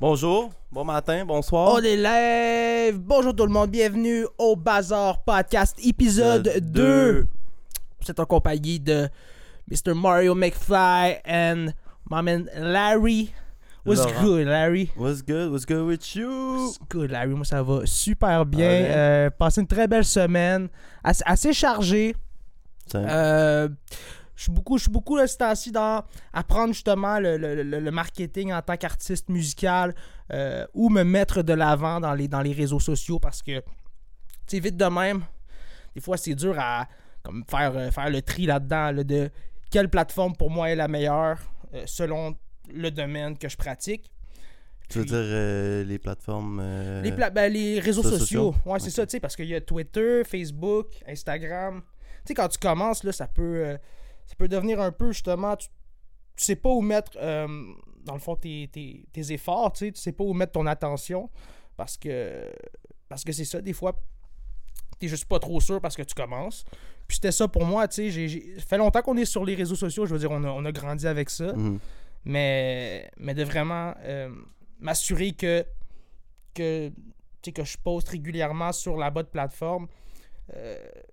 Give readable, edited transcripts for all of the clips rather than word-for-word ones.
Bonjour, bon matin, bonsoir. On les lève. Bonjour tout le monde, bienvenue au Bazar Podcast, épisode 2. C'est en compagnie de Mr. Mario McFly and my man Larry. What's good, Larry? What's good? What's good with you? What's good, Larry? Moi, ça va super bien. Passé une très belle semaine, assez chargée. Je suis beaucoup là, ce temps-ci dans apprendre justement le marketing en tant qu'artiste musical ou me mettre de l'avant dans les réseaux sociaux parce que, tu sais, vite de même, des fois c'est dur à comme faire le tri là-dedans là, de quelle plateforme pour moi est la meilleure selon le domaine que je pratique. Tu veux dire les plateformes... les réseaux sociaux. Ouais, okay. C'est ça, tu sais, parce qu'il y a Twitter, Facebook, Instagram. Tu sais, quand tu commences, là, ça peut devenir un peu, justement, tu sais pas où mettre, dans le fond, tes efforts, tu sais pas où mettre ton attention, parce que c'est ça, des fois, t'es juste pas trop sûr parce que tu commences. Puis c'était ça pour moi, tu sais, ça fait longtemps qu'on est sur les réseaux sociaux, je veux dire, on a grandi avec ça, mais de vraiment m'assurer que je poste régulièrement sur la bonne plateforme,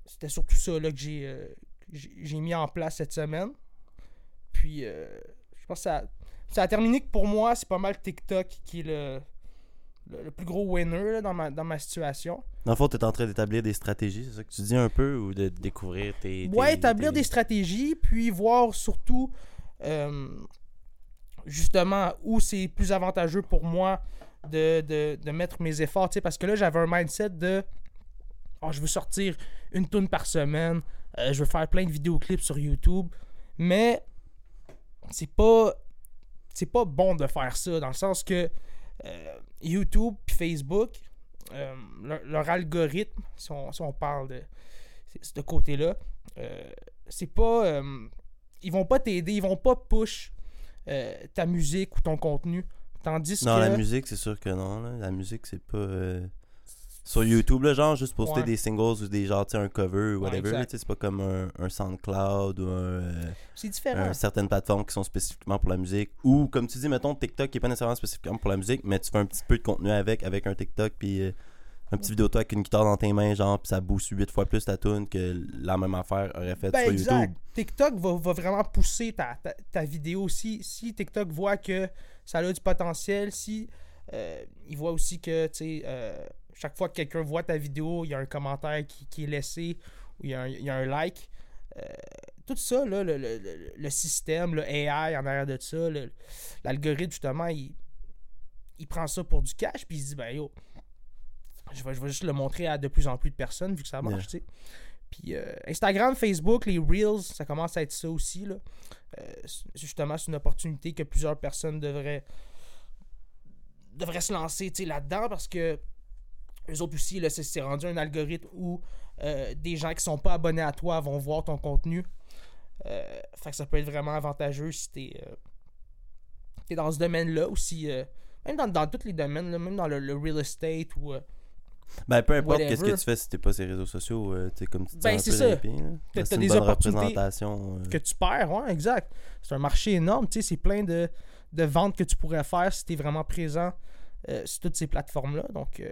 c'était surtout ça là, que j'ai mis en place cette semaine. Puis, je pense que ça a terminé que pour moi, c'est pas mal TikTok qui est le plus gros winner là, dans ma situation. Dans le fond, tu es en train d'établir des stratégies, c'est ça que tu dis un peu, ou de découvrir tes ouais, établir des stratégies, puis voir surtout, justement, où c'est plus avantageux pour moi de mettre mes efforts. Tu sais, parce que là, j'avais un mindset de... Oh, je veux sortir une toune par semaine. Je veux faire plein de vidéoclips sur YouTube. Mais c'est pas bon de faire ça. Dans le sens que YouTube et Facebook, leur algorithme, si on parle de ce côté-là, c'est pas. Ils vont pas t'aider, ils vont pas push ta musique ou ton contenu. Tandis que. Non, la musique, c'est sûr que non. Là. La musique, c'est pas. Sur YouTube, là, genre, juste poster des singles ou des genre, tu sais, un cover ou whatever, là, c'est pas comme un SoundCloud ou c'est différent. Certaines plateformes qui sont spécifiquement pour la musique. Ou, comme tu dis, mettons, TikTok qui est pas nécessairement spécifiquement pour la musique, mais tu fais un petit peu de contenu avec un TikTok, puis un petit vidéo de toi avec une guitare dans tes mains, genre, puis ça booste 8 fois plus ta tune que la même affaire aurait fait sur YouTube. TikTok va vraiment pousser ta vidéo. Si TikTok voit que ça a du potentiel, si il voit aussi que, tu sais... chaque fois que quelqu'un voit ta vidéo, il y a un commentaire qui est laissé, ou il y a un like. Tout ça, là, le système, le AI en arrière de ça, l'algorithme, justement, il prend ça pour du cash, puis il se dit, ben yo, je vais juste le montrer à de plus en plus de personnes, vu que ça marche, tu sais. Puis Instagram, Facebook, les Reels, ça commence à être ça aussi, là. Justement, c'est une opportunité que plusieurs personnes devraient se lancer, tu sais, là-dedans, parce que eux autres aussi, là, c'est rendu un algorithme où des gens qui sont pas abonnés à toi vont voir ton contenu. Fait que ça peut être vraiment avantageux si t'es dans ce domaine-là ou si... même dans tous les domaines, là, même dans le real estate ou... ben, peu importe qu'est-ce que tu fais si t'es pas sur les réseaux sociaux, comme tu dis, ben, c'est ça. T'as des opportunités que tu perds, ouais, exact. C'est un marché énorme, tu sais, c'est plein de ventes que tu pourrais faire si t'es vraiment présent sur toutes ces plateformes-là, donc...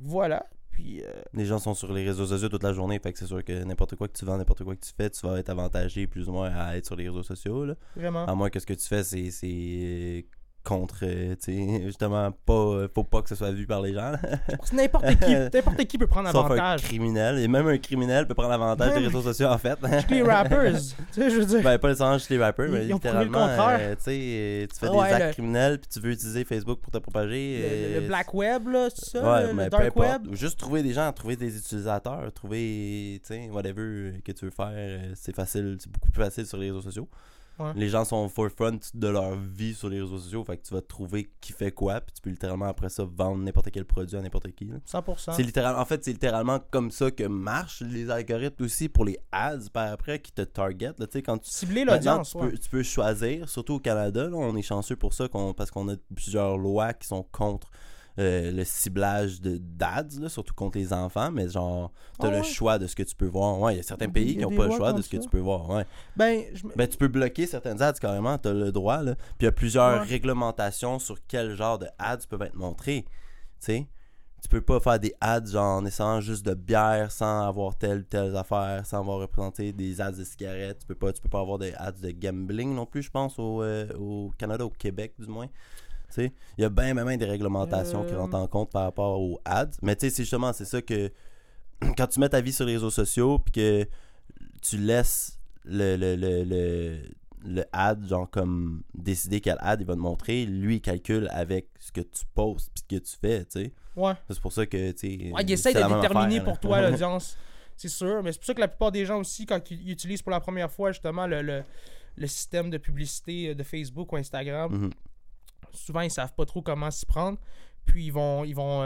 Voilà. Puis, les gens sont sur les réseaux sociaux toute la journée, fait que c'est sûr que n'importe quoi que tu vends, n'importe quoi que tu fais, tu vas être avantagé plus ou moins à être sur les réseaux sociaux. Là. Vraiment. À moins que ce que tu fais, c'est contre, justement, pas, faut pas que ce soit vu par les gens. N'importe qui peut prendre avantage. Un criminel, et même un criminel peut prendre avantage des réseaux sociaux, en fait. Juste les rappers, tu sais, je veux dire. Ben, pas nécessairement juste les rappers, mais littéralement, tu fais des actes criminels, puis tu veux utiliser Facebook pour te propager. Le black web, là, c'est ça, ouais, le dark web. Juste trouver des gens, trouver des utilisateurs, trouver, tu sais, whatever que tu veux faire, c'est facile, c'est beaucoup plus facile sur les réseaux sociaux. Ouais. Les gens sont forefront de leur vie sur les réseaux sociaux, fait que tu vas trouver qui fait quoi, puis tu peux littéralement après ça vendre n'importe quel produit à n'importe qui. Là. 100%. C'est littéralement comme ça que marchent les algorithmes aussi pour les ads par après qui te targetent. Quand tu cibler l'audience, tu peux choisir, surtout au Canada, là, on est chanceux pour ça parce qu'on a plusieurs lois qui sont contre le ciblage d'ads, là, surtout contre les enfants, mais genre, t'as le choix de ce que tu peux voir. Ouais, il y a certains pays qui n'ont pas le choix de ce que tu peux voir. Ouais. Ben, tu peux bloquer certaines ads carrément, t'as le droit, là. Puis il y a plusieurs réglementations sur quel genre de ads peuvent être montrées. Tu sais, tu peux pas faire des ads genre en essayant juste de bière sans avoir telle ou telle affaire, sans avoir représenté des ads de cigarettes. Tu peux pas avoir des ads de gambling non plus, je pense, au Canada, au Québec du moins. Tu sais, il y a bien, bien, bien des réglementations qui rentrent en compte par rapport aux ads. Mais tu sais, c'est justement, c'est ça que quand tu mets ta vie sur les réseaux sociaux puis que tu laisses le ad, genre comme décider quel ad il va te montrer, lui il calcule avec ce que tu postes pis ce que tu fais, tu sais. Ouais. C'est pour ça que, tu sais... Ouais, il essaie de déterminer pour toi l'audience, c'est sûr. Mais c'est pour ça que la plupart des gens aussi, quand ils utilisent pour la première fois justement le système de publicité de Facebook ou Instagram, souvent ils savent pas trop comment s'y prendre, puis ils vont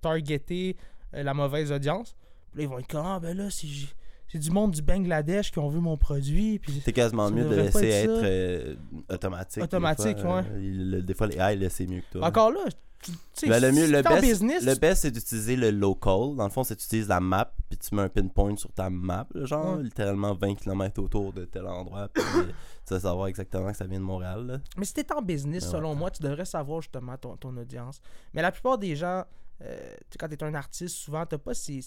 targeter la mauvaise audience. Puis là, ils vont être comme « Ah, ben là, si j'ai... C'est du monde du Bangladesh qui ont vu mon produit. » C'est quasiment mieux de laisser être automatique. Automatique, des fois, ouais. Des fois, les AI laissent mieux que toi. Encore là, tu sais, ben, le best, c'est d'utiliser le local. Dans le fond, c'est tu utilises la map, puis tu mets un pinpoint sur ta map, genre littéralement 20 km autour de tel endroit, puis tu vas savoir exactement que ça vient de Montréal. Là. Mais si t'es en business, selon moi, tu devrais savoir justement ton audience. Mais la plupart des gens, quand t'es un artiste, souvent, t'as pas ces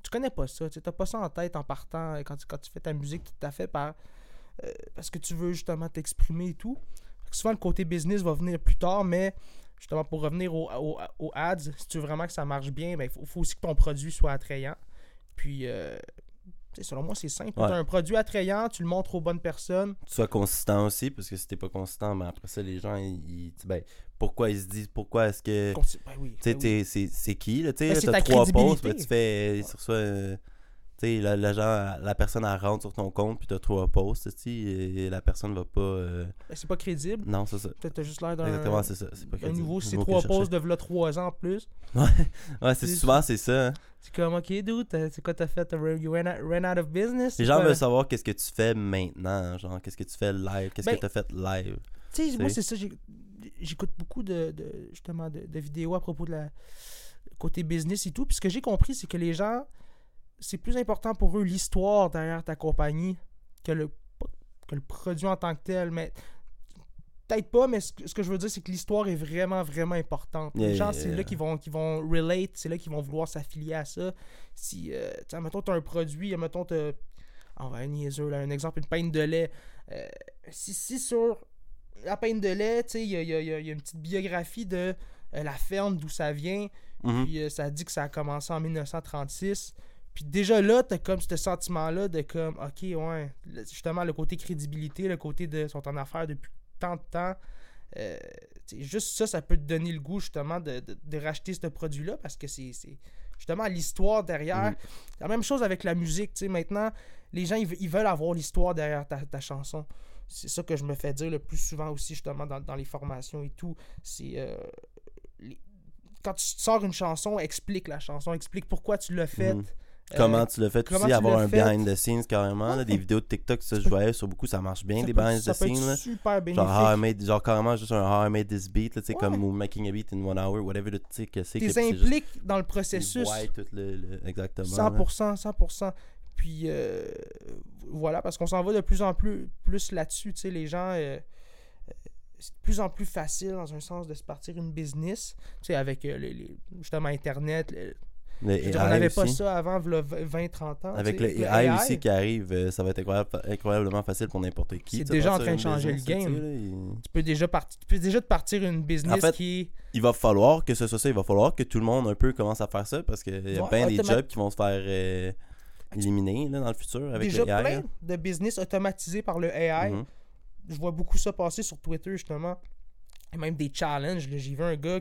tu connais pas ça, tu n'as pas ça en tête en partant quand tu fais ta musique tout à fait parce que tu veux justement t'exprimer et tout. Souvent, le côté business va venir plus tard, mais justement, pour revenir aux ads, si tu veux vraiment que ça marche bien, ben, faut aussi que ton produit soit attrayant. Puis, selon moi, c'est simple. Tu as un produit attrayant, tu le montres aux bonnes personnes. Tu sois consistant aussi, parce que si tu n'es pas consistant, ben après ça, les gens, ils pourquoi ils se disent, pourquoi est-ce que... C'est qui, là, tu sais, t'as 3 posts, ben, tu fais, sur soi, tu sais, la personne, elle rentre sur ton compte, puis t'as 3 posts, et la personne va pas... C'est pas crédible. Non, c'est ça. T'as juste l'air d'un... Exactement, c'est ça, c'est pas crédible. Un nouveau, c'est 3 posts de v'là 3 ans en plus. Ouais, c'est souvent, c'est ça. C'est comme, ok, dude, c'est quoi t'as fait, you ran out of business? Les gens veulent savoir qu'est-ce que tu fais maintenant, genre, qu'est-ce que tu fais live, qu'est-ce que t'as fait live. Tu sais, moi, c'est ça, j'écoute beaucoup de vidéos à propos de la côté business et tout. Puis ce que j'ai compris, c'est que les gens, c'est plus important pour eux l'histoire derrière ta compagnie que le produit en tant que tel. Mais peut-être pas, mais ce que je veux dire, c'est que l'histoire est vraiment, vraiment importante. Les gens, c'est là qu'ils vont relate, c'est là qu'ils vont vouloir s'affilier à ça. Si, mettons, t'as un produit, mettons, t'as... On va niaiser, là, un exemple, une pinte de lait. Si sur... La peine de lait, tu sais, il y a une petite biographie de la ferme d'où ça vient. Puis ça dit que ça a commencé en 1936. Puis déjà là, t'as comme ce sentiment-là de comme, ok, ouais, justement le côté crédibilité, le côté de sont en affaires depuis tant de temps. Juste ça peut te donner le goût justement de racheter ce produit-là parce que c'est justement l'histoire derrière. La même chose avec la musique, tu sais, maintenant, les gens, ils veulent avoir l'histoire derrière ta chanson. C'est ça que je me fais dire le plus souvent aussi, justement, dans les formations et tout. C'est quand tu sors une chanson, explique la chanson, explique pourquoi tu l'as faite. Comment tu l'as faite aussi, avoir un behind the scenes carrément. Là, des vidéos de TikTok, ça je voyais sur beaucoup, ça marche bien, des behind the scenes. Là. Super bénéfique. Genre carrément juste un How I Made This Beat, là, comme Making a Beat in 1 Hour, whatever, tu sais que c'est. T'es implique juste... dans le processus. Ouais, tout exactement. 100%, là. 100%. Puis voilà, parce qu'on s'en va de plus en plus là-dessus. Tu sais, les gens, c'est de plus en plus facile dans un sens de se partir une business. Tu sais, avec justement Internet. On n'avait pas ça avant 20-30 ans. Avec le AI aussi qui arrive, ça va être incroyablement facile pour n'importe qui. C'est déjà en train de changer le game. Tu peux déjà te partir une business en fait, qui est... Il va falloir que ce soit ça. Il va falloir que tout le monde un peu commence à faire ça parce qu'il y a plein des jobs qui vont se faire... éliminer là, dans le futur avec l'AI. Déjà plein de business automatisés par le AI. Je vois beaucoup ça passer sur Twitter, justement. Et même des challenges. Là, j'ai vu un gars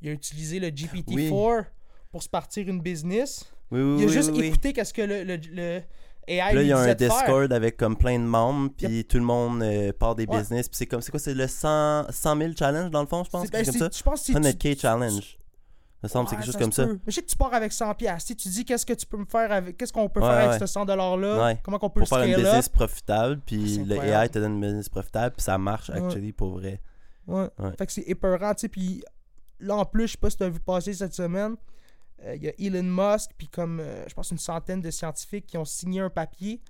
il a utilisé le GPT-4 pour se partir une business. Il a juste écouté qu'est-ce que le AI là, il y a un Discord avec comme plein de membres, puis tout le monde part des business. Puis c'est comme, c'est quoi, c'est le 100 000 challenge dans le fond, je pense. Je pense que c'est 100K challenge. Il me semble que c'est quelque chose comme ça. Mais je sais que tu pars avec 100$. Si tu dis qu'est-ce que tu peux me faire avec, qu'est-ce qu'on peut faire avec ce 100$-là, comment qu'on peut pour le faire une business profitable, puis le AI te donne une business profitable, puis ça marche actually pour vrai. Ouais. Fait que c'est épeurant, tu sais. Puis là, en plus, je sais pas si t'as vu passer cette semaine, il y a Elon Musk, puis comme, je pense, une centaine de scientifiques qui ont signé un papier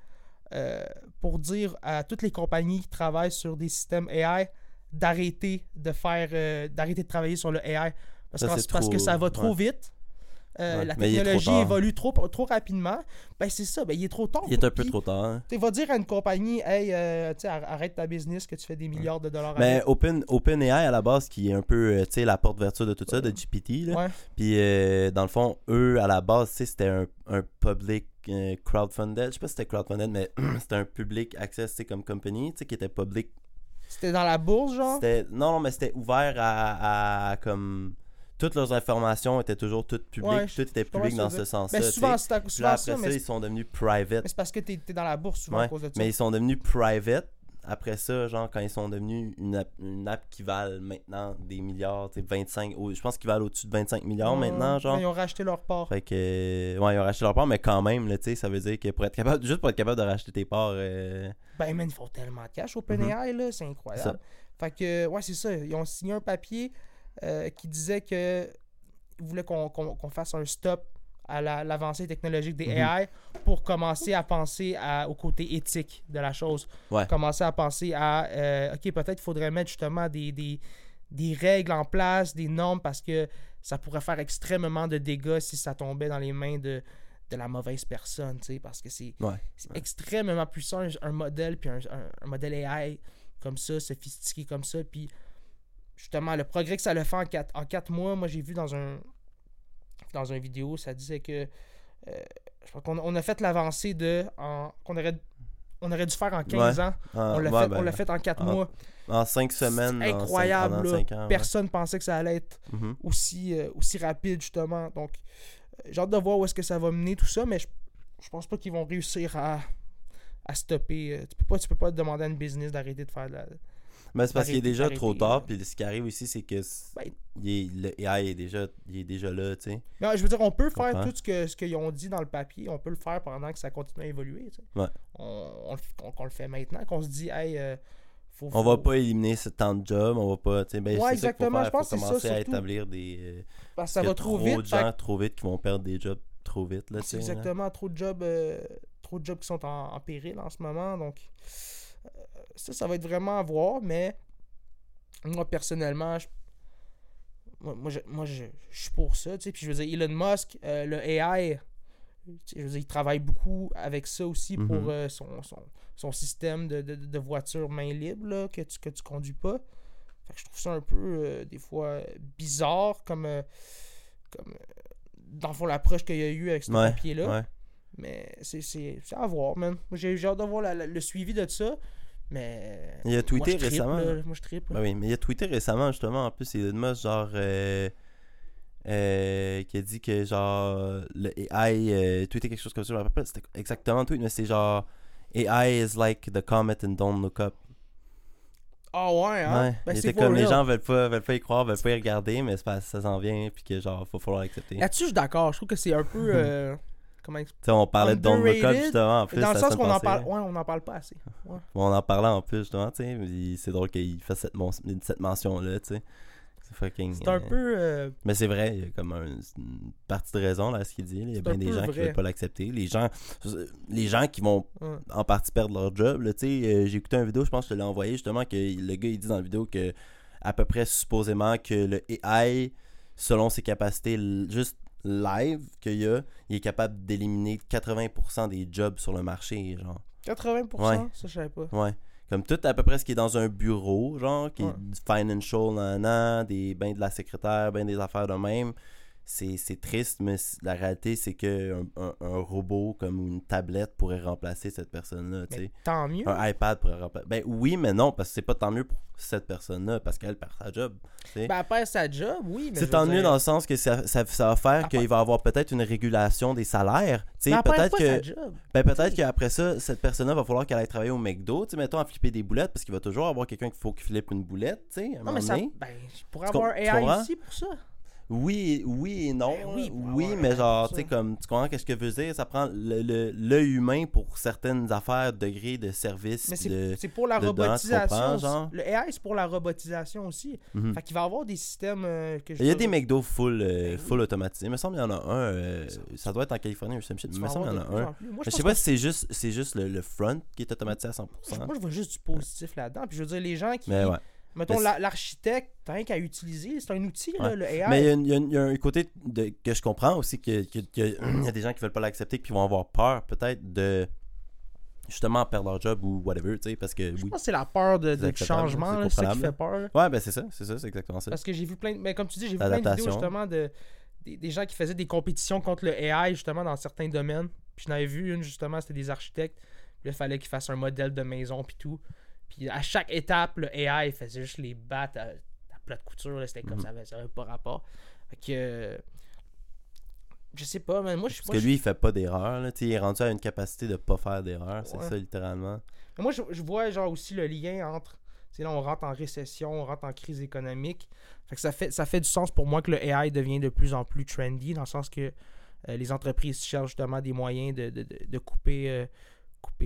pour dire à toutes les compagnies qui travaillent sur des systèmes AI d'arrêter de travailler sur le AI. Parce que ça va trop vite. La technologie évolue trop rapidement. Ben, c'est ça. Ben, il est trop tard. Il est un peu trop tard. Hein. Tu vas dire à une compagnie, hey, arrête ta business que tu fais des milliards de dollars. Mais OpenAI, à la base, qui est un peu la porte vertu de tout ça, de GPT. Là. Ouais. Puis, dans le fond, eux, à la base, c'était un public crowdfunded. Je sais pas si c'était crowdfunded, mais c'était un public access comme company qui était public. C'était dans la bourse, genre? Non, mais c'était ouvert à comme... Toutes leurs informations étaient toujours toutes publiques, tout était public dans ce sens-là. Mais souvent, souvent après ça, ils sont devenus private. Mais c'est parce que t'es dans la bourse souvent à cause de ça. Mais ils sont devenus private. Après ça, genre, quand ils sont devenus une app qui valent maintenant des milliards, 25... je pense qu'ils valent au-dessus de 25 milliards maintenant, genre. Ils ont racheté leur part. Fait que... Ouais, ils ont racheté leur part, mais quand même, là, tu sais, ça veut dire que pour être capable de racheter tes parts... Ben, man, ils font tellement de cash au OpenAI, là, c'est incroyable. Ça. Fait que, ouais, c'est ça. Ils ont signé un papier... qui disait que ils voulaient qu'on fasse un stop à l'avancée technologique des AI pour commencer à penser au côté éthique de la chose. Ouais. Commencer à penser à OK, peut-être qu'il faudrait mettre justement des règles en place, des normes, parce que ça pourrait faire extrêmement de dégâts si ça tombait dans les mains de la mauvaise personne, tu sais, parce que c'est extrêmement puissant, un modèle, puis un modèle AI comme ça, sophistiqué comme ça, puis justement, le progrès que ça le fait en 4 mois, moi j'ai vu dans une vidéo, ça disait que je pense qu'on a fait l'avancée qu'on aurait dû faire en 15 ans. On l'a fait en 4 mois. En 5 semaines. C'est incroyable. En 5 ans, personne ne pensait que ça allait être aussi rapide, justement. Donc, j'ai hâte de voir où est-ce que ça va mener tout ça, mais je pense pas qu'ils vont réussir à stopper. Tu peux pas demander à une business d'arrêter de faire Mais c'est parce qu'il est déjà trop tard, puis ce qui arrive aussi, c'est que le AI est déjà là, tu sais. Non, je veux dire, on peut faire tout ce qu'ils ont dit dans le papier, on peut le faire pendant que ça continue à évoluer, tu sais. Ouais. On le fait maintenant, qu'on se dit, hey, on va pas éliminer ce temps de job, on va pas, tu sais, exactement, je pense que c'est ça, surtout. À établir des... Parce que ça va trop vite. Trop vite qui vont perdre des jobs trop vite, là, tu sais. Exactement, là. Trop de jobs qui sont en péril en ce moment, donc... Ça va être vraiment à voir, mais moi, personnellement, je suis pour ça, tu sais. Puis je veux dire, Elon Musk, le AI, tu sais, je veux dire, il travaille beaucoup avec ça aussi pour son système de voiture main libre, là, que tu conduis pas. Fait que je trouve ça un peu, des fois, bizarre, comme dans le fond, l'approche qu'il y a eu avec ce papier-là. Ouais. Mais c'est à voir, man. Moi, j'ai hâte de voir le suivi de ça. Mais il a tweeté récemment. Moi, je tripe. Ben oui, mais il a tweeté récemment, justement. En plus, Elon Musk, genre, qui a dit que, genre, le AI tweetait quelque chose comme ça. Je me rappelle, c'était exactement le tweet, mais c'est genre AI is like the comet and don't look up. Ah ouais, hein? Ouais. Ben, c'est comme les gens veulent pas y croire, veulent pas y regarder, mais ça s'en vient, puis que, genre, faut falloir accepter. Là-dessus, je suis d'accord. Je trouve que c'est un peu. On parlait de Don't Look Up justement en plus. Dans le sens qu'on en parle, on en parle pas assez. Ouais. On en parlait en plus justement, tu sais. C'est drôle qu'il fasse cette mention-là, tu sais. C'est fucking. C'est un peu. Mais c'est vrai, il y a comme une partie de raison là à ce qu'il dit. Il y a bien des gens qui veulent pas l'accepter. Les gens qui vont en partie perdre leur job, tu sais. J'ai écouté une vidéo, je pense que je te l'ai envoyé justement, que le gars il dit dans la vidéo que à peu près supposément que le AI, selon ses capacités, juste live qu'il y a, il est capable d'éliminer 80% des jobs sur le marché, genre. 80%? Ouais. Ça, je savais pas. Ouais. Comme tout à peu près ce qui est dans un bureau, genre, qui est du financial, ben de la secrétaire, ben des affaires de même. C'est triste, mais la réalité, c'est qu'un robot comme une tablette pourrait remplacer cette personne-là, tu sais. Tant mieux. Un iPad pourrait remplacer. Ben oui, mais non, parce que c'est pas tant mieux pour cette personne-là, parce qu'elle perd sa job. T'sais. Ben elle perd sa job, oui, mais c'est tant mieux dans le sens que ça va faire qu'il va avoir peut-être une régulation des salaires. Tu sais, peut-être que... job. Ben peut-être qu'après ça, cette personne-là va falloir qu'elle aille travailler au McDo, tu sais, mettons à flipper des boulettes, parce qu'il va toujours avoir quelqu'un qu'il faut qu'il flippe une boulette, tu sais, à un moment donné. Ben, je pourrais avoir un AI ici pour ça. Oui et non. Mais genre, tu sais, comme, tu comprends qu'est-ce que je veux dire? Ça prend l'œil humain pour certaines affaires, degrés de service. Mais c'est pour la robotisation. Le AI, c'est pour la robotisation aussi. Mm-hmm. Fait qu'il va y avoir des systèmes que je... Il y a des McDo full automatisés. Il me semble qu'il y en a un. Ça doit être en Californie ou something. Il me semble qu'il y en a un. Je sais pas si c'est juste le front qui est automatisé à 100%. Moi, je vois juste du positif là-dedans. Puis je veux dire, les gens qui... Mettons, l'architecte, t'as rien qu'à utiliser, c'est un outil, là, le AI. Mais il y a un côté que je comprends aussi, qu'il y a des gens qui veulent pas l'accepter, puis vont avoir peur, peut-être, de justement perdre leur job ou whatever, tu sais, parce que... Je pense que c'est la peur du changement, c'est ça qui fait peur. Ouais, ben c'est ça, c'est exactement ça. Parce que j'ai vu plein de... Mais comme tu dis, j'ai vu plein de vidéos, justement, des gens qui faisaient des compétitions contre le AI, justement, dans certains domaines. Puis j'en avais vu une, justement, c'était des architectes. Puis là, il fallait qu'ils fassent un modèle de maison, puis tout. Puis à chaque étape, le AI faisait juste les battre à plat de couture. Là, c'était comme ça n'avait pas rapport. Fait que... Je sais pas, mais moi, je suis pas... Parce que lui, il fait pas d'erreur. Là. Il est rendu à une capacité de pas faire d'erreur. Ouais. C'est ça, littéralement. Mais moi, je vois genre aussi le lien entre... Là, on rentre en récession, on rentre en crise économique. Fait que ça fait du sens pour moi que le AI devient de plus en plus trendy, dans le sens que les entreprises cherchent justement des moyens de couper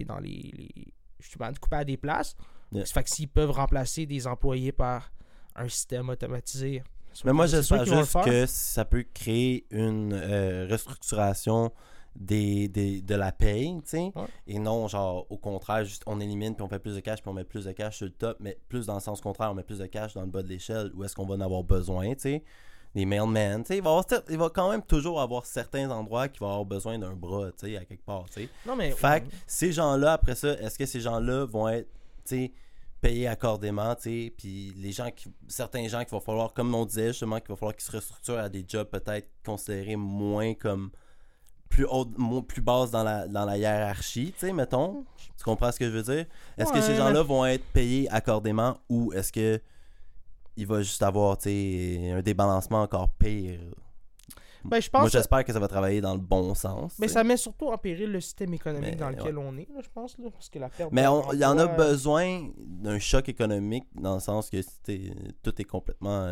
dans les... Justement, de couper à des places. Yeah. Ça fait que s'ils peuvent remplacer des employés par un système automatisé... Mais moi, j'espère juste que ça peut créer une restructuration de la paye, tu sais. Ouais. Et non, genre, au contraire, juste on élimine, puis on fait plus de cash, puis on met plus de cash sur le top, mais plus dans le sens contraire, on met plus de cash dans le bas de l'échelle, où est-ce qu'on va en avoir besoin, tu sais. Des mailmen, tu sais, il va quand même toujours avoir certains endroits qui vont avoir besoin d'un bras, tu sais, à quelque part, tu sais. Non, mais... Fait que ces gens-là, après ça, est-ce que ces gens-là vont être, tu sais, payés accordément, tu sais, puis certains gens qu'il va falloir, comme on disait justement, qu'il va falloir qu'ils se restructurent à des jobs peut-être considérés moins comme plus basse dans la hiérarchie, tu sais, mettons. Tu comprends ce que je veux dire? Est-ce que ces gens-là vont être payés accordément ou est-ce que il va juste avoir, tu sais, un débalancement encore pire. Ben, moi, j'espère que ça va travailler dans le bon sens. Mais t'sais, ça met surtout en péril le système économique dans lequel on est, là, je pense. Là, parce que la perte il y en a besoin d'un choc économique, dans le sens que tout est complètement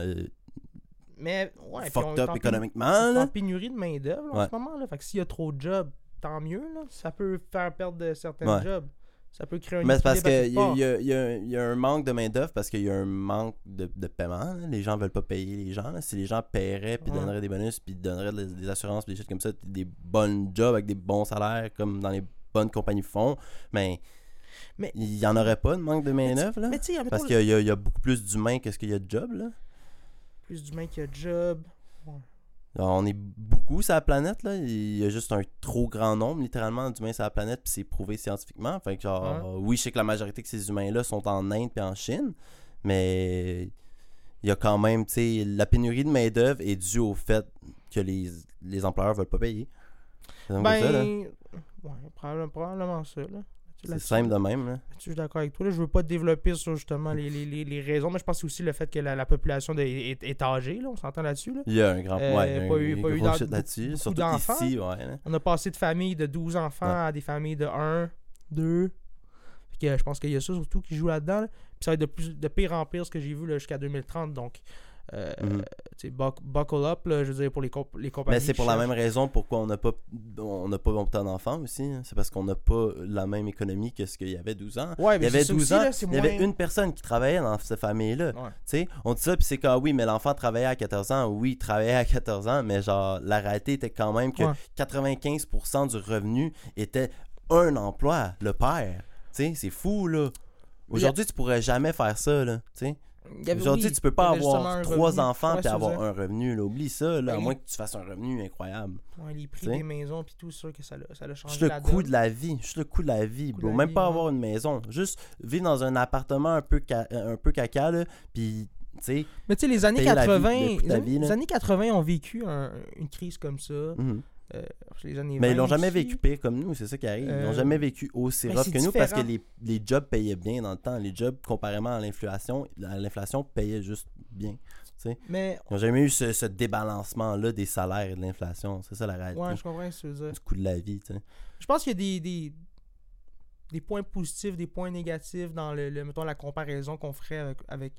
fucked up économiquement. C'est en pénurie de main-d'œuvre en ce moment. Là, fait que s'il y a trop de jobs, tant mieux. Là, ça peut faire perdre de certains jobs. Ça peut créer un... Mais c'est parce qu'il y a un manque de main-d'œuvre, parce qu'il y a un manque de paiement. Là. Les gens veulent pas payer les gens. Là. Si les gens paieraient, puis donneraient des bonus, puis donneraient des assurances, puis des choses comme ça, des bonnes jobs avec des bons salaires, comme dans les bonnes compagnies font, mais il y en aurait pas de manque de main-d'œuvre. Parce qu'il y a beaucoup plus d'humains que ce qu'il y a de job. Là. Plus d'humains qu'il y a de job. Ouais. Alors, on est beaucoup sur la planète, là. Il y a juste un trop grand nombre, littéralement, d'humains sur la planète, puis c'est prouvé scientifiquement. Fait que oui, je sais que la majorité de ces humains-là sont en Inde puis en Chine, mais il y a quand même, tu sais, la pénurie de main-d'œuvre est due au fait que les employeurs veulent pas payer. Probablement ça, là. C'est simple de même. Là. Je suis d'accord avec toi. Là, je veux pas développer sur justement les raisons, mais je pense que c'est aussi le fait que la population est âgée. Là, on s'entend là-dessus. Là. Il y a un grand... là-dessus, surtout ici. Ouais, on a passé de familles de 12 enfants à des familles de 1, 2. Que, je pense qu'il y a ça surtout qui joue là-dedans. Là. Puis ça va être de pire en pire, ce que j'ai vu là, jusqu'à 2030. Donc, buckle up, là, je veux dire, pour les compagnies. Mais c'est pour la même raison pourquoi on n'a pas autant d'enfants aussi. Hein. C'est parce qu'on n'a pas la même économie que ce qu'il y avait 12 ans. Ouais, mais il y avait 12 ans, il y avait une personne qui travaillait dans cette famille-là. Ouais. Tu sais, on dit ça, puis c'est que mais l'enfant travaillait à 14 ans. Oui, il travaillait à 14 ans, mais genre, la réalité était quand même que 95% du revenu était un emploi, le père. Tu sais, c'est fou, là. Aujourd'hui, tu pourrais jamais faire ça, là, tu sais. Aujourd'hui, tu peux pas avoir 3 enfants et avoir un revenu. Là. Oublie ça, là, à moins que tu fasses un revenu incroyable. Ouais, les prix des maisons puis tout, sûr que ça l'a changé. Juste le coût de la vie. Bro. Même pas avoir une maison. Juste vivre dans un appartement un peu caca, là, puis, tu sais... Mais tu sais, les années 80... Les années 80 ont vécu une crise comme ça. Mm-hmm. Mais ils l'ont jamais vécu pire comme nous, c'est ça qui arrive. Ils l'ont jamais vécu aussi rough que nous, parce que les jobs payaient bien dans le temps. Les jobs, comparément à l'inflation payait juste bien. Mais... Ils n'ont jamais eu ce débalancement-là des salaires et de l'inflation. C'est ça la réalité. Ouais, je comprends ce que tu veux dire. Du coût de la vie. T'sais. Je pense qu'il y a des points positifs, des points négatifs dans la comparaison qu'on ferait avec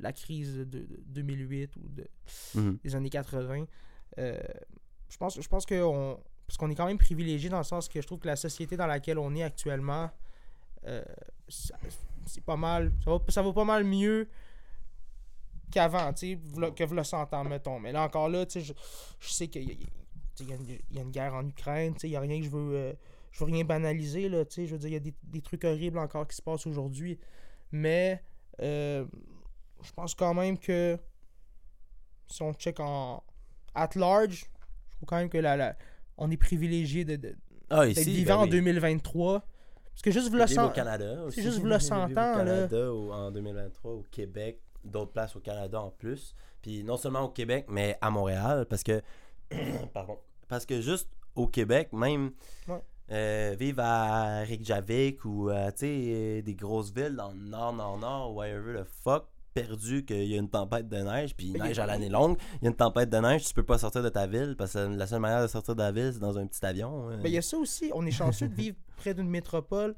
la crise de 2008 ou des années 80. Je pense qu'on, parce qu'on est quand même privilégié dans le sens que je trouve que la société dans laquelle on est actuellement, c'est pas mal, ça va pas mal mieux qu'avant, tu sais, que v'là 100 ans, mettons. Mais là, encore là, tu sais, je sais qu'il y a une guerre en Ukraine, tu sais, il n'y a rien que je veux rien banaliser, là, tu sais, je veux dire, il y a des trucs horribles encore qui se passent aujourd'hui, mais je pense quand même que si on check en at large, je trouve quand même que on est privilégié d'être vivant en 2023. Parce que juste v'là 100 ans, c'est juste v'là 100 ans, là. En 2023, au Québec, d'autres places au Canada en plus. Puis non seulement au Québec, mais à Montréal, parce que pardon, parce que juste au Québec, même vivre à Reykjavik ou tu sais, des grosses villes dans le nord, wherever the fuck, perdu qu'il y a une tempête de neige, puis il neige à l'année longue, il y a une tempête de neige, tu peux pas sortir de ta ville, parce que la seule manière de sortir de la ville, c'est dans un petit avion. Mais il y a ça aussi, on est chanceux de vivre près d'une métropole,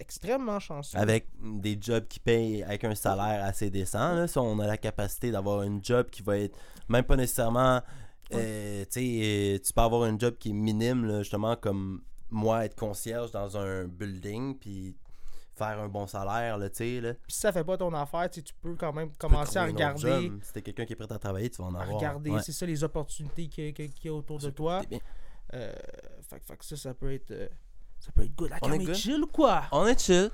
extrêmement chanceux. Avec des jobs qui payent, avec un salaire assez décent, là, si on a la capacité d'avoir une job qui va être, même pas nécessairement, tu peux avoir une job qui est minime, là, justement, comme moi, être concierge dans un building, puis faire un bon salaire, là, tu sais, là. Puis si ça fait pas ton affaire, tu peux quand même commencer à regarder. Si t'es quelqu'un qui est prêt à travailler, tu vas en avoir. Regarder, c'est ça, les opportunités qu'il y a autour de toi. Fait que ça peut être... ça peut être good. Like, on est chill ou quoi? On est chill.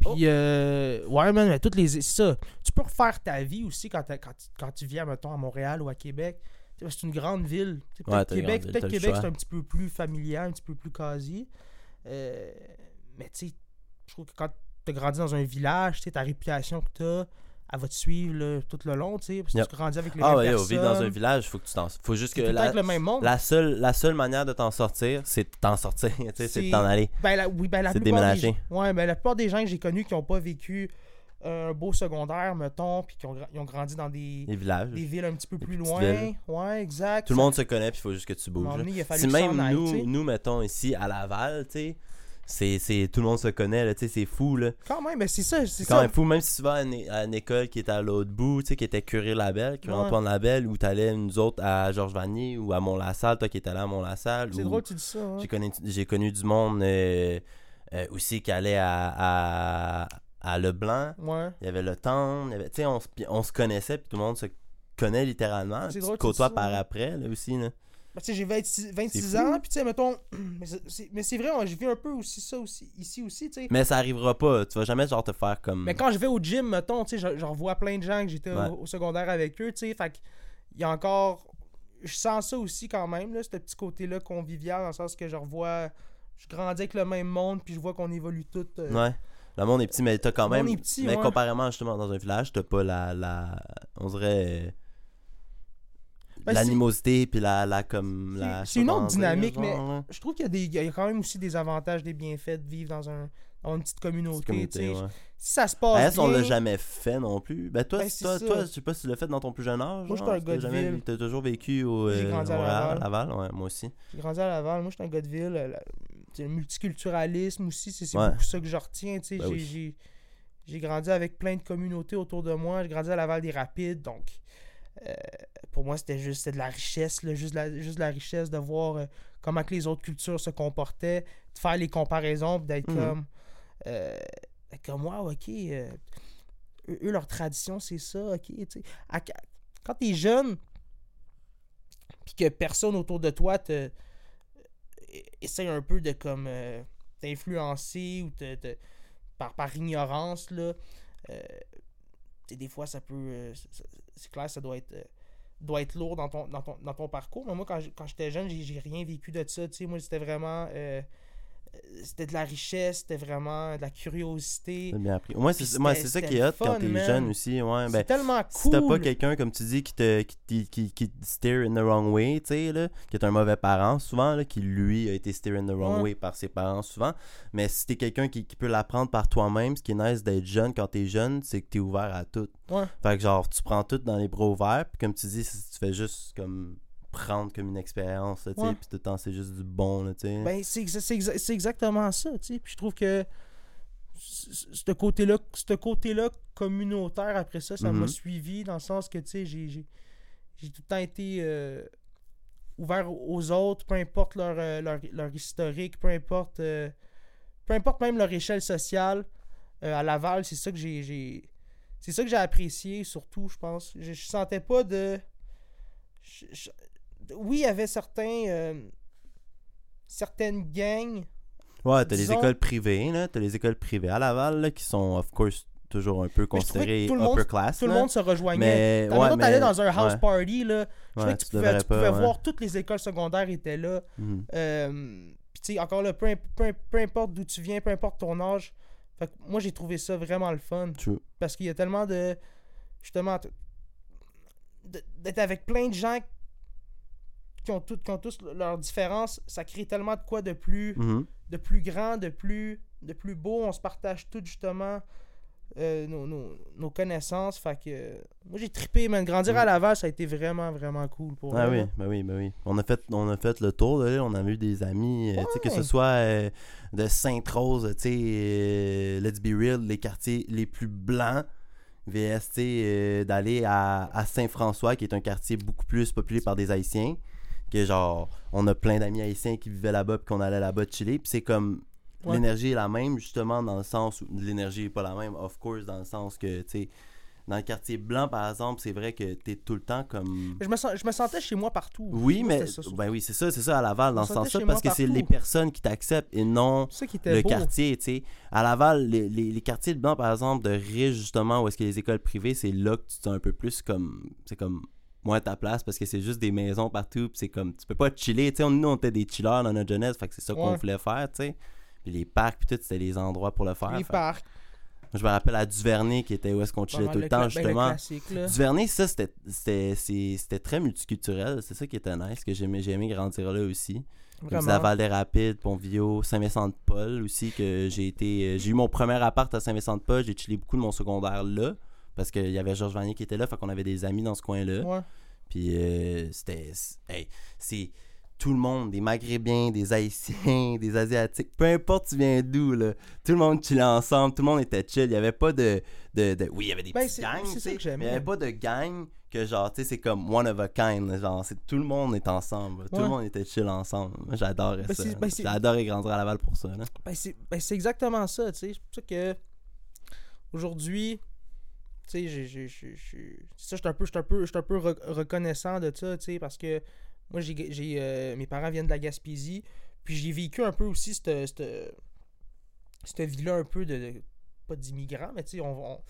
Puis, ouais, man, toutes les... C'est ça. Tu peux refaire ta vie aussi quand tu viens, mettons, à Montréal ou à Québec. C'est une grande ville. Peut-être Québec, c'est un petit peu plus familial, un petit peu plus casier. Mais, tu sais, je trouve que quand t'as grandi dans un village, ta réputation que t'as, elle va te suivre tout le long, tu sais, parce que tu grandis avec les mêmes personnes. Vivre dans un village, faut que tu t'en... Faut juste que la seule manière de t'en sortir, c'est de t'en sortir, tu sais, c'est de t'en aller. C'est de déménager. La plupart des gens que j'ai connus qui n'ont pas vécu un beau secondaire, mettons, puis qui ont grandi dans des villages, des villes un petit peu plus loin. Villes. Ouais, exact. Tout le monde se connaît, puis il faut juste que tu bouges. Si même nous, mettons, ici, à Laval, tu sais, c'est tout le monde se connaît, là, tu sais, c'est fou, là. Quand même, mais c'est quand même fou, même si tu vas à une école qui est à l'autre bout, tu sais, qui était Curé-Labelle, Antoine Labelle, ou t'allais nous autres à Georges Vanier ou à Mont-Lassalle, toi qui étais allé à Mont-Lassalle. C'est drôle que tu dis ça, hein? J'ai connu du monde aussi qui allait à Leblanc. Ouais. Il y avait le Temple, tu sais, on se connaissait, puis tout le monde se connaît littéralement. C'est drôle que tu dis ça, par après, là, aussi, là. Ben, j'ai 26 ans, puis tu sais, mettons, mais c'est vrai, j'ai vu un peu aussi ça aussi, ici aussi, tu sais. Mais ça arrivera pas, tu vas jamais genre te faire comme... Mais quand je vais au gym, mettons, tu sais, j'en vois plein de gens que j'étais au secondaire avec eux, tu sais, fait qu'il y a encore... Je sens ça aussi quand même, là, ce petit côté-là convivial, dans le sens que je revois... Je grandis avec le même monde, puis je vois qu'on évolue tous... Ouais, le monde est petit, mais t'as quand même... Le monde est petit, mais comparément, justement, dans un village, t'as pas on dirait... l'animosité puis la c'est une autre dynamique, genre, mais ouais. Je trouve qu'il y a quand même aussi des avantages, des bienfaits de vivre dans une petite communauté ouais. Si ça se passe bien, on l'a jamais fait non plus. Toi, je sais pas si tu l'as fait dans ton plus jeune âge. Moi, j'étais un gars de ville. T'as toujours vécu au Laval. Ouais, moi aussi j'ai grandi à Laval. Moi, j'étais un gars de ville. Le multiculturalisme aussi, c'est beaucoup ça que je retiens, tu sais. J'ai grandi avec plein de communautés autour de moi. J'ai grandi à Laval des Rapides, donc pour moi, c'était de la richesse, là, juste de la richesse de voir comment que les autres cultures se comportaient, de faire les comparaisons, d'être comme wow, ok, eux, leur tradition, c'est ça, ok. Quand t'es jeune, puis que personne autour de toi essaye un peu de comme t'influencer ou par ignorance, là, des fois, ça peut... c'est clair, ça doit être lourd dans ton parcours. Mais moi, quand j'étais jeune, j'ai rien vécu de ça. Tu sais, moi, c'était vraiment... c'était de la richesse, c'était vraiment de la curiosité. C'est bien appris. Moi, c'est ça qui est hot quand t'es jeune aussi. Ouais, c'est tellement cool. Si t'as pas quelqu'un, comme tu dis, qui steer in the wrong way, tu sais, là, qui est un mauvais parent souvent, là, qui lui a été steer in the wrong way par ses parents souvent. Mais si t'es quelqu'un qui peut l'apprendre par toi-même, ce qui est nice d'être jeune quand t'es jeune, c'est que t'es ouvert à tout. Ouais. Fait que genre, tu prends tout dans les bras ouverts, puis comme tu dis, tu fais juste comme... prendre comme une expérience, tu sais, puis tout le temps c'est juste du bon, tu sais. Ben c'est exactement ça, tu sais. Puis je trouve que ce côté-là communautaire, après ça, ça m'a suivi dans le sens que, tu sais, j'ai tout le temps été ouvert aux autres, peu importe leur historique, peu importe même leur échelle sociale. À Laval, c'est ça que j'ai apprécié, surtout, je pense. Je sentais pas de... Oui, il y avait certaines gangs. Ouais, t'as les écoles privées, là. T'as les écoles privées à Laval, là, qui sont, of course, toujours un peu considérées upper class. Tout le monde se rejoignait. Quand t'allais dans un house party, là, je trouvais que tu pouvais voir toutes les écoles secondaires étaient là. Puis, tu sais, encore là, peu importe d'où tu viens, peu importe ton âge. Fait que moi, j'ai trouvé ça vraiment le fun. True. Parce qu'il y a tellement de... Justement, d'être avec plein de gens qui ont tous leurs différences, ça crée tellement de quoi de plus de plus grand, de plus beau. On se partage tout justement nos connaissances. Fait que moi, j'ai trippé, man. Grandir à Laval, ça a été vraiment, vraiment cool pour moi. Oui. On a fait le tour, là. On a eu des amis, que ce soit de Sainte-Rose, let's be real, les quartiers les plus blancs. VST d'aller à Saint-François, qui est un quartier beaucoup plus populé par des Haïtiens, que genre on a plein d'amis haïtiens qui vivaient là-bas puis qu'on allait là-bas chiller, puis c'est comme l'énergie est la même, justement, dans le sens où l'énergie est pas la même, of course, dans le sens que, tu sais, dans le quartier blanc par exemple, c'est vrai que t'es tout le temps comme... Je me sentais chez moi partout. Oui, mais ça, c'est ça à Laval, dans ce sens-là, parce que partout. C'est les personnes qui t'acceptent et non le quartier, tu sais. À Laval, les quartiers blancs par exemple, de riches justement, où est-ce que les écoles privées, c'est là que tu te sens un peu plus comme... C'est comme moins à ta place, parce que c'est juste des maisons partout, puis c'est comme... Tu peux pas chiller, tu sais. Nous, on était des chillers dans notre jeunesse, fait que c'est ça qu'on voulait faire, tu sais. Puis les parcs, puis tout, c'était les endroits pour le faire. Parcs. Je me rappelle à Duvernay, qui était où est-ce qu'on chillait tout le temps, justement. Le Duvernay, ça, c'était très multiculturel. C'est ça qui était nice, que j'ai aimé grandir là aussi. Comme Laval des Rapides, Pontvio, Saint-Vincent-de-Paul aussi, que j'ai eu mon premier appart à Saint-Vincent-de-Paul. J'ai chillé beaucoup de mon secondaire là, parce qu'il y avait Georges Vanier qui était là, fait qu'on avait des amis dans ce coin-là. Ouais. Puis c'était... Hey, c'est... Tout le monde, des Maghrébins, des Haïtiens, des Asiatiques, peu importe tu viens d'où, là, tout le monde chillait ensemble, tout le monde était chill, il n'y avait pas de... Oui, il y avait des petites gangs, il n'y avait pas de gang que genre, tu sais, c'est comme one of a kind, genre, tout le monde est ensemble, tout le monde était chill ensemble, moi j'adorais ça, j'adorais grandir à Laval pour ça. Là. C'est exactement ça, tu sais, c'est pour ça que aujourd'hui, tu sais, je suis un peu reconnaissant de ça, tu sais, parce que moi, j'ai mes parents viennent de la Gaspésie, puis j'ai vécu un peu aussi cette vie-là un peu de pas d'immigrants, mais tu sais, on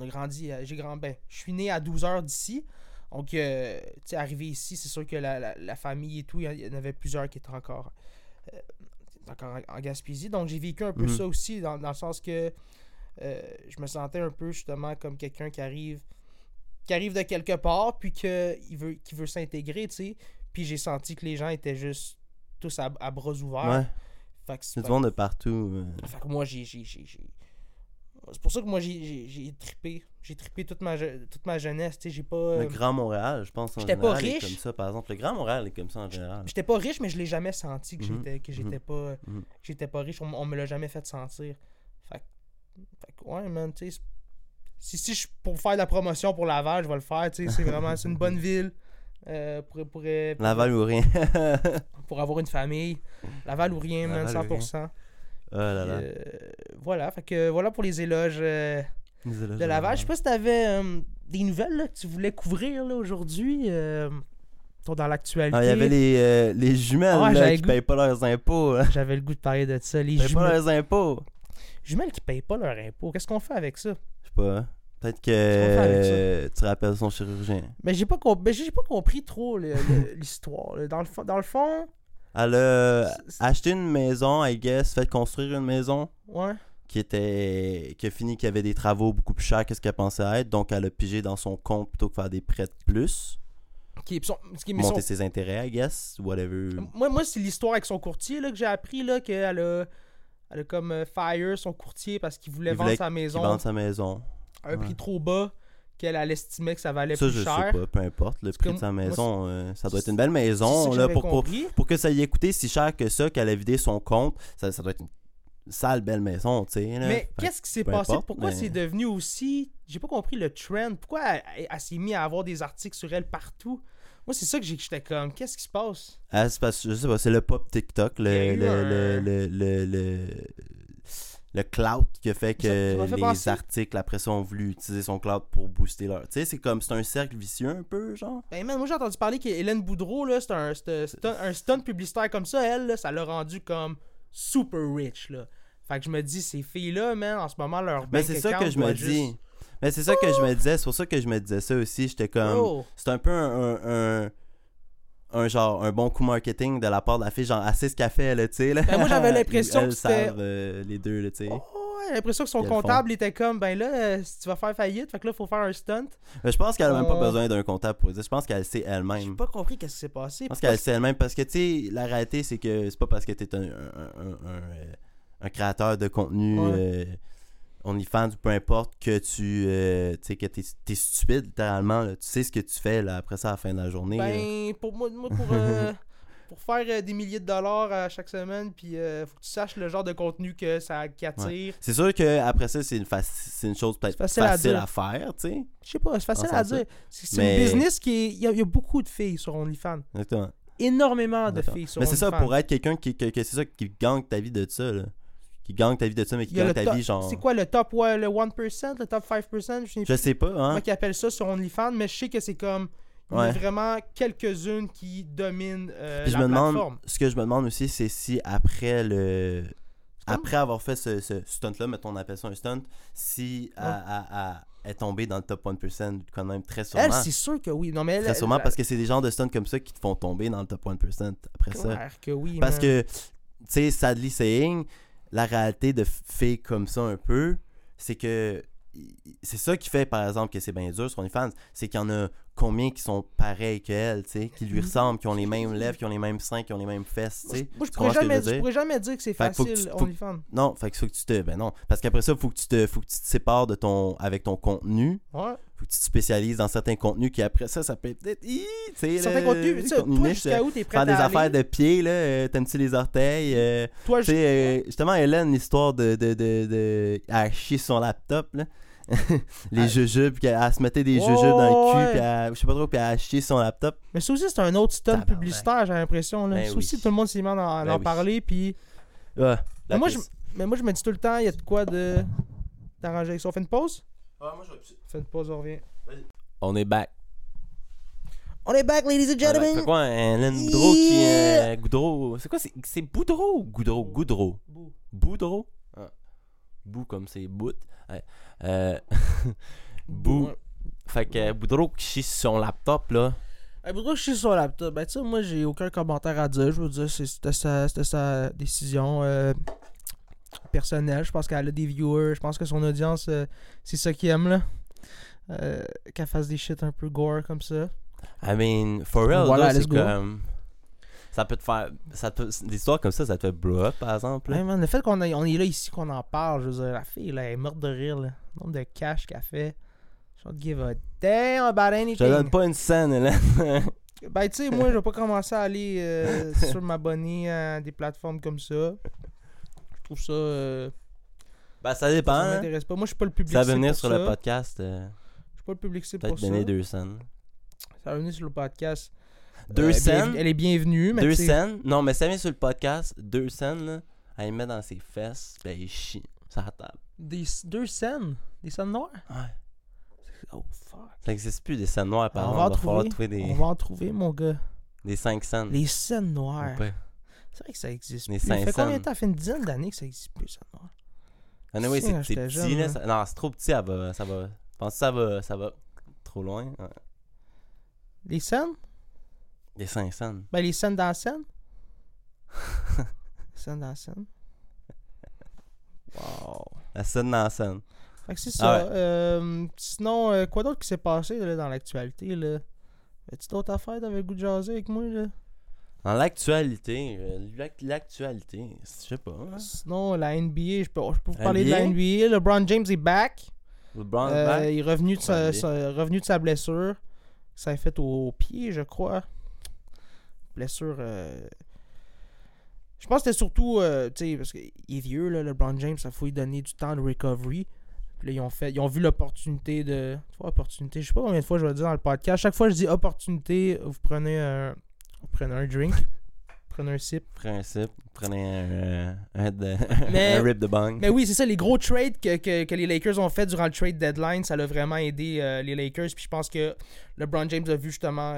a grandi, je suis né à 12 heures d'ici, donc tu sais, arrivé ici, c'est sûr que la famille et tout, il y en avait plusieurs qui étaient encore en Gaspésie, donc j'ai vécu un peu ça aussi, dans le sens que je me sentais un peu justement comme quelqu'un qui arrive de quelque part, puis qui veut s'intégrer, tu sais. Puis j'ai senti que les gens étaient juste tous à bras ouverts. Ouais. Fait que c'est tout le monde de partout. Fait que moi, c'est pour ça que moi, j'ai trippé. J'ai trippé toute ma jeunesse, tu sais. J'ai pas... Le Grand Montréal, je pense, en j'étais général, pas riche. Est comme ça, par exemple. Le Grand Montréal est comme ça, en général. J'étais pas riche, mais je l'ai jamais senti que j'étais pas riche. On me l'a jamais fait sentir. Fait que ouais, man, tu sais... Si je pour faire de la promotion pour Laval, je vais le faire, tu sais, c'est vraiment... C'est une bonne ville. Pour Laval ou rien. Pour avoir une famille. Laval ou rien, man, 100%. Oh là là. Voilà, fait que voilà pour les éloges, de Laval. Je sais pas si t'avais des nouvelles là, que tu voulais couvrir là, aujourd'hui. Dans l'actualité. Il y avait les jumelles qui payent pas leurs impôts. Hein. J'avais le goût de parler de ça. Les jumelles. Payent pas leurs impôts. Jumelles qui payent pas leurs impôts. Qu'est-ce qu'on fait avec ça? Pas. Peut-être que tu rappelles son chirurgien. Mais j'ai pas compris trop l'histoire. Là. Dans le fond... Elle a acheté une maison, I guess, fait construire une maison. Ouais. Qui a avait des travaux beaucoup plus chers que ce qu'elle pensait être. Donc, elle a pigé dans son compte plutôt que faire des prêts de plus. Monter ses intérêts, I guess, whatever. Moi, c'est l'histoire avec son courtier là, que j'ai appris, là, qu'elle a... Elle a comme fire son courtier parce qu'il voulait vendre sa maison. À un prix trop bas qu'elle estimait que ça valait plus cher. Ça, je sais pas, peu importe. Le prix de sa maison, ça doit être une belle maison. Là, pour que ça y ait coûté si cher que ça, qu'elle a vidé son compte, ça doit être sale belle maison, tu sais. Mais qu'est-ce qui s'est passé? Pourquoi c'est devenu aussi... J'ai pas compris le trend. Pourquoi elle s'est mise à avoir des articles sur elle partout? Moi, c'est ça que j'étais comme, qu'est-ce qui se passe? Ah, c'est parce que, je sais pas, c'est le pop TikTok, le clout qui a fait que les articles, après ça, ont voulu utiliser son clout pour booster leur... Tu sais, c'est comme, c'est un cercle vicieux un peu, genre. Ben, man, moi, j'ai entendu parler qu'Hélène Boudreau, là, c'est un stunt publicitaire comme ça, elle, là, ça l'a rendu comme super rich, là. Fait que je me dis, ces filles-là, man, en ce moment, leur bank account doit juste... Mais c'est ça que je me disais, c'est pour ça que je me disais ça aussi. J'étais comme, c'est un peu un genre, un bon coup marketing de la part de la fille, genre, assez ce qu'elle fait, là, tu sais. Ben moi, j'avais l'impression que c'était... les deux, là, tu sais. Oh, ouais, l'impression que son comptable était comme, ben là, si tu vas faire faillite, fait que là, faut faire un stunt. Mais je pense qu'elle a même pas besoin d'un comptable pour dire. Je pense qu'elle sait elle-même. J'ai pas compris qu'est-ce qui s'est passé. Je pense qu'elle sait elle-même parce que, tu sais, la réalité, c'est que c'est pas parce que t'es un créateur de contenu... Ouais. OnlyFans ou peu importe que tu sais que t'es stupide littéralement là. Tu sais ce que tu fais là, après ça à la fin de la journée pour faire des milliers de dollars à chaque semaine puis faut que tu saches le genre de contenu que ça attire c'est sûr que après ça c'est une chose peut-être facile à faire, tu sais, je sais pas, c'est facile à dire, c'est une business qui il y a beaucoup de filles sur OnlyFans, exactement, énormément de filles sur OnlyFans, mais c'est ça pour être quelqu'un qui c'est ça qui gagne ta vie de ça là. Qui gagne ta vie de ça, mais qui gagne ta vie, genre... C'est quoi, le top le 1%, le top 5%? Je sais pas, hein? Moi qui appelle ça sur OnlyFans, mais je sais que c'est comme... Il y a vraiment quelques-unes qui dominent la plateforme. Ce que je me demande aussi, c'est si après le... Après avoir fait ce stunt-là, mettons, on appelle ça un stunt, si elle est tombée dans le top 1%, quand même, très sûrement. Elle, c'est sûr que oui. Non, mais elle, très sûrement, parce que c'est des genres de stunts comme ça qui te font tomber dans le top 1% après ça. Clair que oui, parce que, tu sais, sadly saying... La réalité de filles comme ça un peu, c'est que c'est ça qui fait par exemple que c'est bien dur sur OnlyFans, c'est qu'il y en a combien qui sont pareils qu'elle, tu sais, qui lui ressemblent, qui ont les mêmes lèvres, qui ont les mêmes seins, qui ont les mêmes fesses, tu sais. Moi, je pourrais jamais dire que c'est facile OnlyFans. Non, fait que faut que tu te parce qu'après ça faut que tu te sépares de ton contenu. Ouais. Faut que tu te spécialises dans certains contenus qui après ça peut être certains contenus, toi jusqu'à où t'es prêt à faire des affaires de pieds là, t'aimes-tu les orteils, toi justement Hélène, l'histoire de à chier son laptop là. Les jujubes, puis elle se mettait des jujubes dans le cul, puis elle, je sais pas trop, puis elle a acheté son laptop. Mais ça aussi, c'est un autre stunt publicitaire, j'ai l'impression. Là. Ben ça aussi, tout le monde s'est mis à en parler, puis... Ouais, mais moi, je me dis tout le temps, il y a de quoi de t'arranger avec ça. On fait une pause? Ouais, moi, je vais pisser. Fait une pause, on revient. Vas-y. On est back. On est back, ladies and gentlemen! C'est quoi, Hélène Boudreau qui... Goudreau... C'est quoi, c'est Boudreau ou Goudreau? Goudreau. Boudreau? Bou comme c'est bout. Bou. Ouais. Fait que Boudreau qui chie sur son laptop, là. Boudreau qui chie sur son laptop. Ben, tu sais, moi, j'ai aucun commentaire à dire. Je veux dire, c'était sa décision personnelle. Je pense qu'elle a des viewers. Je pense que son audience, c'est ça qu'ils aiment, là. Qu'elle fasse des shit un peu gore comme ça. I mean, for real, voilà, là, c'est comme... Ça peut te faire. Des histoires comme ça te fait blow up, par exemple. Hey man, le fait qu'on est là ici, qu'on en parle, je veux dire, la fille, là, elle est morte de rire, là. Le nombre de cash qu'elle fait. Je don't give a damn about anything. Je te donne pas une scène, là. Ben, tu sais, moi, je vais pas commencer à aller sur m'abonner à des plateformes comme ça. Je trouve ça. Ben, ça dépend. Ça m'intéresse pas. Moi, je suis pas le public cible. Ça va venir sur le podcast. Je suis pas le public cible pour ça. Peut-être donner 2 cents. Ça va venir sur le podcast. 2 cents. Elle est bienvenue. 2 cents. Non, mais ça vient sur le podcast. 2 cents, là. Elle met dans ses fesses. Ben, il chie. Ça tape. 2 cents? Des cents noirs? Ouais. Oh, fuck. Ça n'existe plus des cents noirs, par exemple. On va en trouver, mon gars. Des 5 cents. Les cents noirs. Ouais. C'est vrai que ça existe plus. Ça fait combien de temps? Ça fait une dizaine d'années que ça existe plus, les cents noirs. Ah, oui, c'est petit, jeune, là. Ça... Non, c'est trop petit. Ça va. Je pense que ça va trop loin. Ouais. Les cents? Les 5 cents. Ben, les cents dans la scène. Les cents dans la scène. Wow. La scène dans la scène. Fait que c'est ça. Ah ouais. Sinon, quoi d'autre qui s'est passé là, dans l'actualité? Là? As-tu d'autres affaires avec le goût de jaser avec moi? Là? Dans l'actualité? L'actualité, je sais pas. Hein? Sinon, la NBA, je peux vous parler de la NBA. LeBron James est back. LeBron back. Il est revenu de sa blessure. Ça a fait au pied, je crois. Blessure Je pense que c'était surtout, tu sais, parce qu'il est vieux, là, LeBron James, il faut lui donner du temps de recovery. Puis là, ils ont vu l'opportunité de... Tu vois, opportunité, je sais pas combien de fois je vais le dire dans le podcast. Chaque fois que je dis opportunité, vous prenez un drink. Prenez un rip de bang. Mais oui, c'est ça, les gros trades que les Lakers ont fait durant le trade deadline, ça l'a vraiment aidé les Lakers. Puis je pense que LeBron James a vu justement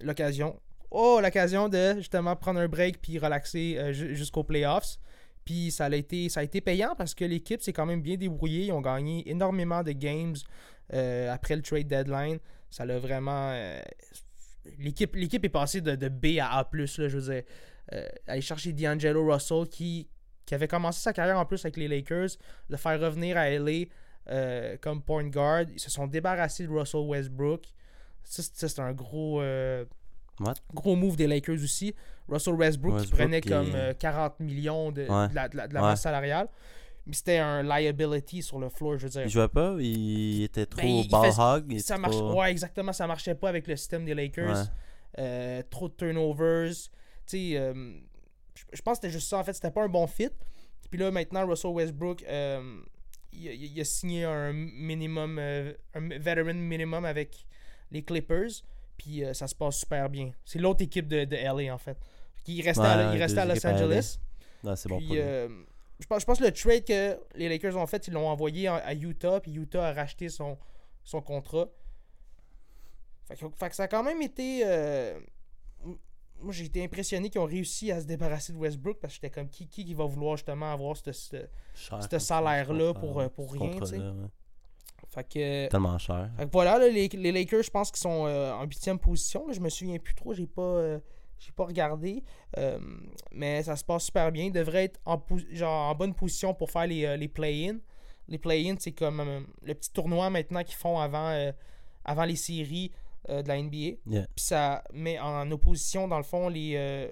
l'occasion de justement prendre un break puis relaxer jusqu'aux playoffs. Puis ça a été payant parce que l'équipe s'est quand même bien débrouillée. Ils ont gagné énormément de games après le trade deadline. Ça l'a vraiment... L'équipe est passée de B à A+, là, je veux dire. Aller chercher D'Angelo Russell qui avait commencé sa carrière en plus avec les Lakers, le faire revenir à LA comme point guard. Ils se sont débarrassés de Russell Westbrook. Ça c'est un gros move des Lakers aussi. Russell Westbrook qui prenait comme 40 millions de la masse salariale. Mais c'était un liability sur le floor, je veux dire. Il jouait pas, il était trop ball hog. Ouais, exactement, ça marchait pas avec le système des Lakers. Ouais. Trop de turnovers. Tu sais, je pense que c'était juste ça, en fait, c'était pas un bon fit. Puis là, maintenant, Russell Westbrook, il a signé un minimum, un veteran minimum avec les Clippers. Puis ça se passe super bien. C'est l'autre équipe de LA, en fait. Il restait à Los Angeles. Non, c'est bon pour lui. Je pense que le trade que les Lakers ont fait, ils l'ont envoyé à Utah, puis Utah a racheté son contrat. Fait que ça a quand même été... Moi, j'ai été impressionné qu'ils ont réussi à se débarrasser de Westbrook, parce que j'étais comme, qui va vouloir justement avoir ce salaire-là pour rien, tu sais. Ouais. Fait que... Tellement cher. Fait que voilà, là, les Lakers, je pense qu'ils sont en 8e position. Là, je me souviens plus trop, j'ai pas regardé, mais ça se passe super bien. Il devrait être en bonne position pour faire les play-in. Les play-in, c'est comme le petit tournoi maintenant qu'ils font avant les séries de la NBA. Yeah. Puis ça met en opposition, dans le fond, les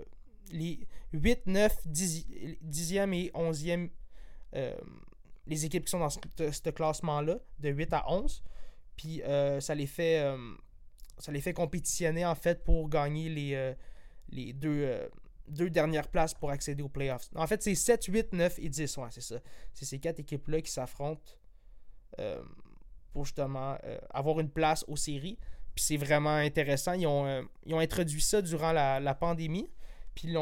8, 9, 10e et 11e, les équipes qui sont dans ce classement-là, de 8 à 11. Puis ça les fait compétitionner, en fait, pour gagner les deux dernières places pour accéder aux playoffs. En fait, c'est 7, 8, 9 et 10. Ouais, c'est ça. C'est ces quatre équipes-là qui s'affrontent pour justement avoir une place aux séries. Puis c'est vraiment intéressant. Ils ont introduit ça durant la pandémie. Puis ils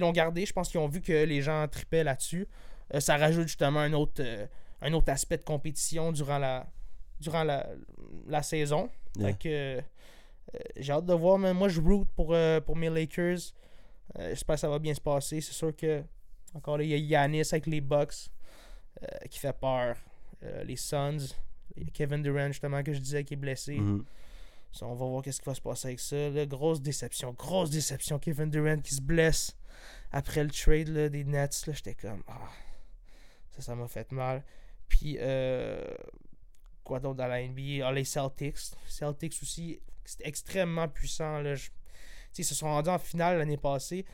l'ont gardé. Je pense qu'ils ont vu que les gens tripaient là-dessus. Ça rajoute justement un autre aspect de compétition durant la saison. Yeah. Fait que... j'ai hâte de voir, mais moi je root pour mes Lakers. J'espère que ça va bien se passer. C'est sûr que, encore là, il y a Giannis avec les Bucks qui fait peur. Les Suns, Kevin Durant, justement, que je disais qui est blessé. Mm-hmm. Ça, on va voir qu'est-ce qui va se passer avec ça. Là, grosse déception. Kevin Durant qui se blesse après le trade là, des Nets. Là, j'étais comme, ça m'a fait mal. Puis, quoi d'autre dans la NBA? Les Celtics. Celtics aussi. C'est extrêmement puissant. Là. Ils se sont rendus en finale l'année passée.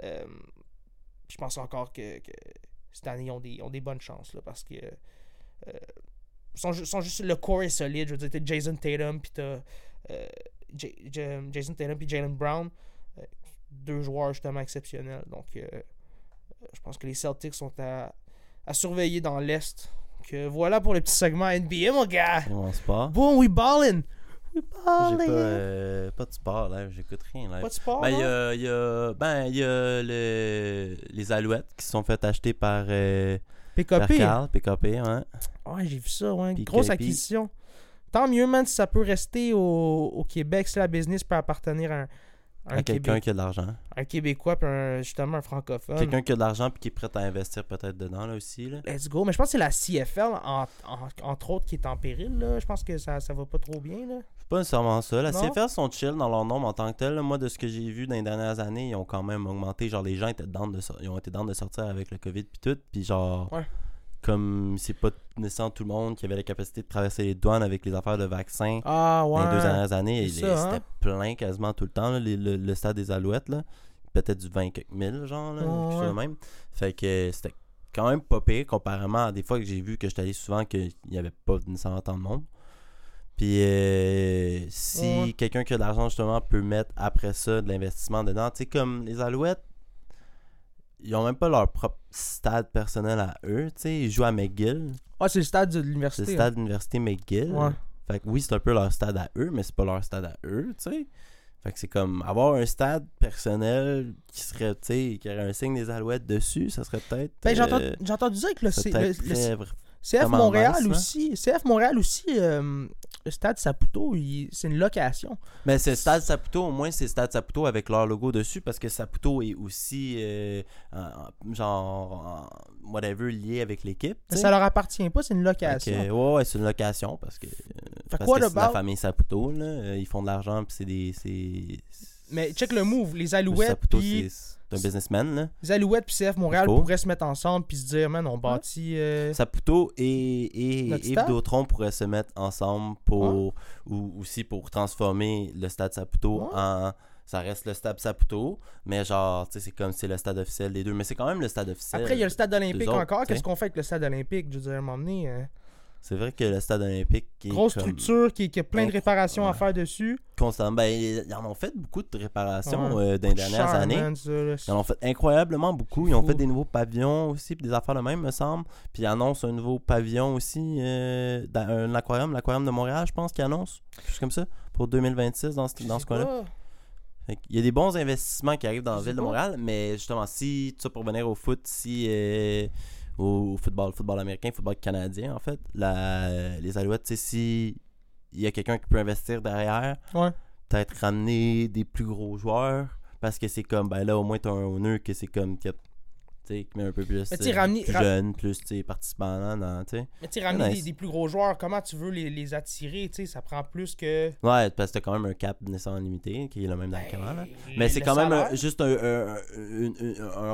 Je pense encore que cette année, ils ont des bonnes chances. Là, parce que sont juste le corps est solide. Je veux dire, t'as Jason Tatum puis Jaylen Brown. Deux joueurs justement exceptionnels. Donc, je pense que les Celtics sont à surveiller dans l'Est. Donc, voilà pour le petit segment NBA, mon gars! On se parle. Boom, we ballin'! J'ai pas de sport live, j'écoute rien live. Pas de sport? Il y a les Alouettes qui se sont fait acheter par PKP. PKP, hein. Ouais, j'ai vu ça, ouais. PKP. Grosse acquisition. Tant mieux, man, si ça peut rester au Québec, si la business peut appartenir à quelqu'un qui a de l'argent. Un Québécois, puis justement un francophone. Quelqu'un qui a de l'argent, puis qui est prêt à investir peut-être dedans, là aussi. Là. Let's go. Mais je pense que c'est la CFL, entre autres, qui est en péril. Là. Je pense que ça va pas trop bien. Là. C'est pas nécessairement ça. La CFL sont chill dans leur nombre en tant que tel. Là. Moi, de ce que j'ai vu dans les dernières années, ils ont quand même augmenté. Genre, les gens étaient ils ont été down de sortir avec le COVID, puis tout. Puis genre, comme c'est pas nécessairement tout le monde qui avait la capacité de traverser les douanes avec les affaires de vaccins dans les deux dernières années, c'était plein quasiment tout le temps, là, le stade des Alouettes, là, peut-être du 20 000 genre, là, même. Fait que c'était quand même pas pire comparément à des fois que j'ai vu que j'étais allé souvent qu'il n'y avait pas nécessairement tant de monde. Puis si quelqu'un qui a de l'argent justement peut mettre après ça de l'investissement dedans, tu sais, comme les Alouettes, ils ont même pas leur propre stade personnel à eux, tu sais, ils jouent à McGill. Ah, c'est le stade de l'université. C'est le stade de l'université McGill. Ouais. Fait que oui, c'est un peu leur stade à eux, mais c'est pas leur stade à eux, tu sais. Fait que c'est comme avoir un stade personnel qui serait, tu sais, qui aurait un signe des Alouettes dessus, ça serait peut-être... Ben, j'ai entendu dire que le CF Montréal aussi, le Stade Saputo, c'est une location. Mais c'est Stade Saputo, au moins c'est Stade Saputo avec leur logo dessus, parce que Saputo est aussi lié avec l'équipe. T'sais. Ça leur appartient pas, c'est une location. Okay. Ouais, c'est une location parce que c'est la famille Saputo, là, ils font de l'argent puis Mais check le move, les Alouettes Saputo, pis... C'est un businessman, là. Les Alouettes puis CF Montréal pourraient se mettre ensemble puis se dire, man, on bâtit... Saputo et Yves Dautron pourraient se mettre ensemble pour... Ou aussi pour transformer le stade Saputo en... Ça reste le stade Saputo, mais genre, tu sais, c'est comme si c'est le stade officiel des deux. Mais c'est quand même le stade officiel. Après, il y a le stade olympique encore. T'sais? Qu'est-ce qu'on fait avec le stade olympique? Je veux dire, à un moment donné... C'est vrai que le stade olympique... Grosse structure qui a plein de réparations à faire dessus. Constamment. Ben, ils en ont fait beaucoup de réparations dans les dernières années. Ils en ont fait incroyablement beaucoup. Ils ont fait des nouveaux pavillons aussi, puis des affaires de même, me semble. Puis ils annoncent un nouveau pavillon aussi dans un aquarium, l'aquarium de Montréal, je pense, qu'ils annoncent. Juste comme ça, pour 2026 dans ce coin-là. Il y a des bons investissements qui arrivent dans la ville de Montréal, mais justement, si, pour venir au foot, au football américain, football canadien, en fait, les Alouettes, tu sais, si il y a quelqu'un qui peut investir derrière, peut-être ramener des plus gros joueurs, parce que c'est comme, ben là, au moins, t'as un honneur que c'est comme, tu sais, qui met un peu plus, plus jeune, plus, tu sais, participant, tu sais. Mais tu sais, ramener des plus gros joueurs, comment tu veux les attirer, tu sais, ça prend plus que... Ouais, parce que t'as quand même un cap nécessairement limité, qui est le même dans le camp, là. Mais c'est quand même juste un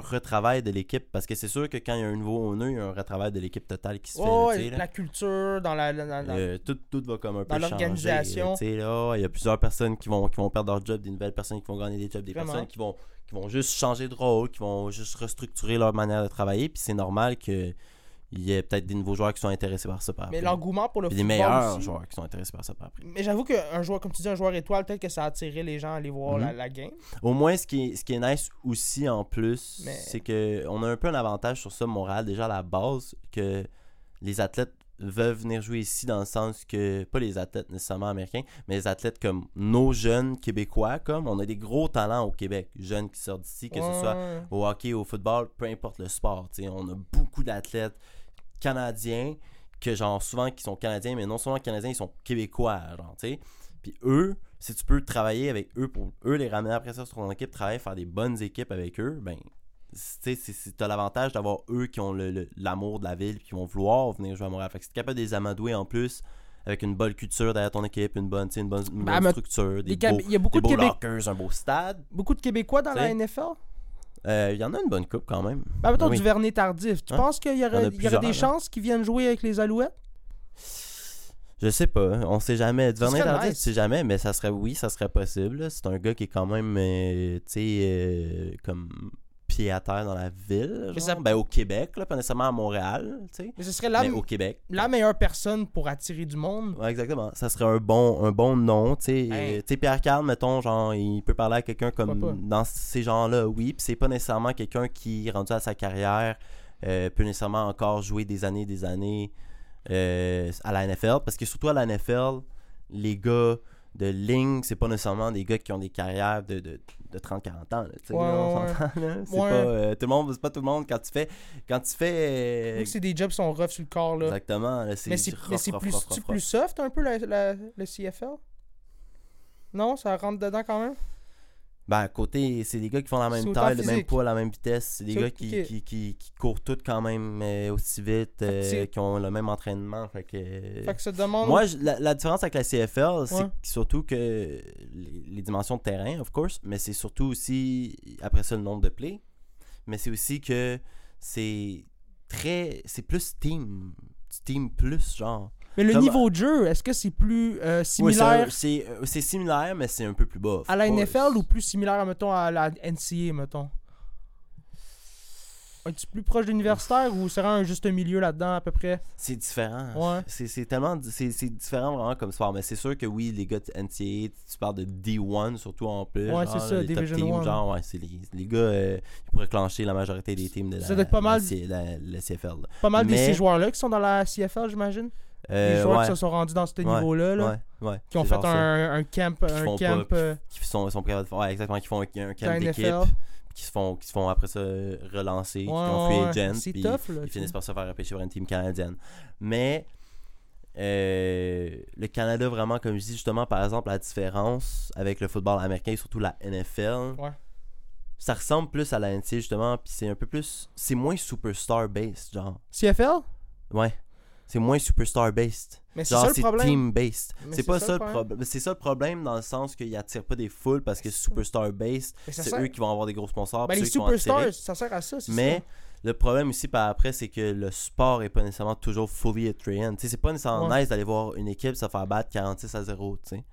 retravail de l'équipe, parce que c'est sûr que quand il y a un nouveau honneur, il y a un retravail de l'équipe totale qui se fait. Là, la culture, dans la... tout va comme un peu changer. Dans l'organisation. Tu sais, là, il y a plusieurs personnes qui vont perdre leur job, des nouvelles personnes qui vont gagner des jobs, des personnes qui vont juste changer de rôle, qui vont juste restructurer leur manière de travailler, puis c'est normal qu'il y ait peut-être des nouveaux joueurs qui sont intéressés par ça par après. Mais l'engouement pour le football aussi. Des meilleurs joueurs qui sont intéressés par ça par après. Mais j'avoue qu'un joueur, comme tu dis, un joueur étoile, peut-être que ça a attiré les gens à aller voir la game. Au moins, ce qui est nice aussi en plus, c'est qu'on a un peu un avantage sur ça, Montréal, déjà à la base, que les athlètes veulent venir jouer ici dans le sens que, pas les athlètes nécessairement américains, mais les athlètes comme nos jeunes Québécois, comme on a des gros talents au Québec, jeunes qui sortent d'ici, que ce soit au hockey, au football, peu importe le sport, t'sais, on a beaucoup d'athlètes canadiens, que genre souvent qui sont canadiens, mais non seulement canadiens, ils sont Québécois, genre, tu sais. Puis eux, si tu peux travailler avec eux, pour eux les ramener après ça sur ton équipe, travailler, faire des bonnes équipes avec eux, ben... t'as l'avantage d'avoir eux qui ont l'amour de la ville et qui vont vouloir venir jouer à Montréal. Fait que si t'es capable de les amadouer en plus avec une bonne culture derrière ton équipe, une bonne structure, des beaux lockers, un beau stade. Beaucoup de Québécois dans la NFL? Il y en a une bonne coupe quand même. Ben mettons Duvernay tardif. Tu penses qu'il y aurait des chances qu'ils viennent jouer avec les Alouettes? Je sais pas, on sait jamais. Duvernay tardif, nice. Tu sais jamais, mais ça serait possible. C'est un gars qui est quand même comme pied à terre dans la ville, au Québec, là, pas nécessairement à Montréal, tu sais. Mais ce serait au Québec. La meilleure personne pour attirer du monde. Ouais, exactement. Ça serait un bon nom, tu sais. Hey. Pierre Carl, mettons, genre, il peut parler à quelqu'un comme dans ces gens-là, oui, puis c'est pas nécessairement quelqu'un qui, rendu à sa carrière, peut nécessairement encore jouer des années à la NFL, parce que surtout à la NFL, les gars de ligne, c'est pas nécessairement des gars qui ont des carrières de 30-40 ans. Tu sais, on s'entend. Là. C'est pas tout le monde, c'est pas tout le monde. Quand tu fais c'est des jobs qui sont rough sur le corps là. Exactement. Là, c'est plus soft un peu le CFL. Non, ça rentre dedans quand même. Ben à côté, c'est des gars qui font la même taille, le même poids, la même vitesse. C'est des gars qui courent tous quand même aussi vite, qui ont le même entraînement. Fait que ça demande... Moi, la différence avec la CFL, c'est surtout que les dimensions de terrain, of course, mais c'est surtout aussi, après ça, le nombre de plays. Mais c'est aussi que c'est plus team. Team plus, genre. Mais le niveau de jeu, est-ce que c'est plus similaire? Oui, c'est similaire, mais c'est un peu plus bas. À la NFL ou plus similaire, mettons, à la NCAA, mettons? Es-tu plus proche de l'universitaire ou c'est vraiment un juste milieu là-dedans à peu près? C'est différent. Ouais. C'est tellement... c'est différent vraiment comme sport. Mais c'est sûr que oui, les gars NCAA, tu parles de D1 surtout en plus. Ouais, genre, c'est ça, les Division teams, 1. Genre, ouais, c'est les gars, ils pourraient clencher la majorité des teams de la, ça doit être pas mal, la CFL. Là. Pas mal de ces joueurs-là qui sont dans la CFL, j'imagine? Les joueurs qui se sont rendus dans ce niveau-là, là, qui ont fait un camp... Qui sont capables de faire... Ouais, exactement, qui font un camp d'équipe. Qui se font après ça relancer, qui ont fait agent, puis ils finissent par se faire repêcher par une team canadienne. Mais le Canada, vraiment, comme je dis, justement, par exemple, la différence avec le football américain et surtout la NFL, ça ressemble plus à la NCAA, justement, puis c'est un peu plus... C'est moins superstar-based, genre. CFL? Ouais. C'est moins superstar-based. Mais genre, c'est team-based. C'est pas ça le problème. C'est ça le problème dans le sens qu'ils n'attirent pas des foules parce que superstar-based, c'est eux qui vont avoir des gros sponsors. Ben les superstars, ça sert à ça, c'est mais ça. Mais le problème aussi par après, c'est que le sport n'est pas nécessairement toujours fully attrayant. T'sais, c'est pas nécessairement nice d'aller voir une équipe se faire battre 46-0, tu sais.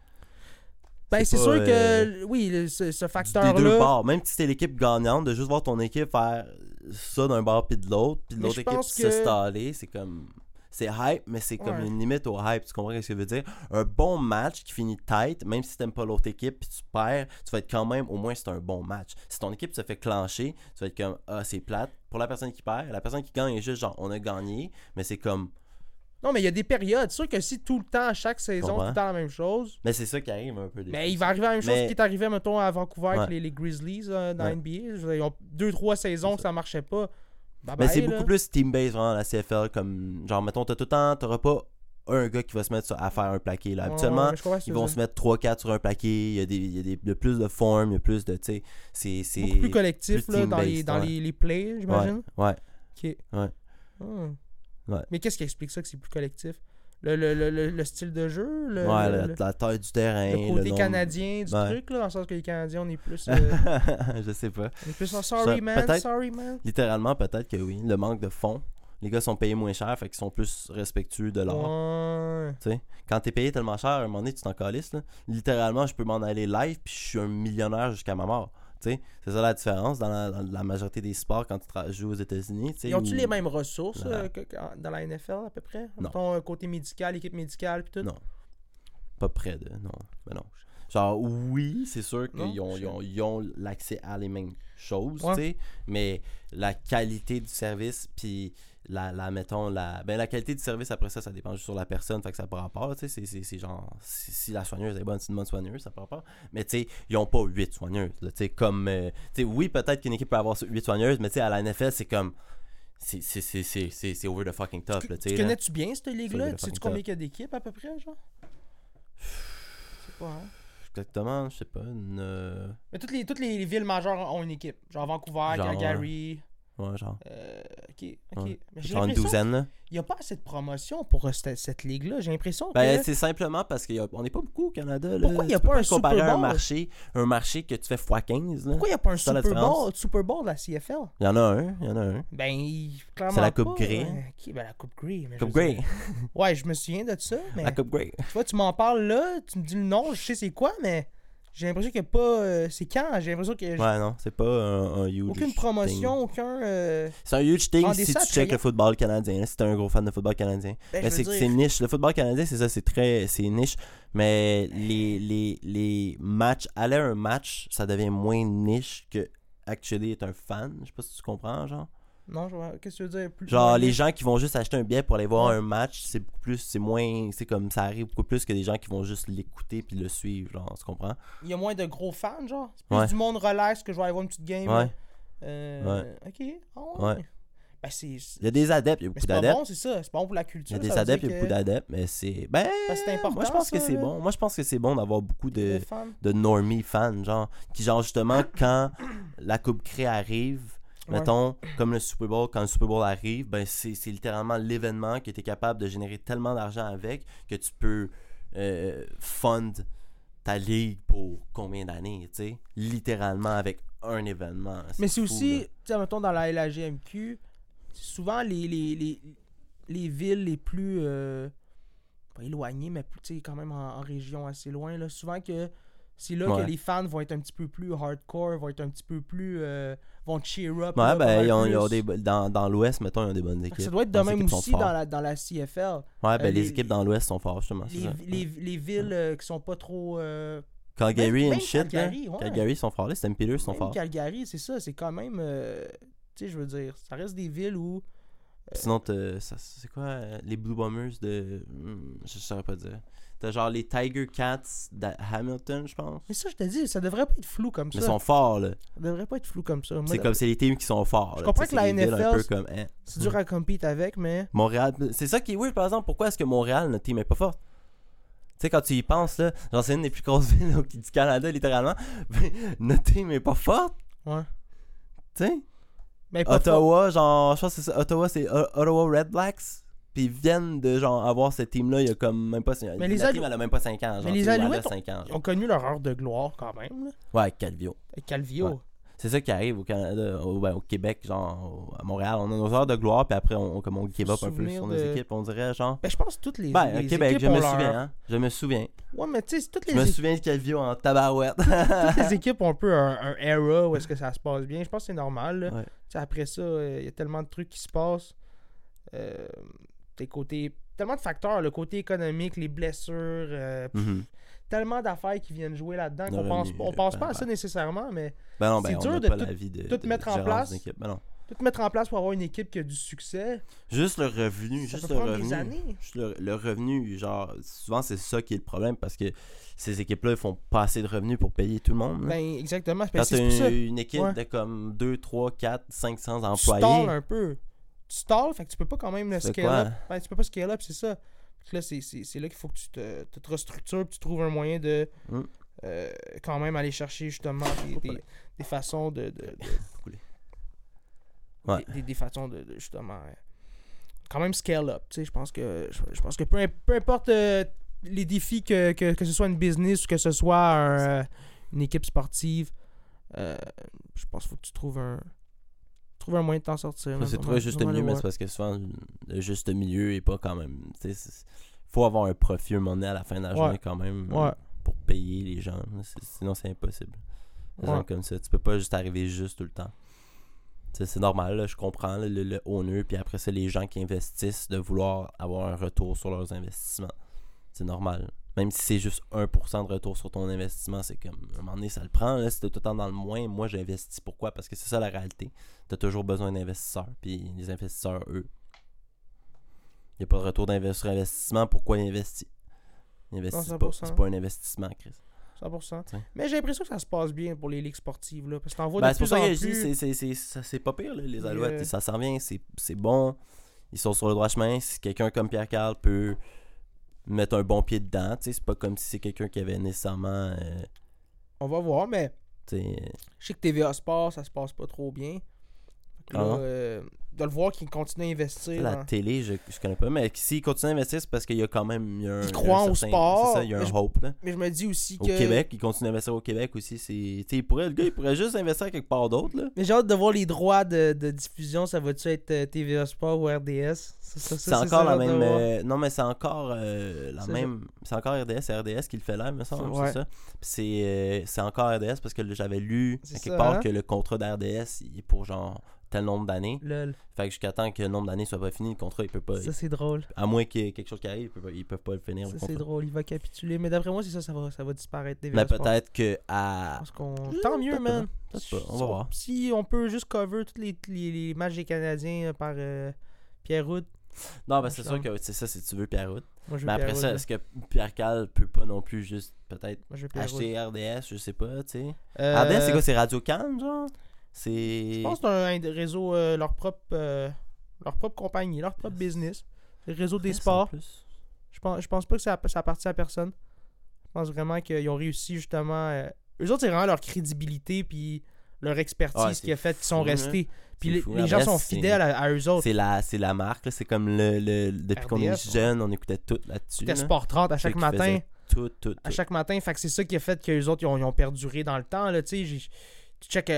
Ben c'est sûr que oui, ce facteur-là... Des deux bords. Même si c'est l'équipe gagnante, de juste voir ton équipe faire ça d'un bord puis de l'autre, puis de l'autre équipe se staller, c'est comme... C'est hype, mais c'est comme une limite au hype. Tu comprends ce que je veux dire? Un bon match qui finit tight, même si t'aimes pas l'autre équipe puis tu perds, tu vas être quand même, au moins c'est un bon match. Si ton équipe se fait clencher, tu vas être comme, ah, c'est plate. Pour la personne qui perd, la personne qui gagne est juste genre, on a gagné, mais c'est comme... Non, mais il y a des périodes. C'est sûr que si tout le temps, à chaque saison, tout le temps la même chose... Mais c'est ça qui arrive un peu. Mais il va arriver la même chose qui est arrivé, mettons, à Vancouver avec les Grizzlies dans la NBA. Ils ont 2-3 saisons que ça marchait pas. Bye-bye, mais c'est beaucoup plus team-based vraiment la CFL, comme genre mettons t'as tout le temps, t'auras pas un gars qui va se mettre à faire un plaqué là. Habituellement ils vont se mettre 3-4 sur un plaqué, il y a plus de forme, il y a plus de, tu sais, c'est beaucoup plus collectif plus là, dans les plays, j'imagine. Mais qu'est-ce qui explique ça que c'est plus collectif? Le style de jeu, la taille du terrain, le côté canadien du truc, là, dans le sens que les Canadiens, on est plus... je sais pas. On est plus en sorry man. Littéralement, peut-être que oui. Le manque de fonds. Les gars sont payés moins cher, fait qu'ils sont plus respectueux de l'art. Tu sais, quand t'es payé tellement cher, à un moment donné, tu t'en calisses. Littéralement, je peux m'en aller live, puis je suis un millionnaire jusqu'à ma mort. T'sais, c'est ça la différence dans la majorité des sports quand tu joues aux États-Unis. Ils ont-tu les mêmes ressources que dans la NFL à peu près? Non. Ton côté médical, équipe médicale pis tout? Non. Pas près de. Non. Mais non. Genre oui, c'est sûr qu'ils ont l'accès à les mêmes choses, t'sais, mais la qualité du service puis la qualité du service après ça dépend juste sur la personne, fait que ça prend rapport, tu sais, c'est genre si la soigneuse est bonne, c'est une bonne soigneuse, ça prend rapport, mais tu sais ils ont pas 8 soigneuses là, tu sais, comme tu sais, oui, peut-être qu'une équipe peut avoir 8 soigneuses, mais tu sais à la NFL c'est comme c'est over the fucking top là, tu sais. Connais-tu bien cette ligue là? Tu sais combien il y a d'équipes à peu près, genre? C'est pas exactement, je sais pas, mais toutes les villes majeures ont une équipe, genre Vancouver, Calgary. Ouais, genre. Ok. Mais genre une douzaine, là. Il n'y a pas assez de promotion pour cette ligue-là, j'ai l'impression. Ben, c'est simplement parce qu'on n'est pas beaucoup au Canada. Là. Pourquoi il n'y a pas un Super Bowl? Un marché que tu fais x15. Là. Pourquoi il n'y a pas un Super Bowl de la CFL? Il y en a un. Ben, clairement. C'est la Coupe Grey. Ok, ben la Coupe Grey. Ouais, je me souviens de ça. Mais... La Coupe Grey. Tu vois, tu m'en parles là, tu me dis le nom, je sais c'est quoi, mais. J'ai l'impression qu'il n'y a pas... c'est quand? J'ai l'impression que... Ouais, non, c'est pas un huge aucune promotion, thing. Aucun... C'est un huge thing si tu checkes le football canadien, là, si t'es un gros fan de football canadien. Ben, mais c'est niche. Le football canadien, c'est ça, c'est niche. Mais les matchs... Aller à un match, ça devient moins niche que actually être un fan. Je sais pas si tu comprends, genre. Non, qu'est-ce que tu veux dire? Plus... Genre, les gens qui vont juste acheter un billet pour aller voir un match, c'est beaucoup plus, c'est moins, c'est comme ça arrive beaucoup plus que des gens qui vont juste l'écouter puis le suivre, genre, tu comprends? Il y a moins de gros fans, genre? C'est plus du monde relax que je vais aller voir une petite game. Ouais. Ok. Oh, ouais. Ben, il y a des adeptes, il y a beaucoup d'adeptes. C'est bon, c'est ça. C'est bon pour la culture. Il y a des adeptes, il y a beaucoup d'adeptes, mais c'est. Ben, c'est important. Moi, je pense que c'est bon. Moi, je pense que c'est bon d'avoir beaucoup de normie fans, genre, qui, genre, justement, quand la Coupe Grey arrive. Mettons, comme le Super Bowl, quand le Super Bowl arrive, ben c'est littéralement l'événement que tu es capable de générer tellement d'argent avec que tu peux fund ta ligue pour combien d'années, tu sais, littéralement avec un événement. C'est mais c'est fou, aussi, tu sais, mettons, dans la LAGMQ, souvent les villes les plus, pas éloignées, mais tu sais, quand même en région assez loin, là, souvent que C'est là que les fans vont être un petit peu plus hardcore, vont être un petit peu plus... vont cheer up. Ouais, là, ben, ils ont des, dans l'Ouest, mettons, ils ont des bonnes équipes. Ça doit être de même aussi dans la CFL. Ouais, ben, les équipes dans l'Ouest sont fortes, justement. Les villes qui sont pas trop... Calgary et shit, là. Calgary sont forts, là. St. Peters sont forts. Calgary, c'est ça. C'est quand même... tu sais, je veux dire, ça reste des villes où... Sinon, c'est quoi les Blue Bombers de... je ne saurais pas dire. T'as genre les Tiger Cats de Hamilton, je pense. Mais ça, je te dis, ça devrait pas être flou comme ça. Mais ils sont forts, là. Ça devrait pas être flou comme ça. Moi, c'est les teams qui sont forts. Je comprends que la NFL, un peu comme, c'est dur à compete avec, mais... Montréal, c'est ça qui est weird, par exemple. Pourquoi est-ce que Montréal, notre team est pas forte? Tu sais, quand tu y penses, là, genre c'est une des plus grosses villes du Canada, littéralement. Notre team est pas forte. Ouais. Tu sais? Mais Ottawa, genre, je pense que c'est ça. Ottawa, c'est Ottawa Red Blacks. Puis ils viennent de genre avoir cette team-là, il y a comme même pas 5 ans. Mais la team, elle a même pas 5 ans. Genre, mais les Alouettes ont connu leur heure de gloire quand même. Là. Ouais, Calvio. Ouais. C'est ça qui arrive au Canada, au Québec, genre à Montréal. On a nos heures de gloire, puis après, on give up un peu sur nos équipes, on dirait, genre. Ben, je pense que toutes les équipes. Ben, Québec, je me souviens, hein. Je me souviens. Ouais, mais tu sais, toutes les équipes. Je me souviens de Calvio en tabarouette. Toutes les équipes ont un peu un era où est-ce que ça se passe bien. Je pense que c'est normal, là. Ouais. Après ça, il y a tellement de trucs qui se passent. Tellement de facteurs, le côté économique, les blessures, tellement d'affaires qui viennent jouer là-dedans qu'on pense pas à ça nécessairement, mais c'est dur de tout mettre en place. Tout mettre en place pour avoir une équipe qui a du succès. Juste le revenu. Le revenu, genre, souvent c'est ça qui est le problème parce que ces équipes-là, ils font pas assez de revenus pour payer tout le monde. Ben, exactement. Quand tu as une équipe de comme 2, 3, 4, 500 employés. Tu stalles un peu. Tu stalles, fait que tu peux pas quand même le scale up. Ben, tu peux pas scale up, c'est ça. Fait que là, c'est là qu'il faut que tu te restructures, que tu trouves un moyen de quand même aller chercher justement des façons des façons de justement quand même scale up. Tu sais, je pense que peu importe les défis que ce soit une business ou que ce soit une équipe sportive, je pense qu'il faut que tu trouves un moyen de t'en sortir. Ça, c'est trouver juste le milieu, mais c'est parce que souvent, le juste milieu est pas quand même... Il faut avoir un profit, un moment donné, à la fin de la journée quand même pour payer les gens. Sinon, c'est impossible. Les gens comme ça, tu peux pas juste arriver juste tout le temps. T'sais, c'est normal, là, je comprends, là, le owner, puis après ça, les gens qui investissent, de vouloir avoir un retour sur leurs investissements. C'est normal. Même si c'est juste 1% de retour sur ton investissement, c'est comme, à un moment donné, ça le prend. Là, si t'es tout le temps dans le moins, moi, j'investis. Pourquoi? Parce que c'est ça, la réalité. T'as toujours besoin d'investisseurs, puis les investisseurs, eux, il n'y a pas de retour sur investissement. Pourquoi ils investissent? Ils n'investissent pas. C'est pas un investissement, Chris. 100%. T'sais. Mais j'ai l'impression que ça se passe bien pour les ligues sportives, là, parce que t'en vois de plus en plus. C'est pas pire, là, les Alouettes. Ça s'en vient, c'est bon. Ils sont sur le droit chemin. Si quelqu'un comme Pierre-Carl peut... mettre un bon pied dedans, tu sais, c'est pas comme si c'est quelqu'un qui avait nécessairement... On va voir, mais... Je sais que TVA Sport, ça se passe pas trop bien. Là, de le voir qu'il continue à investir. La télé, je connais pas, mais s'il continue à investir, c'est parce qu'il y a quand même... Ils croient au sport. C'est ça, il y a un hope, là. Mais je me dis aussi que... Au Québec, il continue à investir au Québec aussi, c'est... Tu sais, le gars, il pourrait juste investir quelque part d'autre, là. Mais j'ai hâte de voir les droits de diffusion, ça va-tu être TVA Sport ou RDS? C'est encore la même... non, mais c'est encore la même... C'est encore RDS, c'est RDS qui le fait là, me semble, c'est ça. C'est encore RDS parce que j'avais lu quelque part que le contrat d'RDS, il est pour genre... tel nombre d'années. Lol. Fait que jusqu'à temps que le nombre d'années soit pas fini, le contrat, il peut pas... Ça, c'est drôle. À moins qu'il y ait quelque chose qui arrive, ils peuvent pas le finir. Ça, le c'est drôle. Il va capituler. Mais d'après moi, c'est ça, ça va disparaître. Mais peut-être que à... Tant mieux, man. On va voir. Si on peut juste cover tous les matchs des Canadiens par Pierre-Roud. Non, ben c'est sûr que c'est ça, si tu veux Pierre-Roud. Mais après ça, est-ce que Pierre-Carl peut pas non plus juste peut-être acheter RDS, je sais pas, tu sais. RDS, c'est quoi? C'est Radio-Can, genre? Je pense que c'est un réseau, leur propre compagnie, leur propre business. Le réseau des sports. Je pense pas que ça appartient à personne. Je pense vraiment qu'ils ont réussi justement... Eux autres, c'est vraiment leur crédibilité puis leur expertise qui a fait qu'ils sont restés. Puis les gens sont fidèles à eux autres. C'est la marque. Là. C'est comme depuis qu'on est jeune, on écoutait tout là-dessus. C'était là. Sport 30 à chaque matin. Tout. À chaque matin. Fait que c'est ça qui a fait qu'eux autres, ils ont perduré dans le temps. Là. Tu sais, tu check...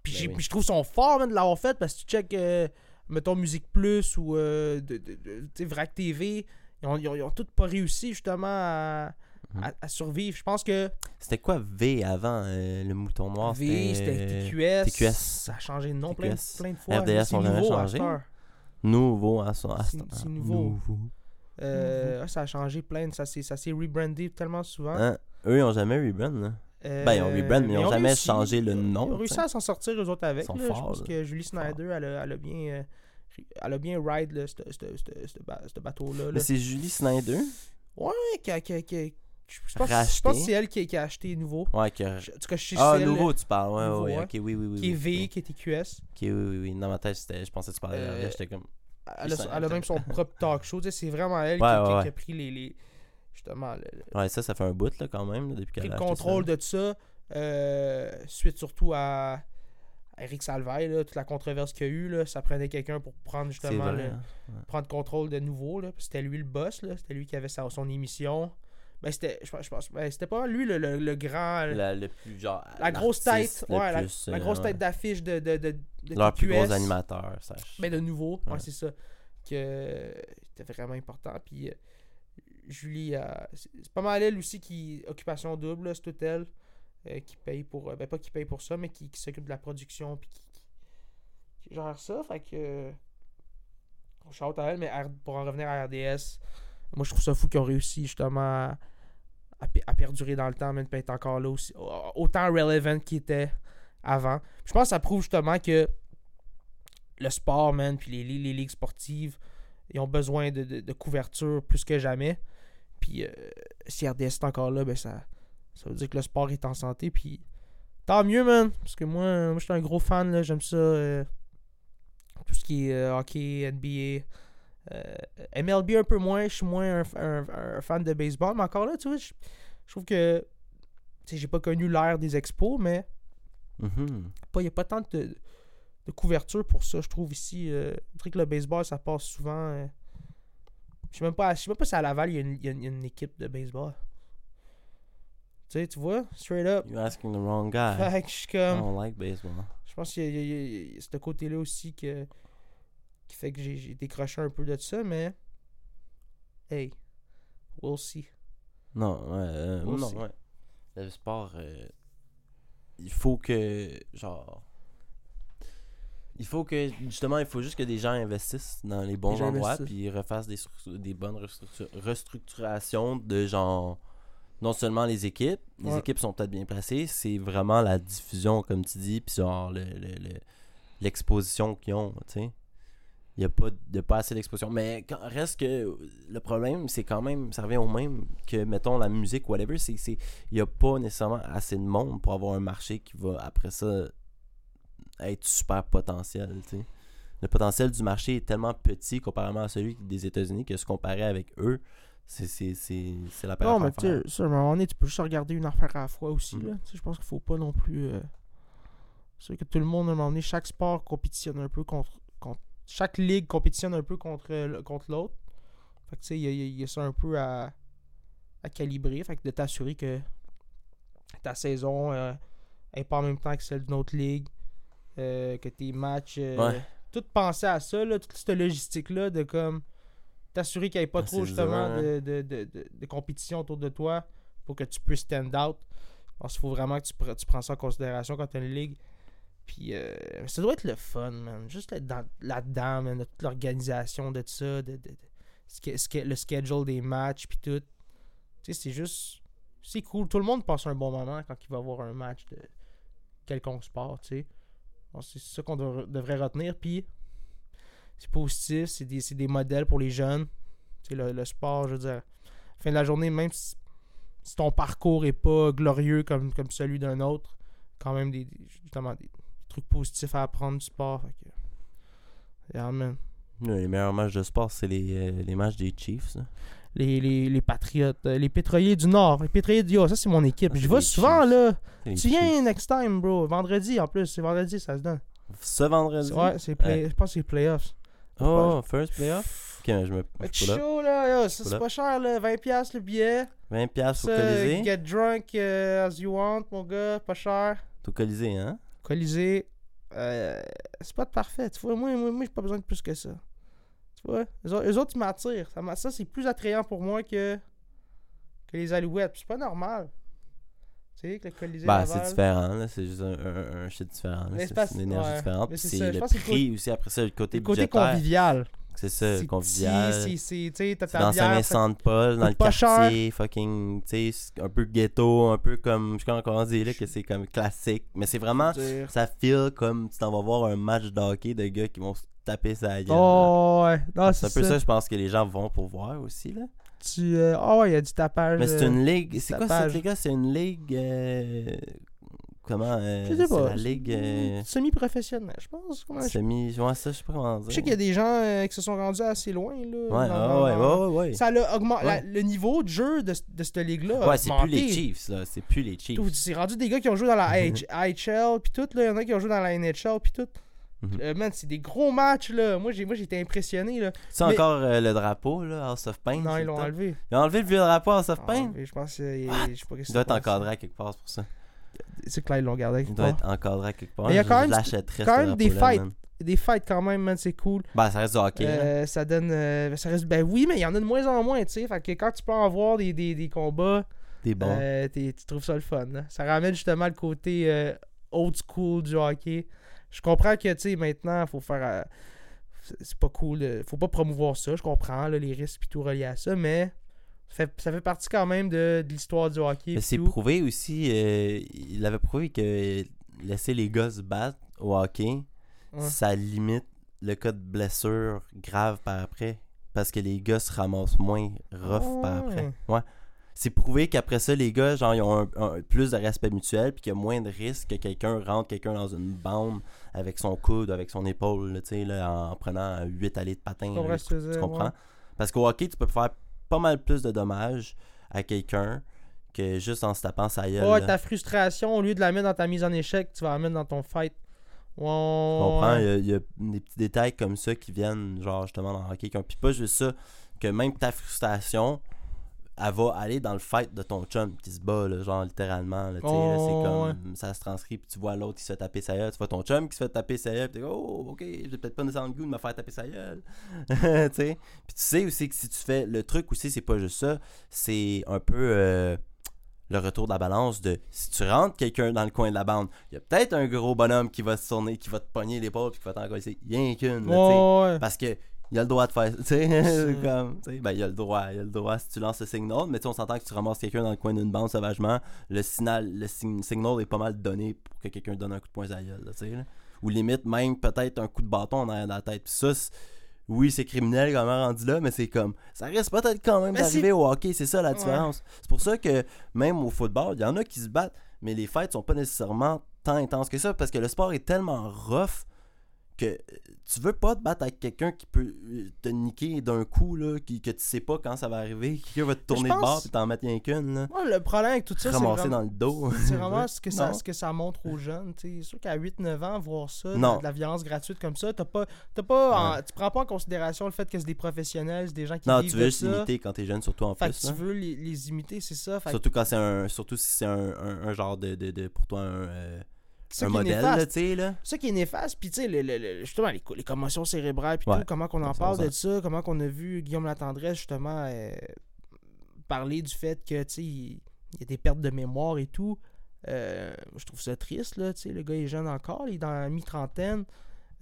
Puis je trouve qu'ils sont forts de l'avoir fait parce que tu check, mettons, Musique Plus ou Vrac TV, ils ont tous pas réussi justement à, à survivre. Je pense que... C'était quoi V avant le mouton noir? V, c'était TQS. Ça a changé de nom plein de fois. RDS, on l'a changé. Nouveau à son instant. C'est nouveau. Ça a changé plein. Ça s'est rebrandé tellement souvent. Hein? Eux, ils n'ont jamais rebrand. Ils ont rebrand, mais ils n'ont jamais changé le nom. Ils ont réussi à s'en sortir, eux autres, avec. Ils sont forts, je pense que Julie Snyder, elle a bien ride ce bateau-là. Mais c'est Julie Snyder? Ouais, je pense que c'est elle qui a acheté nouveau. Ouais, nouveau, tu parles. Ouais, nouveau, okay, oui. Qui est V, qui était QS. Ok, oui. Dans ma tête, je pensais que tu parlais de j'étais comme... Elle a même son propre talk show. C'est vraiment elle qui a pris les... Justement... Ça fait un bout, là, quand même, depuis qu'elle a acheté le contrôle de tout ça. Suite surtout à Eric Salvaille, toute la controverse qu'il y a eu, là, ça prenait quelqu'un pour prendre justement prendre contrôle de nouveau. Là, c'était lui le boss, là, c'était lui qui avait son émission. C'était pas lui le grand. Le plus genre. La grosse tête. La grosse tête d'affiche de leur TQS. Plus gros animateur, ça. Mais de nouveau, c'est ça. Que c'était vraiment important. Puis Julie, c'est pas mal elle aussi qui. Occupation double, là, c'est tout elle. Qui paye pour... pas qui paye pour ça, mais qui s'occupe de la production, puis qui gère ça, fait que... On chante à elle, mais pour en revenir à RDS, moi, je trouve ça fou qu'ils ont réussi, justement, à perdurer dans le temps, même pas être encore là aussi. Autant relevant qu'ils étaient avant. Je pense que ça prouve, justement, que le sport, man, puis les ligues sportives, ils ont besoin de couverture plus que jamais. Puis, si RDS est encore là, ben ça... Ça veut dire que le sport est en santé, puis tant mieux, man! Parce que moi je suis un gros fan, là, j'aime ça. Tout ce qui est hockey, NBA, MLB un peu moins, je suis moins un fan de baseball, mais encore là, tu vois, je trouve que, tu sais, j'ai pas connu l'ère des expos, mais il n'y a pas tant de couverture pour ça, je trouve, ici. Le truc que le baseball, ça passe souvent. Je sais même pas si à Laval, il y a une équipe de baseball. Tu vois, straight up. You're asking the wrong guy. Fait que je suis comme... I don't like baseball. Je pense qu'il y a ce côté-là aussi qui fait que j'ai décroché un peu de ça, mais... Hey, we'll see. Non, ouais. Le sport, il faut que, genre... Il faut juste que des gens investissent dans les bons endroits, puis ils refassent des bonnes restructurations de genre... Non seulement les équipes, les équipes sont peut-être bien placées, c'est vraiment la diffusion, comme tu dis, puis genre l'exposition qu'ils ont, tu sais. Il n'y a pas assez d'exposition. Mais reste que le problème, c'est quand même, ça revient au même que, mettons, la musique, whatever, c'est il n'y a pas nécessairement assez de monde pour avoir un marché qui va, après ça, être super potentiel, tu sais. Le potentiel du marché est tellement petit comparément à celui des États-Unis que se comparer avec eux, c'est la période. Non, mais tu sais, à un moment donné, tu peux juste regarder une affaire à la fois aussi. Je pense qu'il faut pas non plus... C'est que tout le monde, à un moment donné, chaque sport compétitionne un peu contre chaque ligue compétitionne un peu contre l'autre. Fait que tu sais, il y a ça un peu à calibrer. Fait que de t'assurer que ta saison n'est pas en même temps que celle d'une autre ligue, que tes matchs... Tout penser à ça, là, toute cette logistique-là de comme... T'assurer qu'il n'y ait pas trop justement de compétition autour de toi pour que tu puisses stand out. Alors, il faut vraiment que tu prends ça en considération quand tu as une ligue. Puis ça doit être le fun, man. Juste être là-dedans, man. Toute l'organisation de tout ça, le schedule des matchs, puis tout. Tu sais, c'est juste... C'est cool. Tout le monde passe un bon moment quand il va avoir un match de quelconque sport, tu sais. Bon, c'est ça qu'on devrait retenir, puis... C'est positif, c'est des modèles pour les jeunes. C'est le sport, je veux dire. Fin de la journée, même si ton parcours n'est pas glorieux comme celui d'un autre, quand même des trucs positifs à apprendre du sport. Fait que... Yeah, man. Les meilleurs matchs de sport, c'est les matchs des Chiefs. Hein. Les Patriotes, les Pétroliers du Nord. Les Pétroliers du Nord, ça c'est mon équipe. Je vais souvent, Chiefs. Là. Tu viens Chiefs. Next time, bro. Vendredi, en plus. C'est vendredi, ça se donne. Ce vendredi? Ouais, je pense que c'est les playoffs. Oh, first playoff? Ok, je suis chaud là, c'est pas cher là, 20$ le billet. 20$ au Colisée. Get drunk as you want, mon gars, pas cher. T'es au Colisée, hein? Colisée, c'est pas parfait, tu vois, moi j'ai pas besoin de plus que ça. Tu vois, eux autres ils m'attirent, ça c'est plus attrayant pour moi que les Alouettes. C'est pas normal. Tu sais, que le Colisée Laval... c'est différent, là. C'est juste un shit différent. Là. C'est une énergie différente. C'est le prix aussi, après ça, le côté budgétaire. Le côté convivial. C'est ça, convivial. C'est dans Saint-Vincent-de-Paul, dans le quartier, fucking, tu sais, un peu ghetto, un peu comme, je sais encore dire là que c'est comme classique. Mais c'est vraiment, ça feel comme tu t'en vas voir un match de hockey de gars qui vont se taper sa gueule. Oh, ouais. Non, c'est un peu ça, je pense que les gens vont pour voir aussi, là. Il y a du tapage. Mais c'est une ligue, c'est quoi cette ligue-là? C'est une ligue... Comment, je sais pas, c'est la ligue semi-professionnelle, je pense. Je sais pas comment dire. Je sais qu'il y a des gens qui se sont rendus assez loin. Là. Ça augmente. Le niveau de jeu de cette ligue-là. Ouais, c'est plus les Chiefs, là. C'est plus les Chiefs. C'est rendu des gars qui ont joué dans la IHL, puis tout, là. Il y en a qui ont joué dans la NHL, puis tout. Man, c'est des gros matchs, là. Moi, j'étais impressionné, là. C'est encore le drapeau, là, House of Pain. Non, ils l'ont enlevé. Ils ont enlevé le vieux drapeau House of Pain. Je pense que ça doit être encadré à quelque part pour ça. C'est que là, ils l'ont gardé quelque part. Il doit être encadré à quelque part. Il y a quand même des fights. Des fights quand même, man, c'est cool. Ben, ça reste du hockey. Ça donne... ça reste... Ben oui, mais il y en a de moins en moins, tu sais. Fait que quand tu peux en voir des combats... T'es bon. Tu trouves ça le fun. Là. Ça ramène justement le côté old school du hockey. Je comprends que, tu sais, maintenant, il faut faire... c'est pas cool. Faut pas promouvoir ça. Je comprends, là, les risques et tout reliés à ça, mais... Ça fait partie quand même de l'histoire du hockey. Mais c'est prouvé aussi, il avait prouvé que laisser les gars se battre au hockey, ça limite le cas de blessure grave par après. Parce que les gars se ramassent moins rough par après. Ouais. C'est prouvé qu'après ça, les gars, genre, ils ont plus de respect mutuel, puis qu'il y a moins de risque que quelqu'un rentre quelqu'un dans une bande avec son coude, avec son épaule, là, tu sais, là, en prenant 8 allées de patin. Tu comprends? Ouais. Parce qu'au hockey, tu peux faire pas mal plus de dommages à quelqu'un que juste en se tapant sa gueule. Ouais, ta frustration, au lieu de la mettre dans ta mise en échec, tu vas la mettre dans ton fight. Wow. Je comprends, il y a des petits détails comme ça qui viennent, genre justement dans le hockey. Puis pas juste ça, que même ta frustration, elle va aller dans le fight de ton chum qui se bat, là, genre littéralement. Là, là, c'est comme ça se transcrit, puis tu vois l'autre qui se fait taper sa gueule. Tu vois ton chum qui se fait taper sa gueule, puis tu dis, oh, ok, j'ai peut-être pas nécessairement le goût de me faire taper sa gueule. Puis tu sais aussi que si tu fais le truc aussi, c'est pas juste ça, c'est un peu le retour de la balance de si tu rentres quelqu'un dans le coin de la bande, il y a peut-être un gros bonhomme qui va se tourner, qui va te pogner l'épaule, puis qui va t'en coller. Il y en a qu'une, parce que. Il a le droit de faire ça, tu sais, comme, tu sais, ben il a le droit si tu lances le signal, mais tu sais, on s'entend que tu ramasses quelqu'un dans le coin d'une bande sauvagement, le signal est pas mal donné pour que quelqu'un donne un coup de poing à la gueule, tu sais, ou limite même peut-être un coup de bâton en arrière de la tête, puis ça, c'est criminel quand même rendu là, mais c'est comme, ça risque peut-être quand même d'arriver au hockey, c'est ça la différence, c'est pour ça que même au football, il y en a qui se battent, mais les fights sont pas nécessairement tant intenses que ça, parce que le sport est tellement rough, que tu veux pas te battre avec quelqu'un qui peut te niquer d'un coup, là, que tu sais pas quand ça va arriver, quelqu'un va te tourner de bord et t'en mettre rien qu'une. Là. Ouais, le problème avec tout ça, c'est dans le dos. C'est vraiment ce que ça montre aux jeunes. C'est sûr qu'à 8-9 ans, voir ça, de la violence gratuite comme ça, tu prends pas en considération le fait que c'est des professionnels, c'est des gens qui vivent de ça. Non, tu veux juste imiter quand t'es jeune, surtout en fait plus. Tu veux les imiter, c'est ça. Fait surtout, surtout si c'est un genre de pour toi, un modèle, là, tu sais, là. Ça qui est néfaste, puis tu sais, justement, les commotions cérébrales, puis tout, comment qu'on en parle de ça, comment qu'on a vu Guillaume Latendresse, justement, parler du fait que, tu sais, il y a des pertes de mémoire et tout. Je trouve ça triste, là, tu sais, le gars est jeune encore, il est dans la mi-trentaine,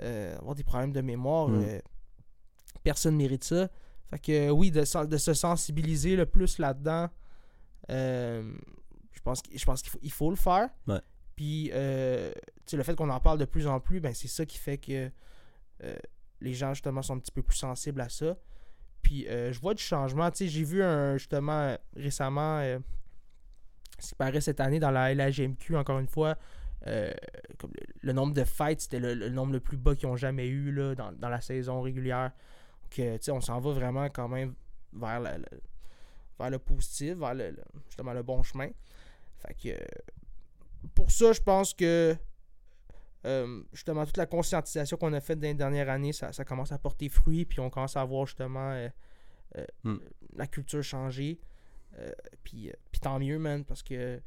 avoir des problèmes de mémoire, personne ne mérite ça. Fait que, oui, de se sensibiliser le plus là-dedans, je pense qu'il faut le faire. Ouais. Puis, le fait qu'on en parle de plus en plus, ben c'est ça qui fait que les gens, justement, sont un petit peu plus sensibles à ça. Puis, je vois du changement. Tu sais, j'ai vu, justement, récemment, ce qui paraît cette année dans la LHMQ, encore une fois, comme le nombre de fights, c'était le nombre le plus bas qu'ils ont jamais eu là, dans la saison régulière. Donc, tu sais, on s'en va vraiment quand même vers le positif, vers justement le bon chemin. Fait que... Pour ça, je pense que justement toute la conscientisation qu'on a faite dans les dernières années, ça commence à porter fruit, puis on commence à voir justement la culture changer. Puis tant mieux, man, parce que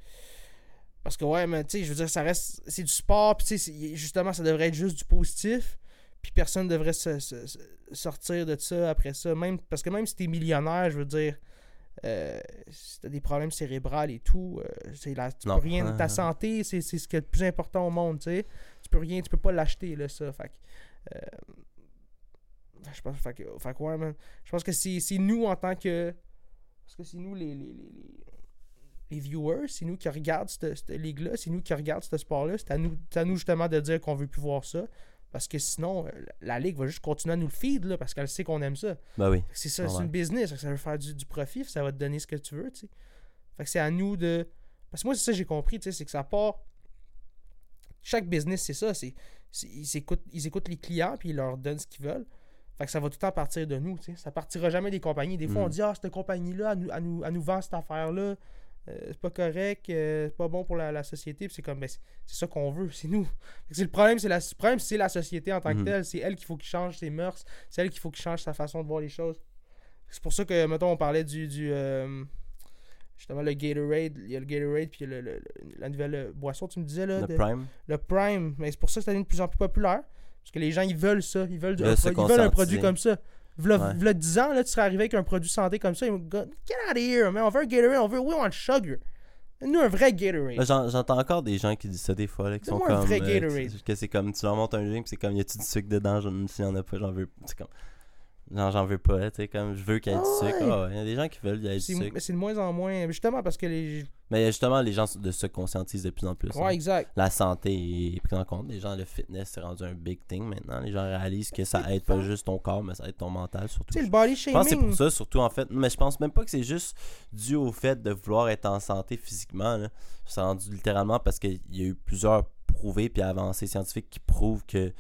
ouais, mais tu sais, je veux dire, ça reste, c'est du sport, puis tu sais, justement, ça devrait être juste du positif, puis personne ne devrait se sortir de ça après ça, même parce que même si t'es millionnaire, je veux dire. si t'as des problèmes cérébraux et tout, tu peux rien, ta santé, c'est ce qui est le plus important au monde, tu sais. Tu peux rien, tu peux pas l'acheter, là, ça. Fait que, je pense que ouais, man. Je pense que c'est nous en tant que. Parce que c'est nous les viewers, c'est nous qui regardent cette ligue-là, c'est nous qui regardent ce sport-là. C'est à nous justement de dire qu'on veut plus voir ça. Parce que sinon, la ligue va juste continuer à nous le feed, là, parce qu'elle sait qu'on aime ça. Ben oui. C'est ça, c'est une business. Ça veut faire du profit, ça va te donner ce que tu veux, tu sais. Fait que c'est à nous de. Parce que moi, c'est ça que j'ai compris, tu sais, c'est que ça part. Chaque business, c'est ça. Ils écoutent les clients, puis ils leur donnent ce qu'ils veulent. Fait que ça va tout le temps partir de nous, tu sais. Ça partira jamais des compagnies. Des fois, on dit, cette compagnie-là, elle nous vend cette affaire-là. C'est pas correct, c'est pas bon pour la société, puis c'est comme, ben, c'est ça qu'on veut, c'est nous. C'est le problème, c'est la société en tant que telle, c'est elle qu'il faut qu'il change ses mœurs, c'est elle qu'il faut qu'il change sa façon de voir les choses. C'est pour ça que, mettons, on parlait du justement, le Gatorade, il y a le Gatorade, puis la nouvelle boisson, tu me disais, là. Le Prime, mais c'est pour ça que ça devient de plus en plus populaire, parce que les gens, ils veulent ça, ils veulent un produit comme ça. V'là 10 ans, là, tu serais arrivé avec un produit santé comme ça, ils me disent « Get out of here, man, on veut un Gatorade, we want sugar. » Nous, un vrai Gatorade. Là, j'entends encore des gens qui disent ça des fois, là, qui sont comme... un vrai Gatorade. Que c'est comme, tu leur montes un drink, c'est comme, y a-tu du sucre dedans, s'il y en a pas, j'en veux pas. C'est comme, genre, j'en veux pas, tu sais, comme, je veux qu'il y ait du sucre. Oh, ouais. Y a des gens qui veulent qu'il y ait du sucre. Mais c'est de moins en moins, justement, parce que les... Mais justement, les gens se conscientisent de plus en plus. Ouais, hein. Exact. La santé est prise en compte. Les gens, le fitness, c'est rendu un big thing maintenant. Les gens réalisent que ça aide pas juste ton corps, mais ça aide ton mental surtout. C'est le body shaming. Je pense que c'est pour ça, surtout en fait. Mais je pense même pas que c'est juste dû au fait de vouloir être en santé physiquement, là. C'est rendu littéralement parce qu'il y a eu plusieurs prouvés puis avancées scientifiques qui prouvent que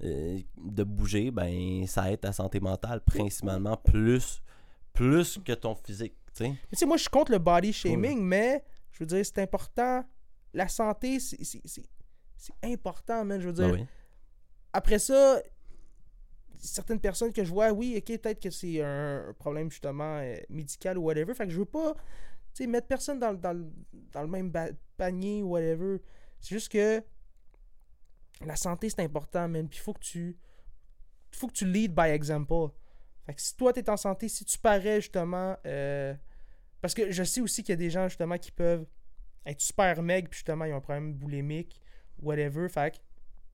de bouger, ben ça aide ta santé mentale principalement plus que ton physique. Tu sais, moi, je suis contre le body shaming, mais je veux dire, c'est important. La santé, c'est important, man. Je veux dire, ben oui. Après ça, certaines personnes que je vois, oui, ok, peut-être que c'est un problème, justement, médical ou whatever. Fait que je veux pas, tu sais, mettre personne dans le même panier ou whatever. C'est juste que la santé, c'est important, man. Puis faut que tu lead by example. Fait que si toi, t'es en santé, si tu parais, justement... parce que je sais aussi qu'il y a des gens, justement, qui peuvent être super maigres, puis justement, ils ont un problème boulimique, whatever. Fait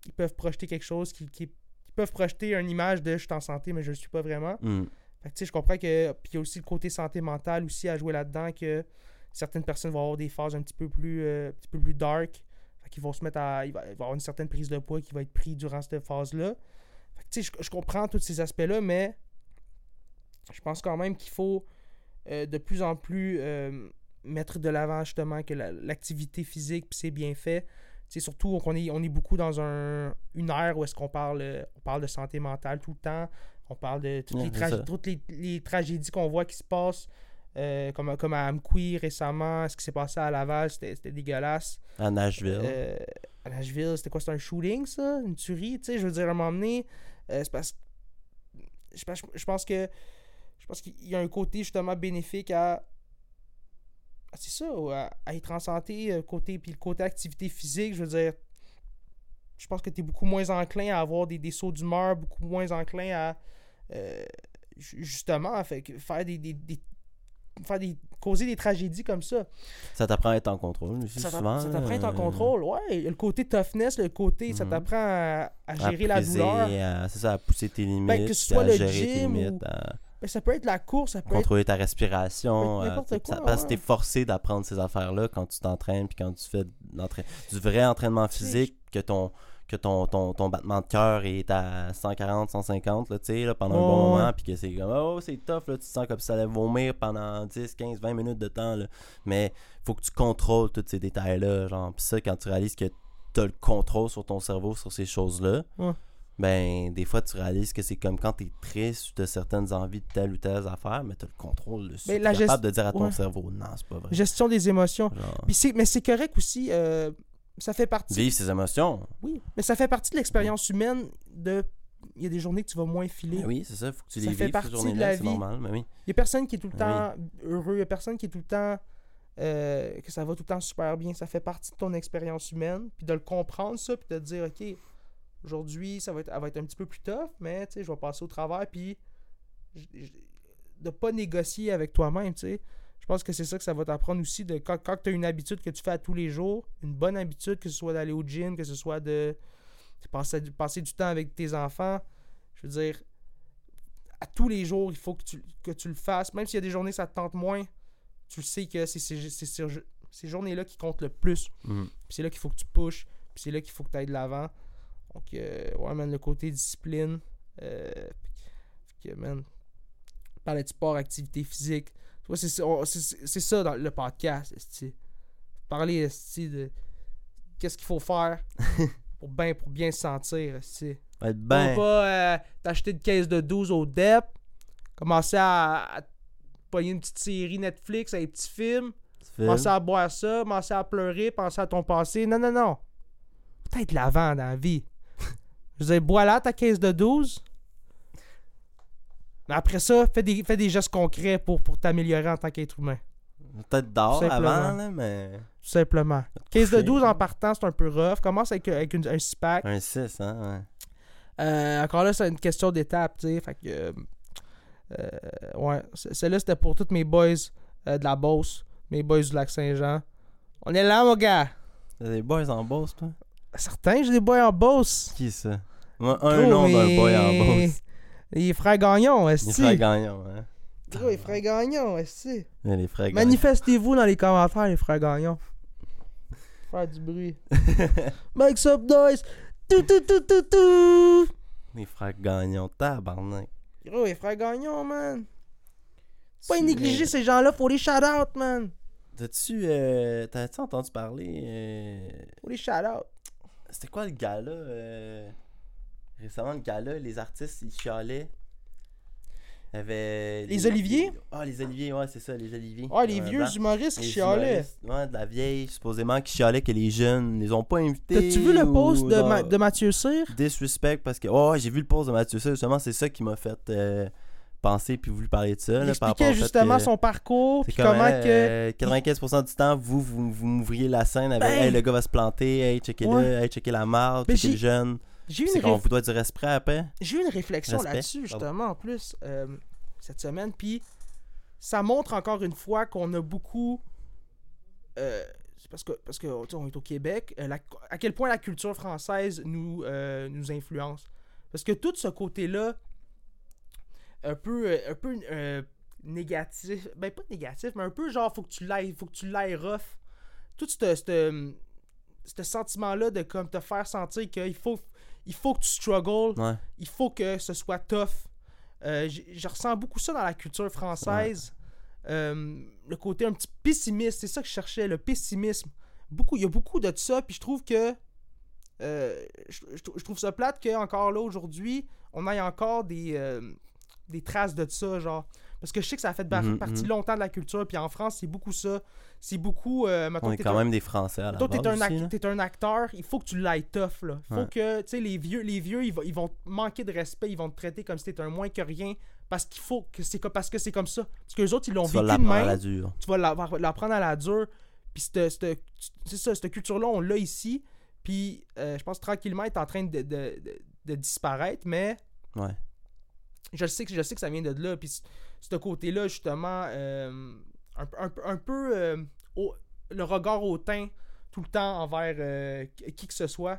qu'ils peuvent projeter quelque chose, ils peuvent projeter une image de « je suis en santé, mais je le suis pas vraiment ». Fait que tu sais, je comprends que... Puis il y a aussi le côté santé mentale aussi à jouer là-dedans, que certaines personnes vont avoir des phases un petit peu plus dark. Fait qu'ils vont se mettre à... Il va avoir une certaine prise de poids qui va être prise durant cette phase-là. Fait que tu sais, je comprends tous ces aspects-là, mais... Je pense quand même qu'il faut de plus en plus mettre de l'avant justement que l'activité physique, puis c'est bien fait. T'sais, surtout qu'on est beaucoup dans une ère où est-ce qu'on parle de santé mentale tout le temps, on parle de toutes les tragédies qu'on voit qui se passent, comme à Amqui récemment, ce qui s'est passé à Laval, c'était dégueulasse. À Nashville. C'était quoi? C'était un shooting, ça? Une tuerie? Je veux dire, à un moment donné, je pense qu'il y a un côté justement bénéfique à être en santé, puis le côté activité physique, je veux dire, je pense que tu es beaucoup moins enclin à avoir des sauts d'humeur, beaucoup moins enclin à justement causer des tragédies comme ça. Ça t'apprend à être en contrôle aussi, souvent. Ça t'apprend à être en contrôle, ouais. Le côté toughness, le côté, ça t'apprend à gérer la douleur. C'est ça, à pousser tes limites, que ce soit à gérer tes limites. Mais ça peut être la course, ça peut contrôler ta respiration, parce que t'es forcé d'apprendre ces affaires-là quand tu t'entraînes, puis quand tu fais du vrai entraînement physique, que ton battement de cœur est à 140, 150 là, tu sais, là, pendant un bon moment, puis que c'est comme c'est tough, là, tu te sens comme si ça allait vomir pendant 10, 15, 20 minutes de temps, là. Mais faut que tu contrôles tous ces détails-là, genre, puis ça, quand tu réalises que t'as le contrôle sur ton cerveau, sur ces choses-là, ben, des fois, tu réalises que c'est comme quand t'es triste ou t'as certaines envies de telle ou telle affaire, mais t'as le contrôle dessus. T'es capable de dire à ton cerveau, non, c'est pas vrai. Gestion des émotions. Genre... mais c'est correct aussi, ça fait partie... Vivre ses émotions. Oui, mais ça fait partie de l'expérience humaine de... Il y a des journées que tu vas moins filer. Ben oui, c'est ça, faut que tu les vives, ces journées-là, c'est normal. Mais oui. Il y a personne qui est tout le temps heureux, il y a personne qui est tout le temps... que ça va tout le temps super bien. Ça fait partie de ton expérience humaine, puis de le comprendre, ça, puis de te dire, OK... Aujourd'hui, elle va être un petit peu plus tough, mais je vais passer au travers, puis de ne pas négocier avec toi-même. pense que c'est ça que ça va t'apprendre aussi. De, quand tu as une habitude que tu fais à tous les jours, une bonne habitude, que ce soit d'aller au gym, que ce soit de passer du temps avec tes enfants, je veux dire, à tous les jours, il faut que tu le fasses. Même s'il y a des journées que ça te tente moins, tu le sais que c'est ces journées-là qui comptent le plus. Mm. Puis c'est là qu'il faut que tu pushes. Puis c'est là qu'il faut que tu ailles de l'avant. Donc, ouais, man, le côté discipline. Puis que, man, parler de sport, activité physique. Tu vois, c'est ça dans le podcast. Parler de qu'est-ce qu'il faut faire pour bien se sentir. Faut pas t'acheter une caisse de 12 au DEP, commencer à pogner une petite série Netflix, un petit film, penser à boire ça, penser à pleurer, penser à ton passé. Non. Peut-être l'avant dans la vie. Je veux dire, bois là ta caisse de 12. Mais après ça, fais des gestes concrets pour t'améliorer en tant qu'être humain. Peut-être d'or avant, là, mais... Tout simplement. Caisse de 12 en partant, c'est un peu rough. Commence avec un 6-pack. Un 6, hein, ouais. Encore là, c'est une question d'étape, tu sais. Fait que... ouais, celle-là, c'était pour tous mes boys de la Beauce. Mes boys du Lac-Saint-Jean. On est là, mon gars! T'as des boys en Beauce, toi? Certains, j'ai des boys en Beauce. Qui, ça? Moi, d'un boy en Beauce. Les Frères Gagnons, est-ce que... Les Frères Gagnons, hein? Les Frères Gagnons, est-ce que... Manifestez-vous dans les commentaires, les Frères Gagnons. Faire du bruit. Make some noise! Tout. Les Frères Gagnons, tabarnak. Gros, les Frères Gagnons, man. Faut pas négliger ces gens-là, faut les shout-out, man. T'as-tu entendu parler... Faut les shout-out. C'était quoi le gars-là? Récemment, le gars-là, les artistes, ils chialaient. Il avait... Les Olivier? Ah, les Olivier, ouais, c'est ça, les Olivier. Ah, les vieux humoristes qui chialaient. Ouais, de la vieille, supposément, qui chialaient que les jeunes, ils ont pas invités. T'as-tu vu le post de Mathieu Cyr? Disrespect, parce que... Oh, j'ai vu le post de Mathieu Cyr, justement, c'est ça qui m'a fait penser puis voulu parler de ça. Il expliquait justement son parcours, puis comment que... 95% du temps, vous m'ouvriez la scène avec « Hey, le gars va se planter, hey, checkez-le, ouais. Hey, checkez la marde, checkez le jeune. » On vous doit du respect après. J'ai eu une réflexion là-dessus, justement, en plus, cette semaine. Puis, ça montre encore une fois qu'on a beaucoup... c'est parce que on est au Québec. À quel point la culture française nous influence. Parce que tout ce côté-là, un peu négatif... Ben, pas négatif, mais un peu genre, faut que tu l'ailles rough. Tout ce sentiment-là de comme te faire sentir qu'il faut... Il faut que tu struggles, ouais. Il faut que ce soit tough. Je ressens beaucoup ça dans la culture française. Ouais. Le côté un petit pessimiste, c'est ça que je cherchais, le pessimisme. Il y a beaucoup de ça, puis je trouve que... je trouve ça plate qu'encore là, aujourd'hui, on ait encore des traces de ça, genre. Parce que je sais que ça a fait partie longtemps de la culture, puis en France, c'est beaucoup ça. C'est beaucoup... on est quand même des Français à la base. Toi, t'es un acteur, il faut que tu l'ailles tough, là. Il faut que, tu sais, les vieux ils vont te manquer de respect, ils vont te traiter comme si t'étais un moins que rien, parce que c'est comme ça. Parce que les autres, ils l'ont vécu de même. Tu vas l'apprendre à la dure. Tu vas l'apprendre à la dure, puis c'est ça, cette culture-là, on l'a ici, puis je pense tranquillement, elle est en train de disparaître, mais... Ouais. Je sais que ça vient de là, puis ce côté-là, justement, un peu le regard hautain tout le temps envers qui que ce soit,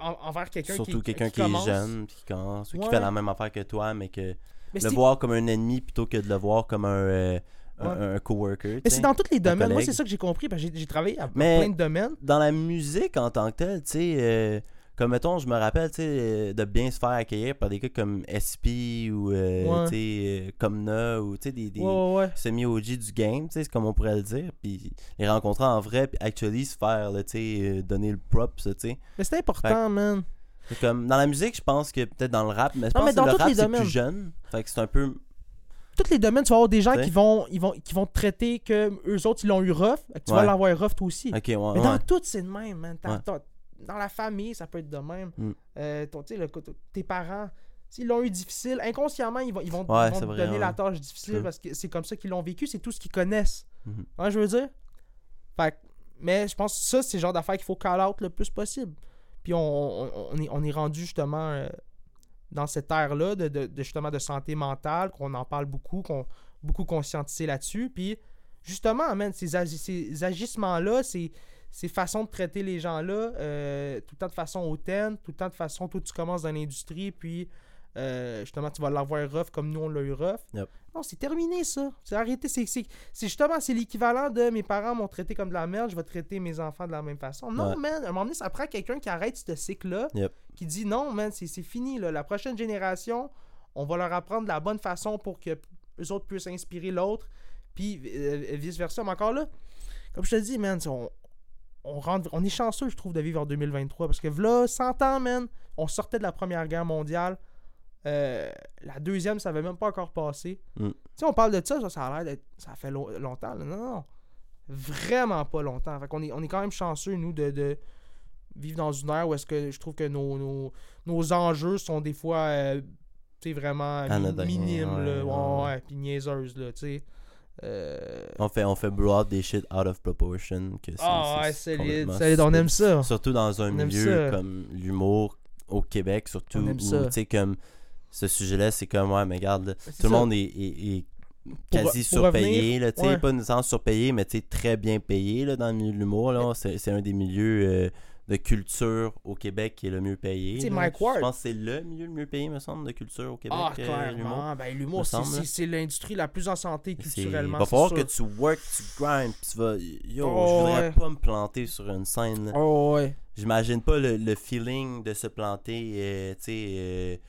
envers quelqu'un surtout quelqu'un qui est jeune, puis qui commence, ou qui fait la même affaire que toi, mais que le voir comme un ennemi plutôt que de le voir comme un coworker. Mais c'est dans tous les domaines, moi c'est ça que j'ai compris, parce que j'ai travaillé à plein de domaines. Dans la musique en tant que telle, tu sais... Comme, mettons, je me rappelle, tu sais, de bien se faire accueillir par des gars comme SP ou, tu sais, Comna ou, tu sais, des semi-OG du game, tu sais, c'est comme on pourrait le dire. Puis les rencontrer en vrai, puis actually se faire, tu sais, donner le props, tu sais. Mais c'est important, man. C'est comme, dans la musique, je pense que peut-être dans le rap, mais je pense que dans le rap, c'est plus jeune. Fait que c'est un peu... Tous les domaines, tu vas avoir des gens qui vont te traiter que eux autres, ils l'ont eu rough, que tu vas l'avoir rough toi aussi. Okay, mais dans tout, c'est le même, man. Dans la famille, ça peut être de même. Tes parents, s'ils l'ont eu difficile, inconsciemment, ils vont te donner la tâche difficile parce que c'est comme ça qu'ils l'ont vécu, c'est tout ce qu'ils connaissent. Hein, je veux dire? Fait, mais je pense que ça, c'est le genre d'affaires qu'il faut call out le plus possible. Puis on est rendu justement dans cette ère-là de santé mentale, qu'on en parle beaucoup, qu'on beaucoup conscientisé là-dessus. Puis justement, man, ces agissements-là, ces façons de traiter les gens-là, tout le temps de façon hautaine, tout le temps de façon, toi tu commences dans l'industrie, puis justement tu vas l'avoir rough comme nous on l'a eu rough. Yep. Non, c'est terminé ça. C'est arrêté. C'est justement, c'est l'équivalent de mes parents m'ont traité comme de la merde, je vais traiter mes enfants de la même façon. Non, ouais. Man, à un moment donné, ça prend quelqu'un qui arrête ce cycle-là, yep. Qui dit non, man, c'est fini, là. La prochaine génération, on va leur apprendre de la bonne façon pour que eux autres puissent inspirer l'autre, puis vice-versa. Mais encore là, comme je te dis, man, on est chanceux, je trouve, de vivre en 2023. Parce que là, 100 ans, man, on sortait de la Première Guerre mondiale. La deuxième, ça n'avait même pas encore passé. Mm. Tu sais, on parle de ça, ça a l'air d'être... Ça fait longtemps. Là. Non. Vraiment pas longtemps. Fait qu'on est quand même chanceux, nous, de vivre dans une ère où est-ce que je trouve que nos enjeux sont des fois tu sais, vraiment minimes. Là. Ouais, puis niaiseuses, là, tu sais. On fait blow out des shit out of proportion. Que c'est solide, solide, on aime ça. Surtout dans un milieu comme l'humour au Québec, surtout où, tu sais, comme ce sujet-là, c'est comme, ouais, mais regarde, là, tout le monde est quasi surpayé, tu sais, pas nécessairement surpayé, mais tu sais, très bien payé là, dans le milieu de l'humour. Là, c'est un des milieux de culture au Québec qui est le mieux payé. C'est Mike Ward. Je pense que c'est le milieu le mieux payé, me semble, de culture au Québec. Ah, clairement. L'humour, c'est l'industrie la plus en santé culturellement. Il va falloir que tu work, tu grind, puis tu vas... je voudrais pas me planter sur une scène. Ouais. J'imagine pas le feeling de se planter, tu sais...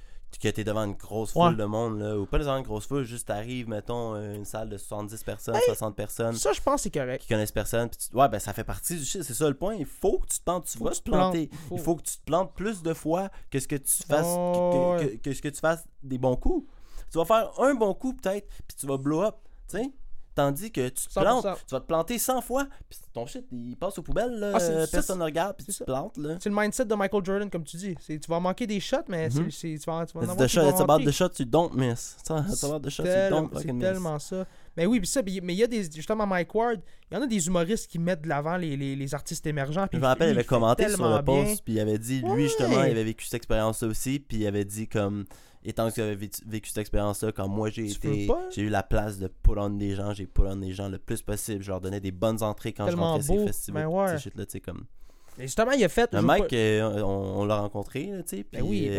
que t'es devant une grosse foule de monde, là, ou pas devant une grosse foule, juste t'arrives, mettons, une salle de 70 personnes, 60 personnes. Ça, je pense, c'est correct. Qui connaissent personne. Pis ouais, ben ça fait partie du shit, c'est ça le point. Il faut que tu te plantes, tu vas te planter. Il faut que tu te plantes plus de fois que ce que tu fasses, que ce que tu fasses des bons coups. Tu vas faire un bon coup, peut-être, puis tu vas blow up, tu sais. Tandis que tu te plantes, tu vas te planter 100 fois, puis ton shit, il passe aux poubelles, là, personne ne regarde, puis tu te plantes. Là. C'est le mindset de Michael Jordan, comme tu dis. Tu vas manquer des shots, mais tu vas en avoir. It's about the shot, you don't miss. It's about the shot, you don't fucking miss. C'est tellement ça. Mais oui, puis ça, mais il y a des, justement, Mike Ward, il y en a des humoristes qui mettent de l'avant les artistes émergents. Je me rappelle, il avait commenté sur le post, puis il avait dit, lui, justement, il avait vécu cette expérience-là aussi, puis il avait dit comme... Et tant que tu avais vécu cette expérience-là, quand moi j'ai eu la place de pull on des gens le plus possible. Je leur donnais des bonnes entrées quand je rentrais ces festivals. Ben ouais. Ces shit-là, tu sais, comme. Et justement, il a fait. Le mec, on l'a rencontré, tu sais. Ben oui,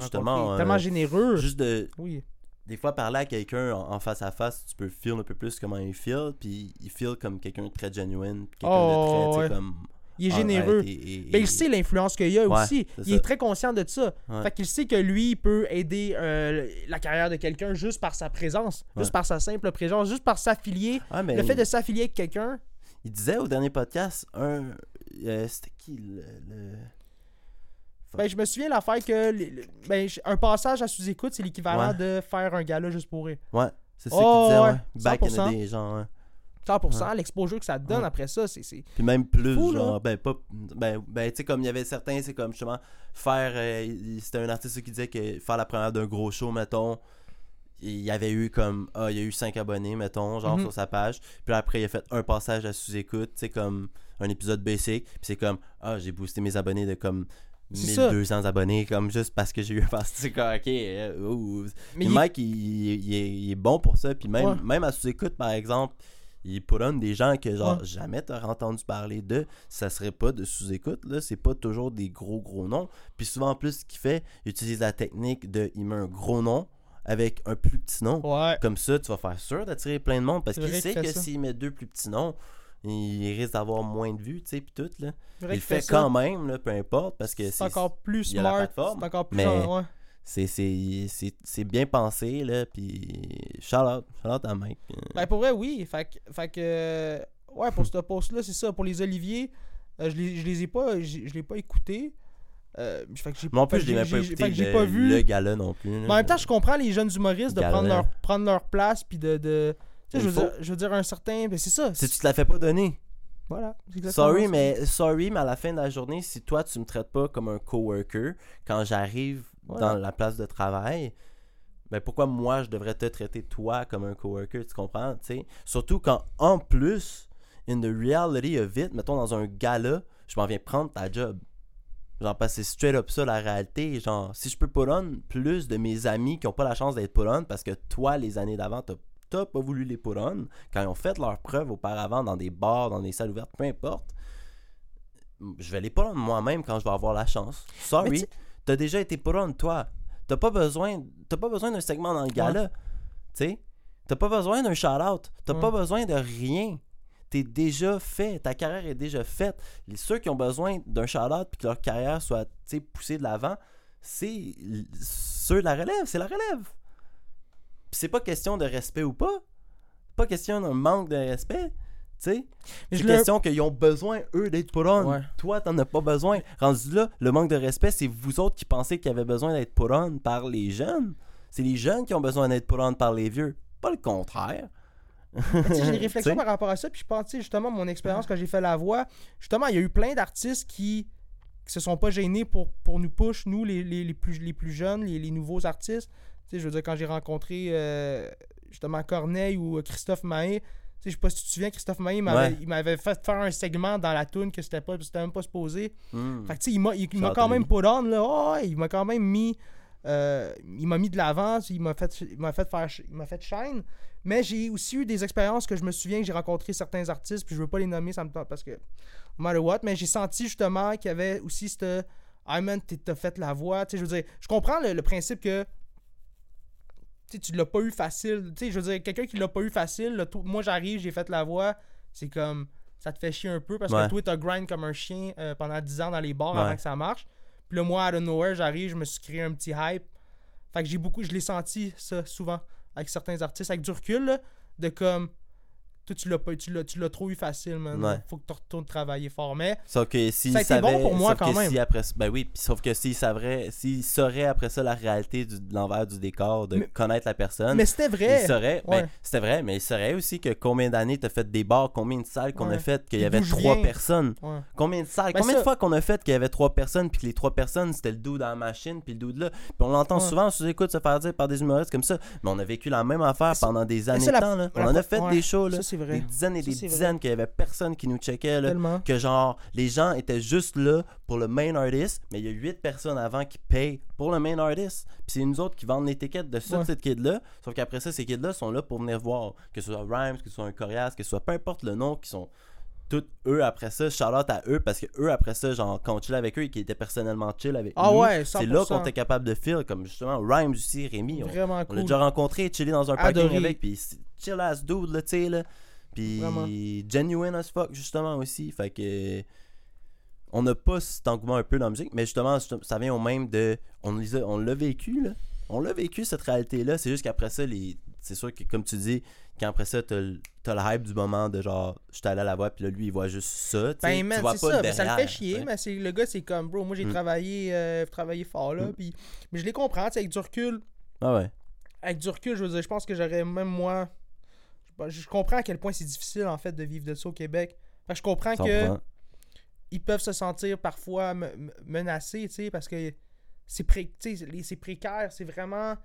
justement. Tellement généreux. Juste de. Oui. Des fois, parler à quelqu'un en face à face, tu peux feel un peu plus comment il feel. Puis il feel comme quelqu'un de très genuine. Quelqu'un de très, tu sais, comme. Il est généreux. Mais il sait l'influence qu'il y a aussi. Il est très conscient de ça. Ouais. Fait qu'il sait que lui, il peut aider la carrière de quelqu'un juste par sa présence, juste par sa simple présence, juste par s'affilier. Ah, le fait de s'affilier avec quelqu'un. Il disait au dernier podcast, c'était qui le... Ben, je me souviens l'affaire que un passage à sous-écoute, c'est l'équivalent de faire un gala juste pour rire. Ouais, c'est ça qu'il disait. Back in the day, genre... 100%, l'exposure que ça te donne après ça, c'est puis même plus, fou, genre, là. Ben, tu sais, comme il y avait certains, c'est comme, justement, faire... c'était un artiste qui disait que faire la première d'un gros show, mettons, il y avait eu comme... Ah, il y a eu 5 abonnés, mettons, genre, sur sa page. Puis après, il a fait un passage à sous-écoute, tu sais, comme un épisode basic. Puis c'est comme, j'ai boosté mes abonnés de comme... 1200 abonnés, comme juste parce que j'ai eu un passage. Ok, mais Mike, il est bon pour ça. Puis même à sous-écoute, par exemple... Il put on des gens que genre jamais t'aurais entendu parler d'eux, ça serait pas de sous-écoute, là, c'est pas toujours des gros noms. Puis souvent en plus ce qu'il fait, il utilise la technique de il met un gros nom avec un plus petit nom. Ouais. Comme ça, tu vas faire sûr d'attirer plein de monde parce qu'il sait que s'il met 2 plus petits noms, il risque d'avoir moins de vues, tu sais, puis tout là. Il fait quand même, là, peu importe, parce que c'est encore plus smart, c'est encore plus genre. C'est bien pensé, là, puis shout out à Mike. Ben, pour vrai, oui, fait que ouais, pour ce post-là, c'est ça, pour les Oliviers, je les ai pas écoutés, fait que j'ai pas, en plus, j'ai pas vu le gala non plus. Mais en même temps, je comprends les jeunes humoristes de prendre leur place, puis de tu sais, je veux dire un certain, ben, c'est ça. Si tu te la fais pas donner. Voilà, sorry, mais à la fin de la journée, si toi, tu me traites pas comme un coworker quand j'arrive dans la place de travail, ben pourquoi moi, je devrais te traiter toi comme un coworker, tu comprends? T'sais? Surtout quand, en plus, in the reality of it, mettons dans un gala, je m'en viens prendre ta job. Genre, parce que c'est straight up ça, la réalité. Genre, si je peux pull on plus de mes amis qui ont pas la chance d'être pull on parce que toi, les années d'avant, t'as laptop a voulu les put on, quand ils ont fait leurs preuves auparavant dans des bars, dans des salles ouvertes, peu importe, je vais les put on moi-même quand je vais avoir la chance. Sorry, t'as déjà été put on, toi. T'as pas besoin d'un segment dans le gala, ouais. Tu sais. T'as pas besoin d'un shout-out. T'as pas besoin de rien. T'es déjà fait. Ta carrière est déjà faite. Ceux qui ont besoin d'un shout-out et que leur carrière soit poussée de l'avant, c'est ceux de la relève. C'est la relève. Pis c'est pas question de respect ou pas. C'est pas question d'un manque de respect. T'sais, c'est une question qu'ils ont besoin, eux, d'être put on. Ouais. Toi, t'en as pas besoin. Rendu là, le manque de respect, c'est vous autres qui pensez qu'il y avait besoin d'être put on par les jeunes. C'est les jeunes qui ont besoin d'être put on par les vieux. Pas le contraire. J'ai une réflexion par rapport à ça, puis je pense, justement, mon expérience quand j'ai fait La Voix, justement, il y a eu plein d'artistes qui se sont pas gênés pour nous push, nous, les plus jeunes, les nouveaux artistes. T'sais, je veux dire, quand j'ai rencontré, justement, Corneille ou Christophe Maé, je sais pas si tu te souviens, Christophe Maé, il m'avait fait faire un segment dans la toune que c'était même pas supposé. Fait que tu sais, il m'a quand même put on, là. Oh, il m'a quand même mis... il m'a mis de l'avant, il m'a fait shine. Mais j'ai aussi eu des expériences que je me souviens que j'ai rencontré certains artistes, puis je veux pas les nommer, ça me tente parce que no matter what, mais j'ai senti justement qu'il y avait aussi cette Ayman, t'as fait la voix, tu sais, je veux dire, je comprends le principe que tu l'as pas eu facile, tu sais, je veux dire, quelqu'un qui l'a pas eu facile, moi j'arrive, j'ai fait la voix, c'est comme ça te fait chier un peu parce que toi t'as grind comme un chien pendant 10 ans dans les bars avant que ça marche. Puis là, moi, out of nowhere, j'arrive, je me suis créé un petit hype. Fait que je l'ai senti, ça, souvent, avec certains artistes, avec du recul, là, de comme, toi, tu l'as trop eu facile, man. Ouais. Faut que tu retournes travailler fort. Mais sauf que ça a été bon pour moi, quand même. Sauf que s'il saurait après ça la réalité de l'envers du décor, connaître la personne. Mais c'était vrai. C'était vrai, mais il saurait aussi que combien d'années t'as fait des bars, combien de salles qu'on a faites, qu'il y avait 3 personnes. Ouais. Combien de salles, combien de fois qu'on a fait qu'il y avait 3 personnes, puis que les 3 personnes, c'était le dude dans la machine, puis le dude là. Puis on l'entend souvent, on s'écoute se faire dire par des humoristes comme ça. Mais on a vécu la même affaire pendant des années de temps, là. On en a fait des shows, là. Des dizaines et des dizaines qu'il y avait personne qui nous checkait là, que genre les gens étaient juste là pour le main artist, mais il y a 8 personnes avant qui payent pour le main artist, puis c'est nous autres qui vendent l'étiquette de ce petit kid là. Sauf qu'après ça, ces kids là sont là pour venir voir, que ce soit Rhymes, que ce soit un Corias, que ce soit peu importe le nom, qui sont tous eux après ça, shout-out à eux, parce que eux après ça, genre quand on chill avec eux et qu'ils étaient personnellement chill avec nous, c'est là qu'on était capable de feel, comme justement Rhymes aussi, Rémi, on l'a déjà rencontré, chillé dans un parking avec, puis chill ass dude là, tu sais là. Puis vraiment genuine as fuck, justement, aussi. Fait que on n'a pas cet engouement un peu dans la musique, mais justement, ça vient au même de... On l'a vécu, là. On l'a vécu, cette réalité-là. C'est juste qu'après ça, c'est sûr que, comme tu dis, quand après ça, t'as le hype du moment de genre, je suis allé à la voix, puis là, lui, il voit juste ça. Ben, man, tu vois c'est pas ça, derrière, mais ça le fait chier. T'sais. Mais le gars, c'est comme, bro, moi, j'ai travaillé fort, là. Puis, mais je les comprends, tu sais, avec du recul. Ah ouais. Avec du recul, je veux dire, je pense que j'aurais même moi... Je comprends à quel point c'est difficile, en fait, de vivre de ça au Québec. Enfin, je comprends qu'ils peuvent se sentir parfois menacés, tu sais, parce que c'est précaire, c'est vraiment...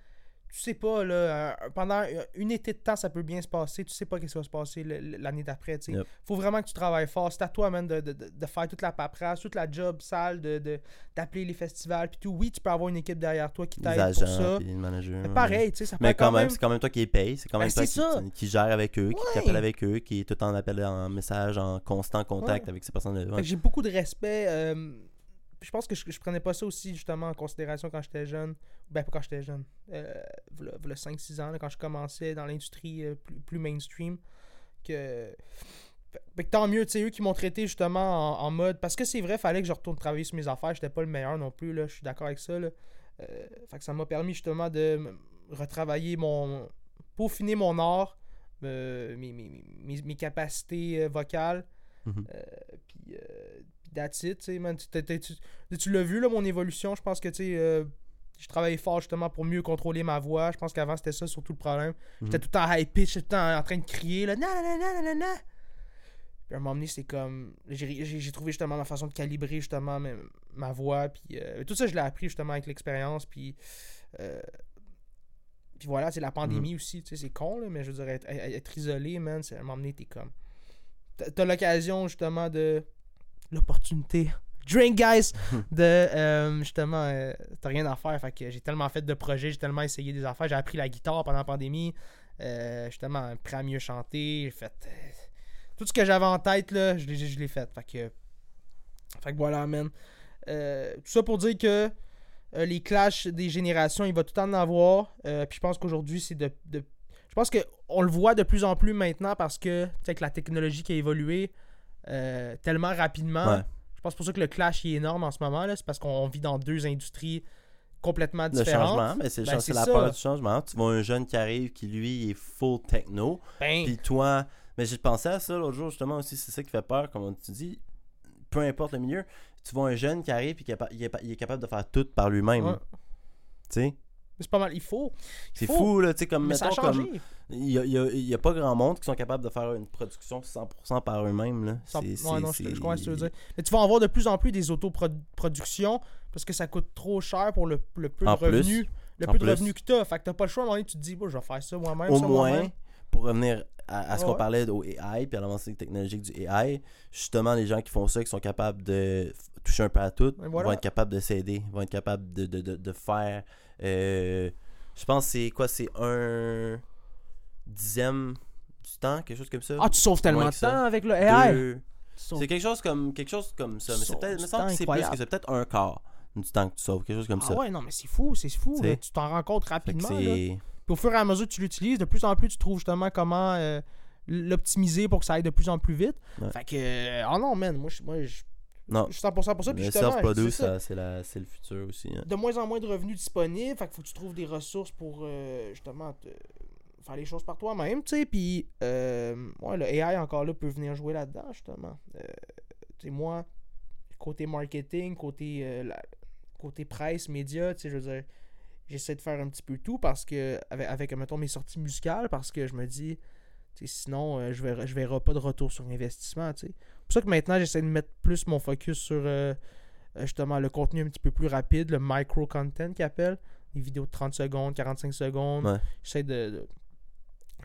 Tu sais pas, là, pendant une été de temps, ça peut bien se passer. Tu sais pas qu'est-ce qui va se passer l'année d'après, tu sais. Yep. Faut vraiment que tu travailles fort. C'est à toi, man, de faire toute la paperasse, toute la job sale, d'appeler les festivals, puis tout. Oui, tu peux avoir une équipe derrière toi qui t'aide les agents, pour ça. Puis le manager, mais pareil, tu sais, ça peut quand même... C'est quand même toi qui les paye. C'est quand même toi qui gère avec eux, qui t'appelle avec eux, qui est tout en appel, en message, en constant contact avec ces personnes-là. Ouais. Fait que j'ai beaucoup de respect... je pense que je prenais pas ça aussi, justement, en considération quand j'étais jeune. Ben, pas quand j'étais jeune. Voilà 5-6 ans, là, quand je commençais dans l'industrie plus mainstream. Que tant mieux, tu sais, eux qui m'ont traité, justement, en mode... Parce que c'est vrai, fallait que je retourne travailler sur mes affaires. J'étais pas le meilleur non plus, là. Je suis d'accord avec ça, là. Fait que ça m'a permis, justement, de retravailler peaufiner mon art, mes capacités vocales. Puis... that's it, man. Tu l'as vu, là, mon évolution. Je pense que je travaillais fort justement pour mieux contrôler ma voix. Je pense qu'avant, c'était ça surtout le problème. J'étais tout le temps high pitch, j'étais en train de crier là, nanana. Puis à un moment donné, c'est comme j'ai trouvé justement ma façon de calibrer justement ma voix. Puis tout ça, je l'ai appris justement avec l'expérience. Puis voilà, c'est la pandémie aussi. C'est con, là, mais je veux dire, être isolé, man, à un moment donné, t'es comme. T'as l'occasion justement de. L'opportunité. Drink, guys! T'as rien à faire. Fait que j'ai tellement fait de projets, j'ai tellement essayé des affaires. J'ai appris la guitare pendant la pandémie. Justement, prêt à mieux chanter. J'ai fait tout ce que j'avais en tête, là, je l'ai fait. Fait que voilà, man. Tout ça pour dire que les clashs des générations, il va tout le temps en avoir. Puis je pense qu'aujourd'hui, c'est de... Je pense qu'on le voit de plus en plus maintenant parce que, tu sais, avec la technologie qui a évolué tellement rapidement, ouais. Je pense pour ça que le clash est énorme en ce moment, là. C'est parce qu'on vit dans deux industries complètement différentes. Le changement, mais c'est la peur du changement. Tu vois un jeune qui arrive qui, lui, est full techno. Puis toi... Mais j'ai pensé à ça l'autre jour, justement, aussi. C'est ça qui fait peur, comme tu dis. Peu importe le milieu, tu vois un jeune qui arrive et qui est capable de faire tout par lui-même. Ouais. Tu sais? C'est pas mal. C'est fou, là. Tu sais, comme, mais mettons, ça a changé. Il n'y a pas grand monde qui sont capables de faire une production 100% par eux-mêmes, là. Je comprends ce que tu veux dire. Mais tu vas en voir de plus en plus des autoproductions parce que ça coûte trop cher pour le peu en de revenus. Le peu plus. De revenus que tu as. Fait que tu n'as pas le choix. À un moment donné, tu te dis, bon, je vais faire ça moi-même. Au moins, moi-même. Pour revenir à ce qu'on parlait au AI puis à l'avancée technologique du AI, justement, les gens qui font ça, qui sont capables de toucher un peu à tout, voilà, vont être capables de s'aider, vont être capables de faire... je pense que c'est quoi? C'est 1/10 du temps, quelque chose comme ça. Ah, tu sauves tellement de temps avec le AI! C'est quelque chose comme ça. Mais c'est peut-être, il me semble que c'est plus que c'est peut-être 1/4 du temps que tu sauves, quelque chose comme ça. Ah ouais, non, mais c'est fou. Là, tu t'en rends compte rapidement. Puis au fur et à mesure que tu l'utilises, de plus en plus, tu trouves justement comment l'optimiser pour que ça aille de plus en plus vite. Ouais. Fait que... Oh non, man, moi je suis 100% pour ça. Puis le self-produce, c'est le futur aussi. Hein. De moins en moins de revenus disponibles. Fait qu'il faut que tu trouves des ressources pour justement faire les choses par toi-même, tu sais. Puis le AI, encore là, peut venir jouer là-dedans, justement. Tu sais, moi, côté marketing, côté presse, médias, tu sais, je veux dire... J'essaie de faire un petit peu tout parce que, avec mettons, mes sorties musicales, parce que je me dis, sinon, je verrai pas de retour sur investissement. T'sais. C'est pour ça que maintenant, j'essaie de mettre plus mon focus sur justement le contenu un petit peu plus rapide, le micro-content qu'ils appellent, les vidéos de 30 secondes, 45 secondes. Ouais. J'essaie de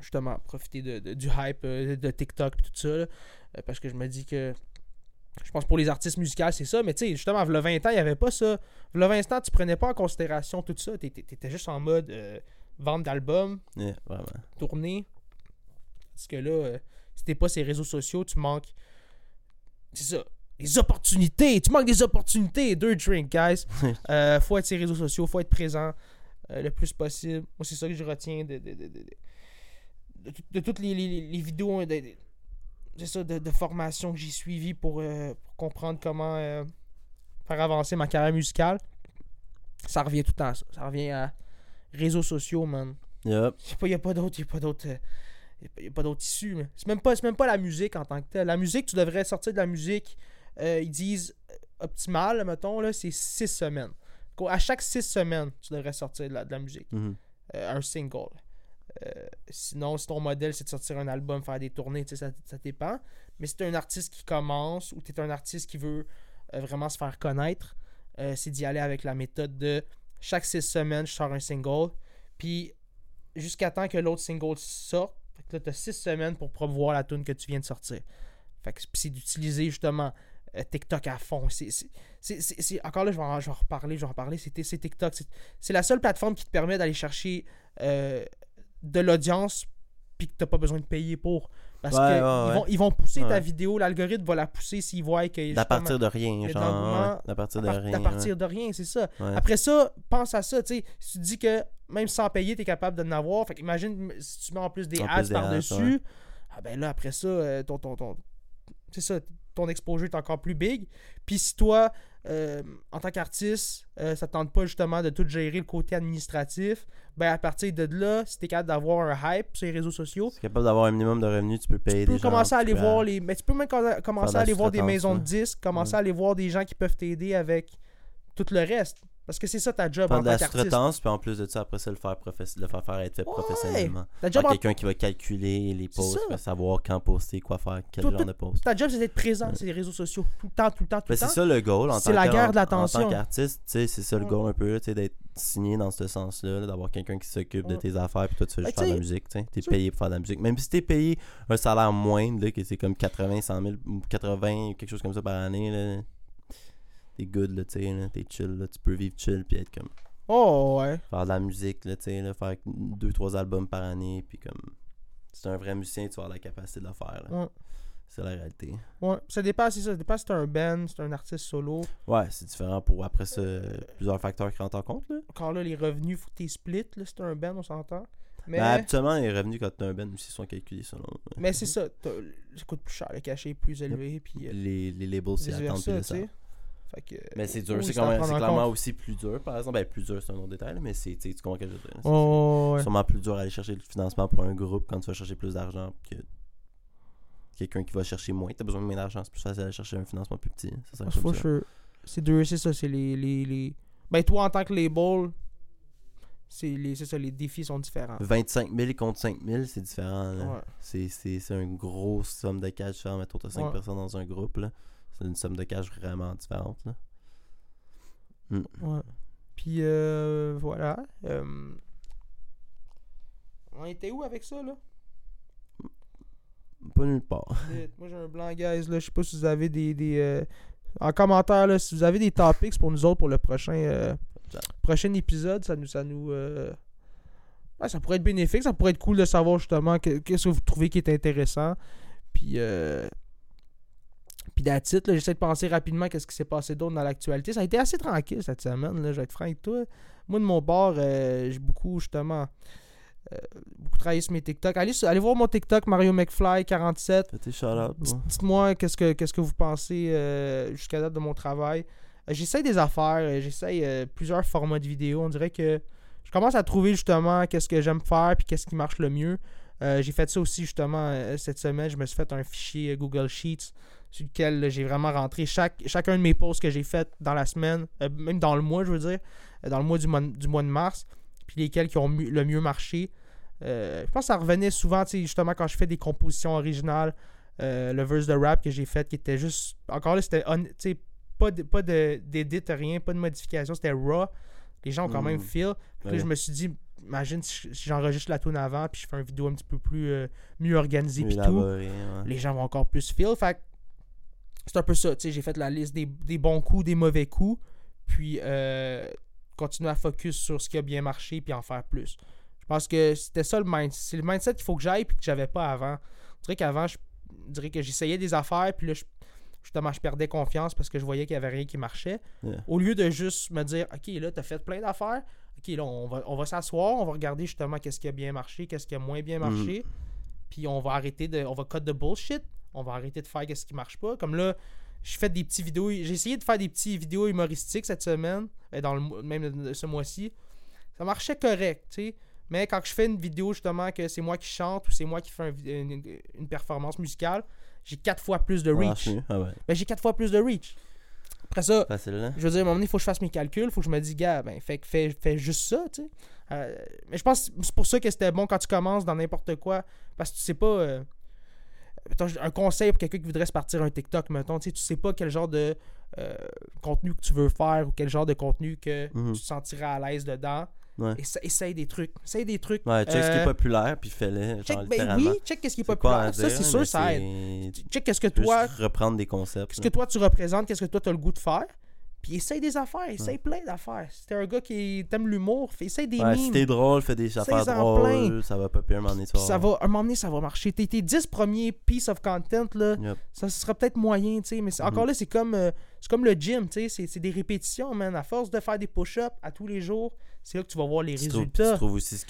justement profiter du hype de TikTok et tout ça, là, parce que je me dis que. Je pense pour les artistes musicaux, c'est ça. Mais tu sais, justement, le 20 ans, il n'y avait pas ça. Le 20 ans, tu prenais pas en considération tout ça. Tu étais juste en mode vente d'albums, tournée. Parce que là, si t'es pas ces réseaux sociaux, tu manques... C'est ça. Les opportunités. Tu manques des opportunités. 2 drinks, guys. Faut être sur les réseaux sociaux. Faut être présent le plus possible. Moi, c'est ça que je retiens de toutes les vidéos... C'est ça, de formation que j'ai suivi pour comprendre comment faire avancer ma carrière musicale. Ça revient tout le temps à ça. Ça revient à réseaux sociaux, man. Yep. Il n'y a pas d'autre issue. Mais. C'est même pas la musique en tant que telle. La musique, tu devrais sortir de la musique, ils disent optimale, mettons, là, c'est 6 semaines. À chaque 6 semaines, tu devrais sortir de la musique. Mm-hmm. Un single. Sinon, si ton modèle c'est de sortir un album, faire des tournées, ça dépend. Mais si t'es un artiste qui commence ou t'es un artiste qui veut vraiment se faire connaître, c'est d'y aller avec la méthode de chaque 6 semaines, je sors un single, puis jusqu'à temps que l'autre single sorte. Fait que là, t'as 6 semaines pour promouvoir la tune que tu viens de sortir. Fait que c'est d'utiliser justement TikTok à fond. Encore là, je vais en reparler. C'est TikTok. C'est la seule plateforme qui te permet d'aller chercher. De l'audience, puis que t'as pas besoin de payer pour. Parce que ils vont pousser ta vidéo, l'algorithme va la pousser s'ils voient que... À partir de rien, genre. À partir de rien. À partir de rien, c'est ça. Ouais. Après ça, pense à ça, tu sais. Si tu dis que même sans payer, t'es capable d'en avoir, fait qu'imagine si tu mets en plus des ads par-dessus, ah ben là, après ça, ton exposure est encore plus big. Puis si toi, en tant qu'artiste, ça te tente pas justement de tout gérer le côté administratif, ben à partir de là, si t'es capable d'avoir un hype sur les réseaux sociaux, si t'es capable d'avoir un minimum de revenus, tu peux payer des gens. Mais tu peux même commencer à aller voir des maisons de disques, commencer à aller voir des gens qui peuvent t'aider avec tout le reste. Parce que c'est ça ta job en tant qu'artiste. Prendre de la sous-traitance, puis en plus de ça, après ça, le faire être fait professionnellement. Quelqu'un qui va calculer les posts, savoir quand poster, quoi faire, quel genre de post. Ta job, c'est d'être présent sur les réseaux sociaux, tout le temps. C'est ça le goal en tant qu'artiste. En tant qu'artiste, c'est ça le goal un peu, d'être signé dans ce sens-là, là, d'avoir quelqu'un qui s'occupe de tes affaires, puis toi, tu fais juste faire de la musique. T'es payé pour faire de la musique. Même si t'es payé un salaire moindre, que c'est comme 80, 100 000, 80, quelque chose comme ça par année, là. T'es good, là, t'es chill, là, tu peux vivre chill puis être comme Oh ouais. Faire de la musique, là, tu sais, faire 2-3 albums par année, puis comme si t'es un vrai musicien, tu vas avoir la capacité de le faire. Là. Ouais. C'est la réalité. Ouais, ça dépend, c'est ça. Ça dépend si t'es un band, si t'es un artiste solo. Ouais, c'est différent pour après ça, plusieurs facteurs qui rentrent en compte. Là. Encore là, les revenus, faut que t'es split, là, si t'es un band, on s'entend. Mais ben, habituellement, les revenus quand t'es un band aussi sont calculés selon. Mais c'est ça, ça coûte plus cher, le cachet est plus élevé. Puis, les labels s'y attendent plus de ça. Fait que, mais c'est dur, c'est, quand même, c'est clairement compte. Aussi plus dur, par exemple. Ben, plus dur, c'est un autre détail, mais c'est, tu comprends que je veux dire. C'est ouais. Sûrement plus dur à aller chercher le financement pour un groupe quand tu vas chercher plus d'argent que quelqu'un qui va chercher moins. T'as besoin de moins d'argent, c'est plus facile d'aller chercher un financement plus petit. Ça faut ça. C'est dur, c'est ça, c'est les... Ben, toi, en tant que label... c'est ça, les défis sont différents. 25 000 contre 5 000, c'est différent. Là. Ouais. C'est une grosse somme de cash différente. Mettons, t'as 5 personnes dans un groupe. Là. C'est une somme de cash vraiment différente. Là. Mm. Ouais. Puis, voilà. On était où avec ça, là? Pas nulle part. Moi, j'ai un blanc, guys. Je sais pas si vous avez des en commentaire, là, si vous avez des topics pour nous autres pour le prochain... prochain épisode, ça ça pourrait être bénéfique, ça pourrait être cool de savoir justement qu'est-ce que vous trouvez qui est intéressant. Puis à titre, là, j'essaie de penser rapidement qu'est-ce qui s'est passé d'autre dans l'actualité. Ça a été assez tranquille cette semaine, là, je vais être franc avec toi. Moi de mon bord, j'ai beaucoup justement beaucoup travaillé sur mes TikTok. Allez voir mon TikTok Mario McFly 47. Dites-moi qu'est-ce que vous pensez jusqu'à date de mon travail. J'essaie des affaires, j'essaie plusieurs formats de vidéos. On dirait que je commence à trouver justement qu'est-ce que j'aime faire puis qu'est-ce qui marche le mieux. J'ai fait ça aussi justement cette semaine. Je me suis fait un fichier Google Sheets sur lequel là, j'ai vraiment rentré chacun de mes posts que j'ai fait dans la semaine, même dans le mois, je veux dire, dans le mois du mois de mars, puis lesquels qui ont le mieux marché. Je pense que ça revenait souvent, tu sais, justement quand je fais des compositions originales, le verse de rap que j'ai fait qui était juste, encore là, c'était pas d'édit, rien, pas de modification, c'était raw. Les gens ont quand même feel. Puis là, je me suis dit, imagine si j'enregistre la toune avant, puis je fais une vidéo un petit peu plus mieux organisée, puis tout. Ouais. Les gens vont encore plus feel. Fait que c'est un peu ça, tu sais, j'ai fait la liste des bons coups, des mauvais coups, puis continuer à focus sur ce qui a bien marché, puis en faire plus. Je pense que c'était ça c'est le mindset qu'il faut que j'aille, puis que j'avais pas avant. Je dirais qu'avant, j'essayais des affaires, puis là, justement, je perdais confiance parce que je voyais qu'il n'y avait rien qui marchait. Yeah. Au lieu de juste me dire, OK, là, t'as fait plein d'affaires. OK, là, on va s'asseoir, on va regarder justement qu'est-ce qui a bien marché, qu'est-ce qui a moins bien marché. Puis on va arrêter on va cut the bullshit. On va arrêter de faire qu'est-ce qui marche pas. Comme là, j'ai essayé de faire des petites vidéos humoristiques cette semaine, même ce mois-ci. Ça marchait correct, tu sais. Mais quand je fais une vidéo justement que c'est moi qui chante ou c'est moi qui fais une performance musicale, j'ai 4 fois plus de reach. J'ai 4 fois plus de reach. Après ça, facile, hein? Je veux dire, à un moment donné, il faut que je fasse mes calculs, il faut que je me dise, gars, ben, fais juste ça, tu sais. Mais je pense que c'est pour ça que c'était bon quand tu commences dans n'importe quoi, parce que tu sais pas... un conseil pour quelqu'un qui voudrait se partir un TikTok, mettons, tu sais pas quel genre de contenu que tu veux faire ou quel genre de contenu que tu te sentiras à l'aise dedans. Ouais. Essaye des trucs. Ouais, check ce qui est populaire, puis fais-le. Check qu'est-ce qui est populaire. Ça, c'est sûr, ça aide. Check qu'est-ce que toi. Reprendre des concepts. Qu'est-ce que toi, tu représentes, qu'est-ce que toi, tu as le goût de faire. Puis essaye des affaires, essaye plein d'affaires. Si t'es un gars qui t'aime l'humour, essaye des memes. Si t'es drôle, fais des affaires drôles. Ça va popper un moment donné. Un moment donné, ça va marcher. Tes 10 premiers pieces of content, là, ça sera peut-être moyen, tu sais. Mais encore là, c'est comme le gym, tu sais. C'est des répétitions, man. À force de faire des push-ups à tous les jours. C'est là que tu vas voir les résultats. Tu trouves aussi ce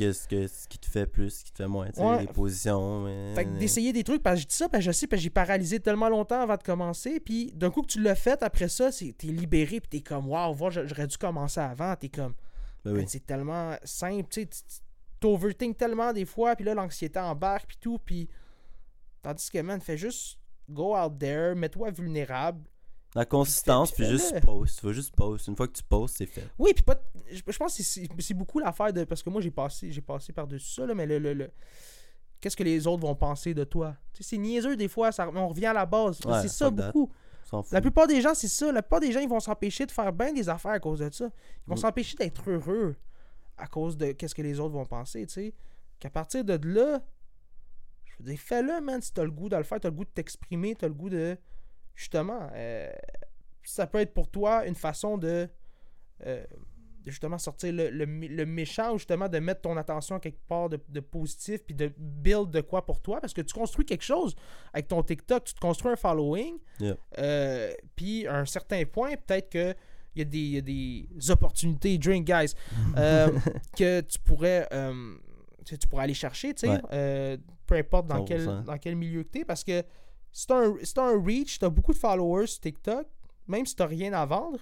qui te fait plus, ce qui te fait moins, tu sais, les positions. Mais... Fait que d'essayer des trucs, parce que je dis ça, parce que je sais, parce que j'ai paralysé tellement longtemps avant de commencer, puis d'un coup que tu l'as fait, après ça, t'es libéré, puis t'es comme, waouh, j'aurais dû commencer avant, t'es comme, c'est tellement simple, tu sais, t'overthink tellement des fois, puis là, l'anxiété embarque, puis tout, puis tandis que, man, fais juste go out there, mets-toi vulnérable. La consistance, puis juste post. Tu vas juste post. Une fois que tu postes, c'est fait. Oui, puis pas. Je pense que c'est beaucoup l'affaire de. Parce que moi, j'ai passé par-dessus ça, là, mais le qu'est-ce que les autres vont penser de toi? Tu sais, c'est niaiseux des fois, on revient à la base. Ouais, c'est ça beaucoup. La plupart des gens, c'est ça. La plupart des gens, ils vont s'empêcher de faire bien des affaires à cause de ça. Ils vont s'empêcher d'être heureux à cause de qu'est-ce que les autres vont penser, tu sais. Qu'à partir de là, je veux dire, fais-le, man. Si t'as le goût de le faire, t'as le goût de t'exprimer, t'as le goût de. Justement, ça peut être pour toi une façon justement sortir le méchant, justement de mettre ton attention à quelque part de positif, puis de build de quoi pour toi, parce que tu construis quelque chose avec ton TikTok, tu te construis un following, yeah. Puis à un certain point, peut-être que il y a des opportunités, drink guys, que tu pourrais aller chercher, tu sais, ouais. Peu importe dans quel milieu que t'es, parce que si t'as un reach, t'as beaucoup de followers sur TikTok, même si t'as rien à vendre,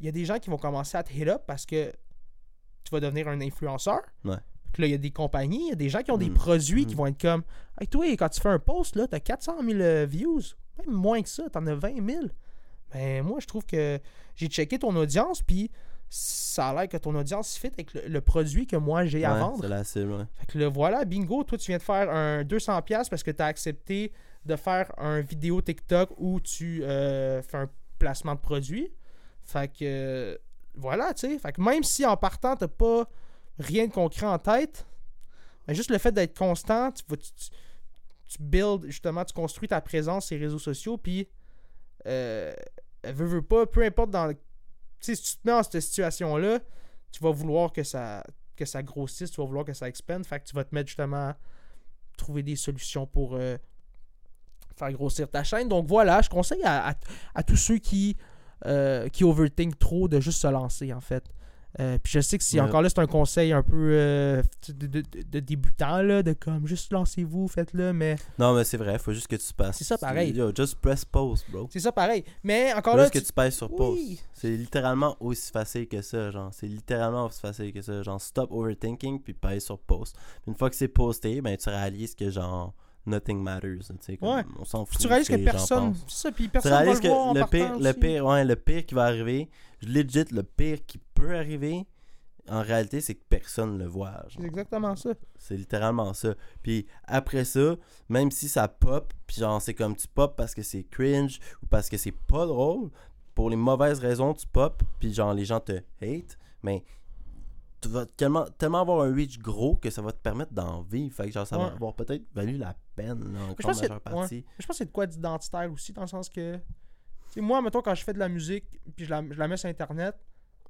il y a des gens qui vont commencer à te hit up parce que tu vas devenir un influenceur. Ouais. Puis là, il y a des compagnies, il y a des gens qui ont des produits qui vont être comme « Hey, toi, quand tu fais un post, là, t'as 400 000 views. Même moins que ça, t'en as 20 000. » Mais moi, je trouve que j'ai checké ton audience, puis ça a l'air que ton audience fit avec le produit que moi, j'ai à vendre. C'est la cible, ouais. Fait que là, voilà, bingo, toi, tu viens de faire un 200$ parce que t'as accepté de faire un vidéo TikTok où tu fais un placement de produit. Fait que, voilà, tu sais. Fait que même si en partant, t'as pas rien de concret en tête, mais juste le fait d'être constant, tu build, justement, tu construis ta présence sur les réseaux sociaux, puis, veux pas, peu importe dans. Tu sais, si tu te mets dans cette situation-là, tu vas vouloir que ça grossisse, tu vas vouloir que ça expande. Fait que tu vas te mettre, justement, trouver des solutions pour faire grossir ta chaîne. Donc, voilà, je conseille à tous ceux qui overthink trop de juste se lancer en fait. Puis je sais que si encore là c'est un conseil un peu de débutant là, de comme juste lancez-vous, faites-le, mais non, mais c'est vrai, faut juste que tu passes. C'est ça pareil. Yo, just press pause, bro. C'est ça pareil. Mais encore là, juste que tu passes sur pause. Oui. C'est littéralement aussi facile que ça, genre. Stop overthinking puis passe sur pause. Puis une fois que c'est posté, ben tu réalises que genre nothing matters, tu sais, ouais. On s'en fout. Tu réalises que personne, ça, puis personne va le voir en partant aussi. Le pire qui va arriver, legit, le pire qui peut arriver, en réalité, c'est que personne le voit. Genre. C'est exactement ça. C'est littéralement ça. Puis après ça, même si ça pop, puis genre c'est comme tu pop parce que c'est cringe ou parce que c'est pas drôle, pour les mauvaises raisons, tu pop, puis genre les gens te hate, mais tu vas tellement avoir un reach gros que ça va te permettre d'en vivre. Fait que genre, ça va avoir peut-être valu la peine. Là, je pense que c'est de quoi d'identitaire aussi, dans le sens que moi, mettons, quand je fais de la musique puis je la mets sur Internet,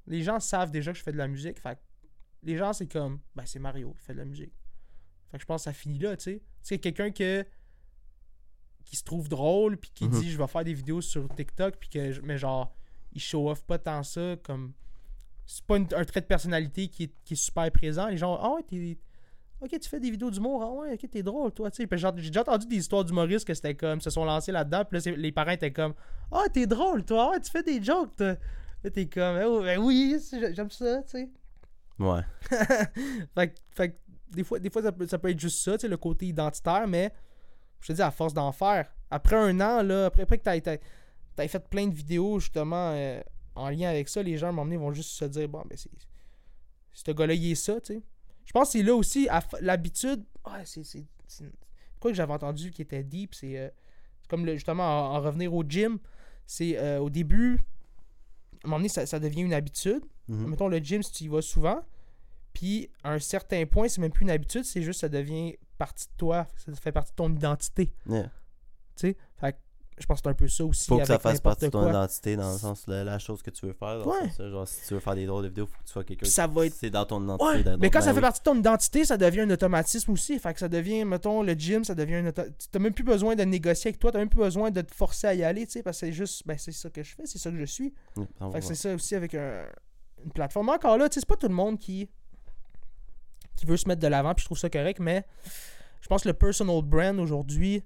les gens savent déjà que je fais de la musique. Fait que les gens, c'est comme, ben c'est Mario qui fait de la musique. Fait que je pense que ça finit là, tu sais. Tu sais, quelqu'un qui se trouve drôle puis qui dit « je vais faire des vidéos sur TikTok » puis que, mais genre, il show off pas tant ça comme... C'est pas un trait de personnalité qui est super présent. Les gens, ah ouais, tu fais des vidéos d'humour, ah ouais, ok, t'es drôle, toi, tu sais. J'ai déjà entendu des histoires d'humoristes que c'était comme, se sont lancés là-dedans, puis là, les parents étaient comme, ah, t'es drôle, toi, ah ouais, tu fais des jokes, toi. Là, t'es comme, oh, ben oui, j'aime ça, tu sais. Ouais. fait que des fois ça peut être juste ça, tu sais, le côté identitaire, mais je te dis, à force d'en faire, après un an, là, après que t'as fait plein de vidéos, justement, en lien avec ça, les gens, à un moment donné, vont juste se dire « Bon, ben c'est... Ce gars-là, il est ça, tu sais. » Je pense que c'est là aussi, l'habitude... Ouais, c'est... Quoi que j'avais entendu qui était deep, c'est comme, justement, en revenir au gym, c'est au début, à un moment donné, ça devient une habitude. Mettons, le gym, si tu y vas souvent, puis à un certain point, c'est même plus une habitude, c'est juste ça devient partie de toi, ça fait partie de ton identité. Yeah. Tu sais, fait je pense que c'est un peu ça aussi. Faut que ça fasse partie de ton identité, dans le sens la chose que tu veux faire. Ouais. Ça, genre, si tu veux faire des drôles de vidéos, faut que tu sois quelqu'un. Ça va être... C'est dans ton identité. Ouais. Mais quand ça fait partie de ton identité, ça devient un automatisme aussi. Fait que ça devient, mettons, le gym, ça devient un automatisme. T'as même plus besoin de négocier avec toi, t'as même plus besoin de te forcer à y aller, tu sais, parce que c'est juste, ben c'est ça que je fais, c'est ça que je suis. Ouais, fait que c'est ça aussi avec une plateforme. Encore là, tu sais, c'est pas tout le monde qui veut se mettre de l'avant, puis je trouve ça correct, mais je pense que le personal brand aujourd'hui,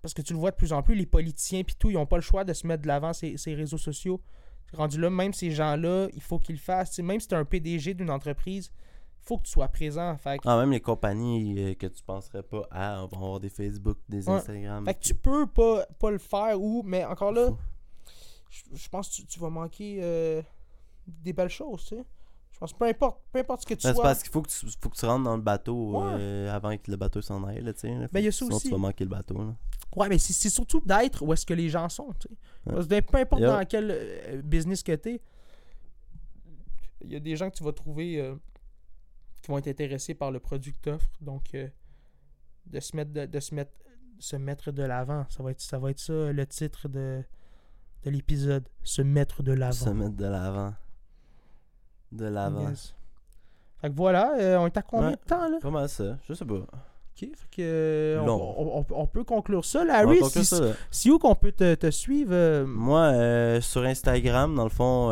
parce que tu le vois de plus en plus, les politiciens pis tout, ils n'ont pas le choix de se mettre de l'avant ces réseaux sociaux. Rendu là, même ces gens-là, il faut qu'ils le fassent. T'sais, même si tu es un PDG d'une entreprise, il faut que tu sois présent. Fait que... même les compagnies que tu penserais pas à vont avoir des Facebook, des Instagram. Fait que tu peux pas le faire, mais encore là, je pense que tu vas manquer des belles choses, tu sais. Je pense que peu importe ce que tu sois... C'est parce qu'il faut que tu rentres dans le bateau avant que le bateau s'en aille, là, tu sais. Ben, il y a ça aussi. Sinon, tu vas manquer le bateau, là. Ouais, mais c'est surtout d'être où est-ce que les gens sont, tu sais. Parce que peu importe dans quel business que t'es, il y a des gens que tu vas trouver qui vont être intéressés par le produit que t'offres. Donc, de se mettre de l'avant, ça va être ça le titre de l'épisode. Se mettre de l'avant. de Laval. Yes. Fait que voilà, on est à combien de temps là? Comment ça? Je sais pas. Ok, fait que on peut conclure ça. Larry, si où qu'on peut te suivre? Moi, sur Instagram, dans le fond,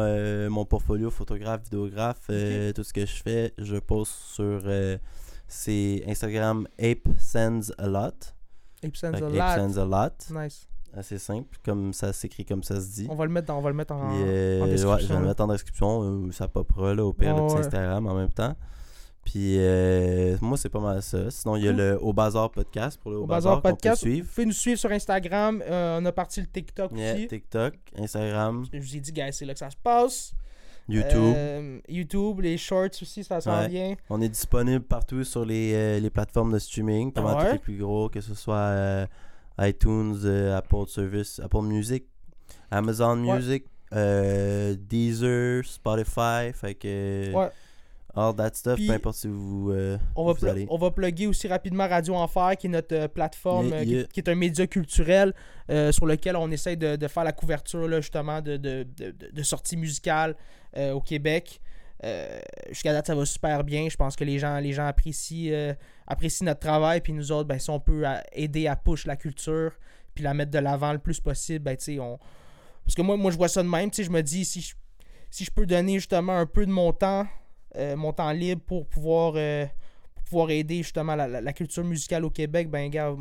mon portfolio photographe, vidéographe, tout ce que je fais, je poste sur c'est Instagram Ape Sends a Lot. Nice. Assez simple, comme ça s'écrit, comme ça se dit. On va le mettre en description. Ouais, je vais le mettre en description, ou ça popera là, au pire, le petit Instagram en même temps. Puis moi, c'est pas mal ça. Sinon, il y a le Au Bazar Podcast pour le Au Bazar Podcast. Vous pouvez nous suivre sur Instagram. On a parti le TikTok aussi. TikTok, Instagram. Je vous ai dit, guys, c'est là que ça se passe. YouTube, les shorts aussi, ça s'en vient. On est disponible partout sur les plateformes de streaming, tous les plus gros, que ce soit iTunes, Apple Service, Apple Music, Amazon Music, Deezer, Spotify, fait que... all that stuff, puis, peu importe si vous, vous allez. On va plugger aussi rapidement Radio Enfer, qui est notre plateforme, qui est un média culturel sur lequel on essaie de faire la couverture là, justement de sorties musicales au Québec. Jusqu'à date, ça va super bien. Je pense que les gens apprécient notre travail. Puis nous autres, ben, si on peut aider à push la culture puis la mettre de l'avant le plus possible, ben, tu sais, parce que moi, je vois ça de même. Je me dis, si je peux donner justement un peu de mon temps libre pour pouvoir aider justement la culture musicale au Québec, ben gars,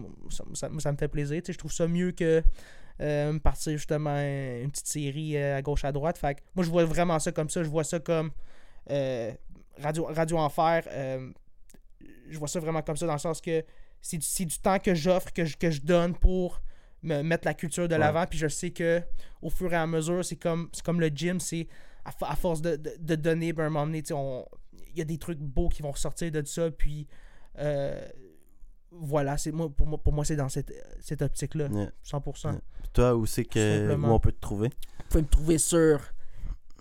ça me fait plaisir. Je trouve ça mieux que partir justement une petite série à gauche à droite. Fait que moi, je vois vraiment ça comme ça. Je vois ça comme Radio Enfer. Je vois ça vraiment comme ça, dans le sens que c'est du temps que j'offre, que je donne pour me mettre la culture de l'avant. Puis je sais que au fur et à mesure, c'est comme le gym, c'est à force de donner, ben, à un moment donné, il y a des trucs beaux qui vont ressortir de ça, puis voilà, pour moi c'est dans cette optique-là, 100%. Yeah. Toi, où c'est que moi, on peut te trouver? Vous pouvez me trouver sur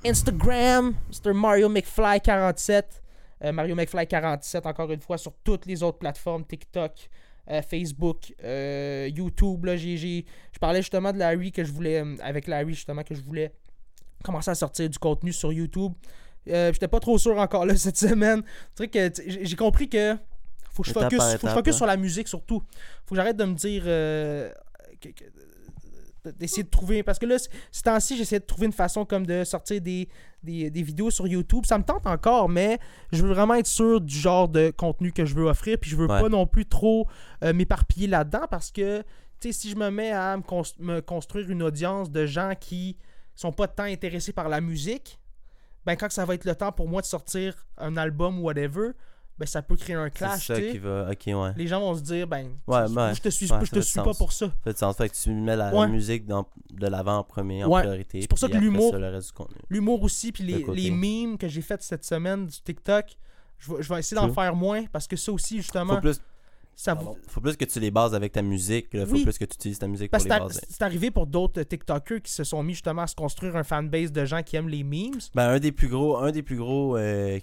Instagram, Mr. Mario McFly 47, Mario McFly 47, encore une fois, sur toutes les autres plateformes, TikTok, Facebook, YouTube, là, je parlais justement de Larry, que je voulais commencer à sortir du contenu sur YouTube. J'étais pas trop sûr encore là cette semaine. J'ai compris que faut que je focus sur la musique surtout. Faut que j'arrête de me dire d'essayer de trouver, parce que là ces temps-ci j'essaie de trouver une façon comme de sortir des vidéos sur YouTube. Ça me tente encore, mais je veux vraiment être sûr du genre de contenu que je veux offrir, puis je veux pas non plus trop m'éparpiller là-dedans, parce que tu sais, si je me mets à me construire une audience de gens qui sont pas tant intéressés par la musique, ben quand ça va être le temps pour moi de sortir un album ou whatever, ben ça peut créer un clash, tu sais. Les gens vont se dire, ben je te suis pas pour ça. Fait que tu mets la musique de l'avant en premier, en priorité. C'est pour ça que l'humour aussi, puis les memes que j'ai fait cette semaine du TikTok, je vais essayer d'en faire moins, parce que ça aussi justement, faut plus que tu les bases avec ta musique. Là. Faut plus que tu utilises ta musique pour les baser. C'est arrivé pour d'autres TikTokers qui se sont mis justement à se construire un fanbase de gens qui aiment les memes. Ben, un des plus gros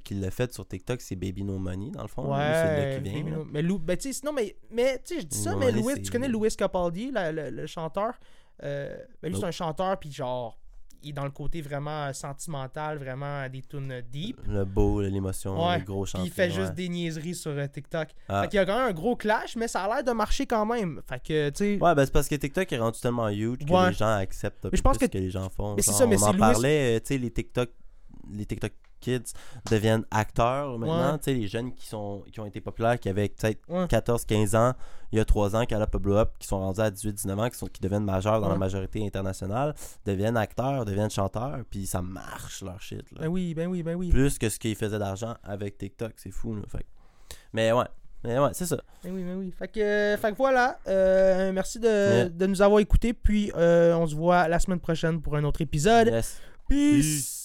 qui l'a fait sur TikTok, c'est Baby No Money, dans le fond. Ouais, c'est de qui vient. Je dis ça, mais Louis, tu connais Louis Capaldi, le chanteur. Lui, c'est un chanteur, puis genre, il est dans le côté vraiment sentimental, vraiment des tunes deep. Le beau, l'émotion, le gros chanteur. Il fait juste des niaiseries sur TikTok. Fait qu'il y a quand même un gros clash, mais ça a l'air de marcher quand même. Fait que, tu sais... Ouais, ben c'est parce que TikTok est rendu tellement huge que les gens acceptent plus que les gens font. Mais genre, on en parlait, tu sais, les TikTok kids deviennent acteurs maintenant. Tu sais, les jeunes qui ont été populaires, qui avaient peut-être 14-15 ans, il y a 3 ans, qui allaient blow up, qui sont rendus à 18-19 ans, qui deviennent majeurs dans la majorité internationale, deviennent acteurs, deviennent chanteurs, puis ça marche leur shit. Là. Ben oui. Plus que ce qu'ils faisaient d'argent avec TikTok, c'est fou. Là, fait. Mais ouais, c'est ça. Ben oui. Fait que voilà. Merci de nous avoir écoutés, puis on se voit la semaine prochaine pour un autre épisode. Yes. Peace!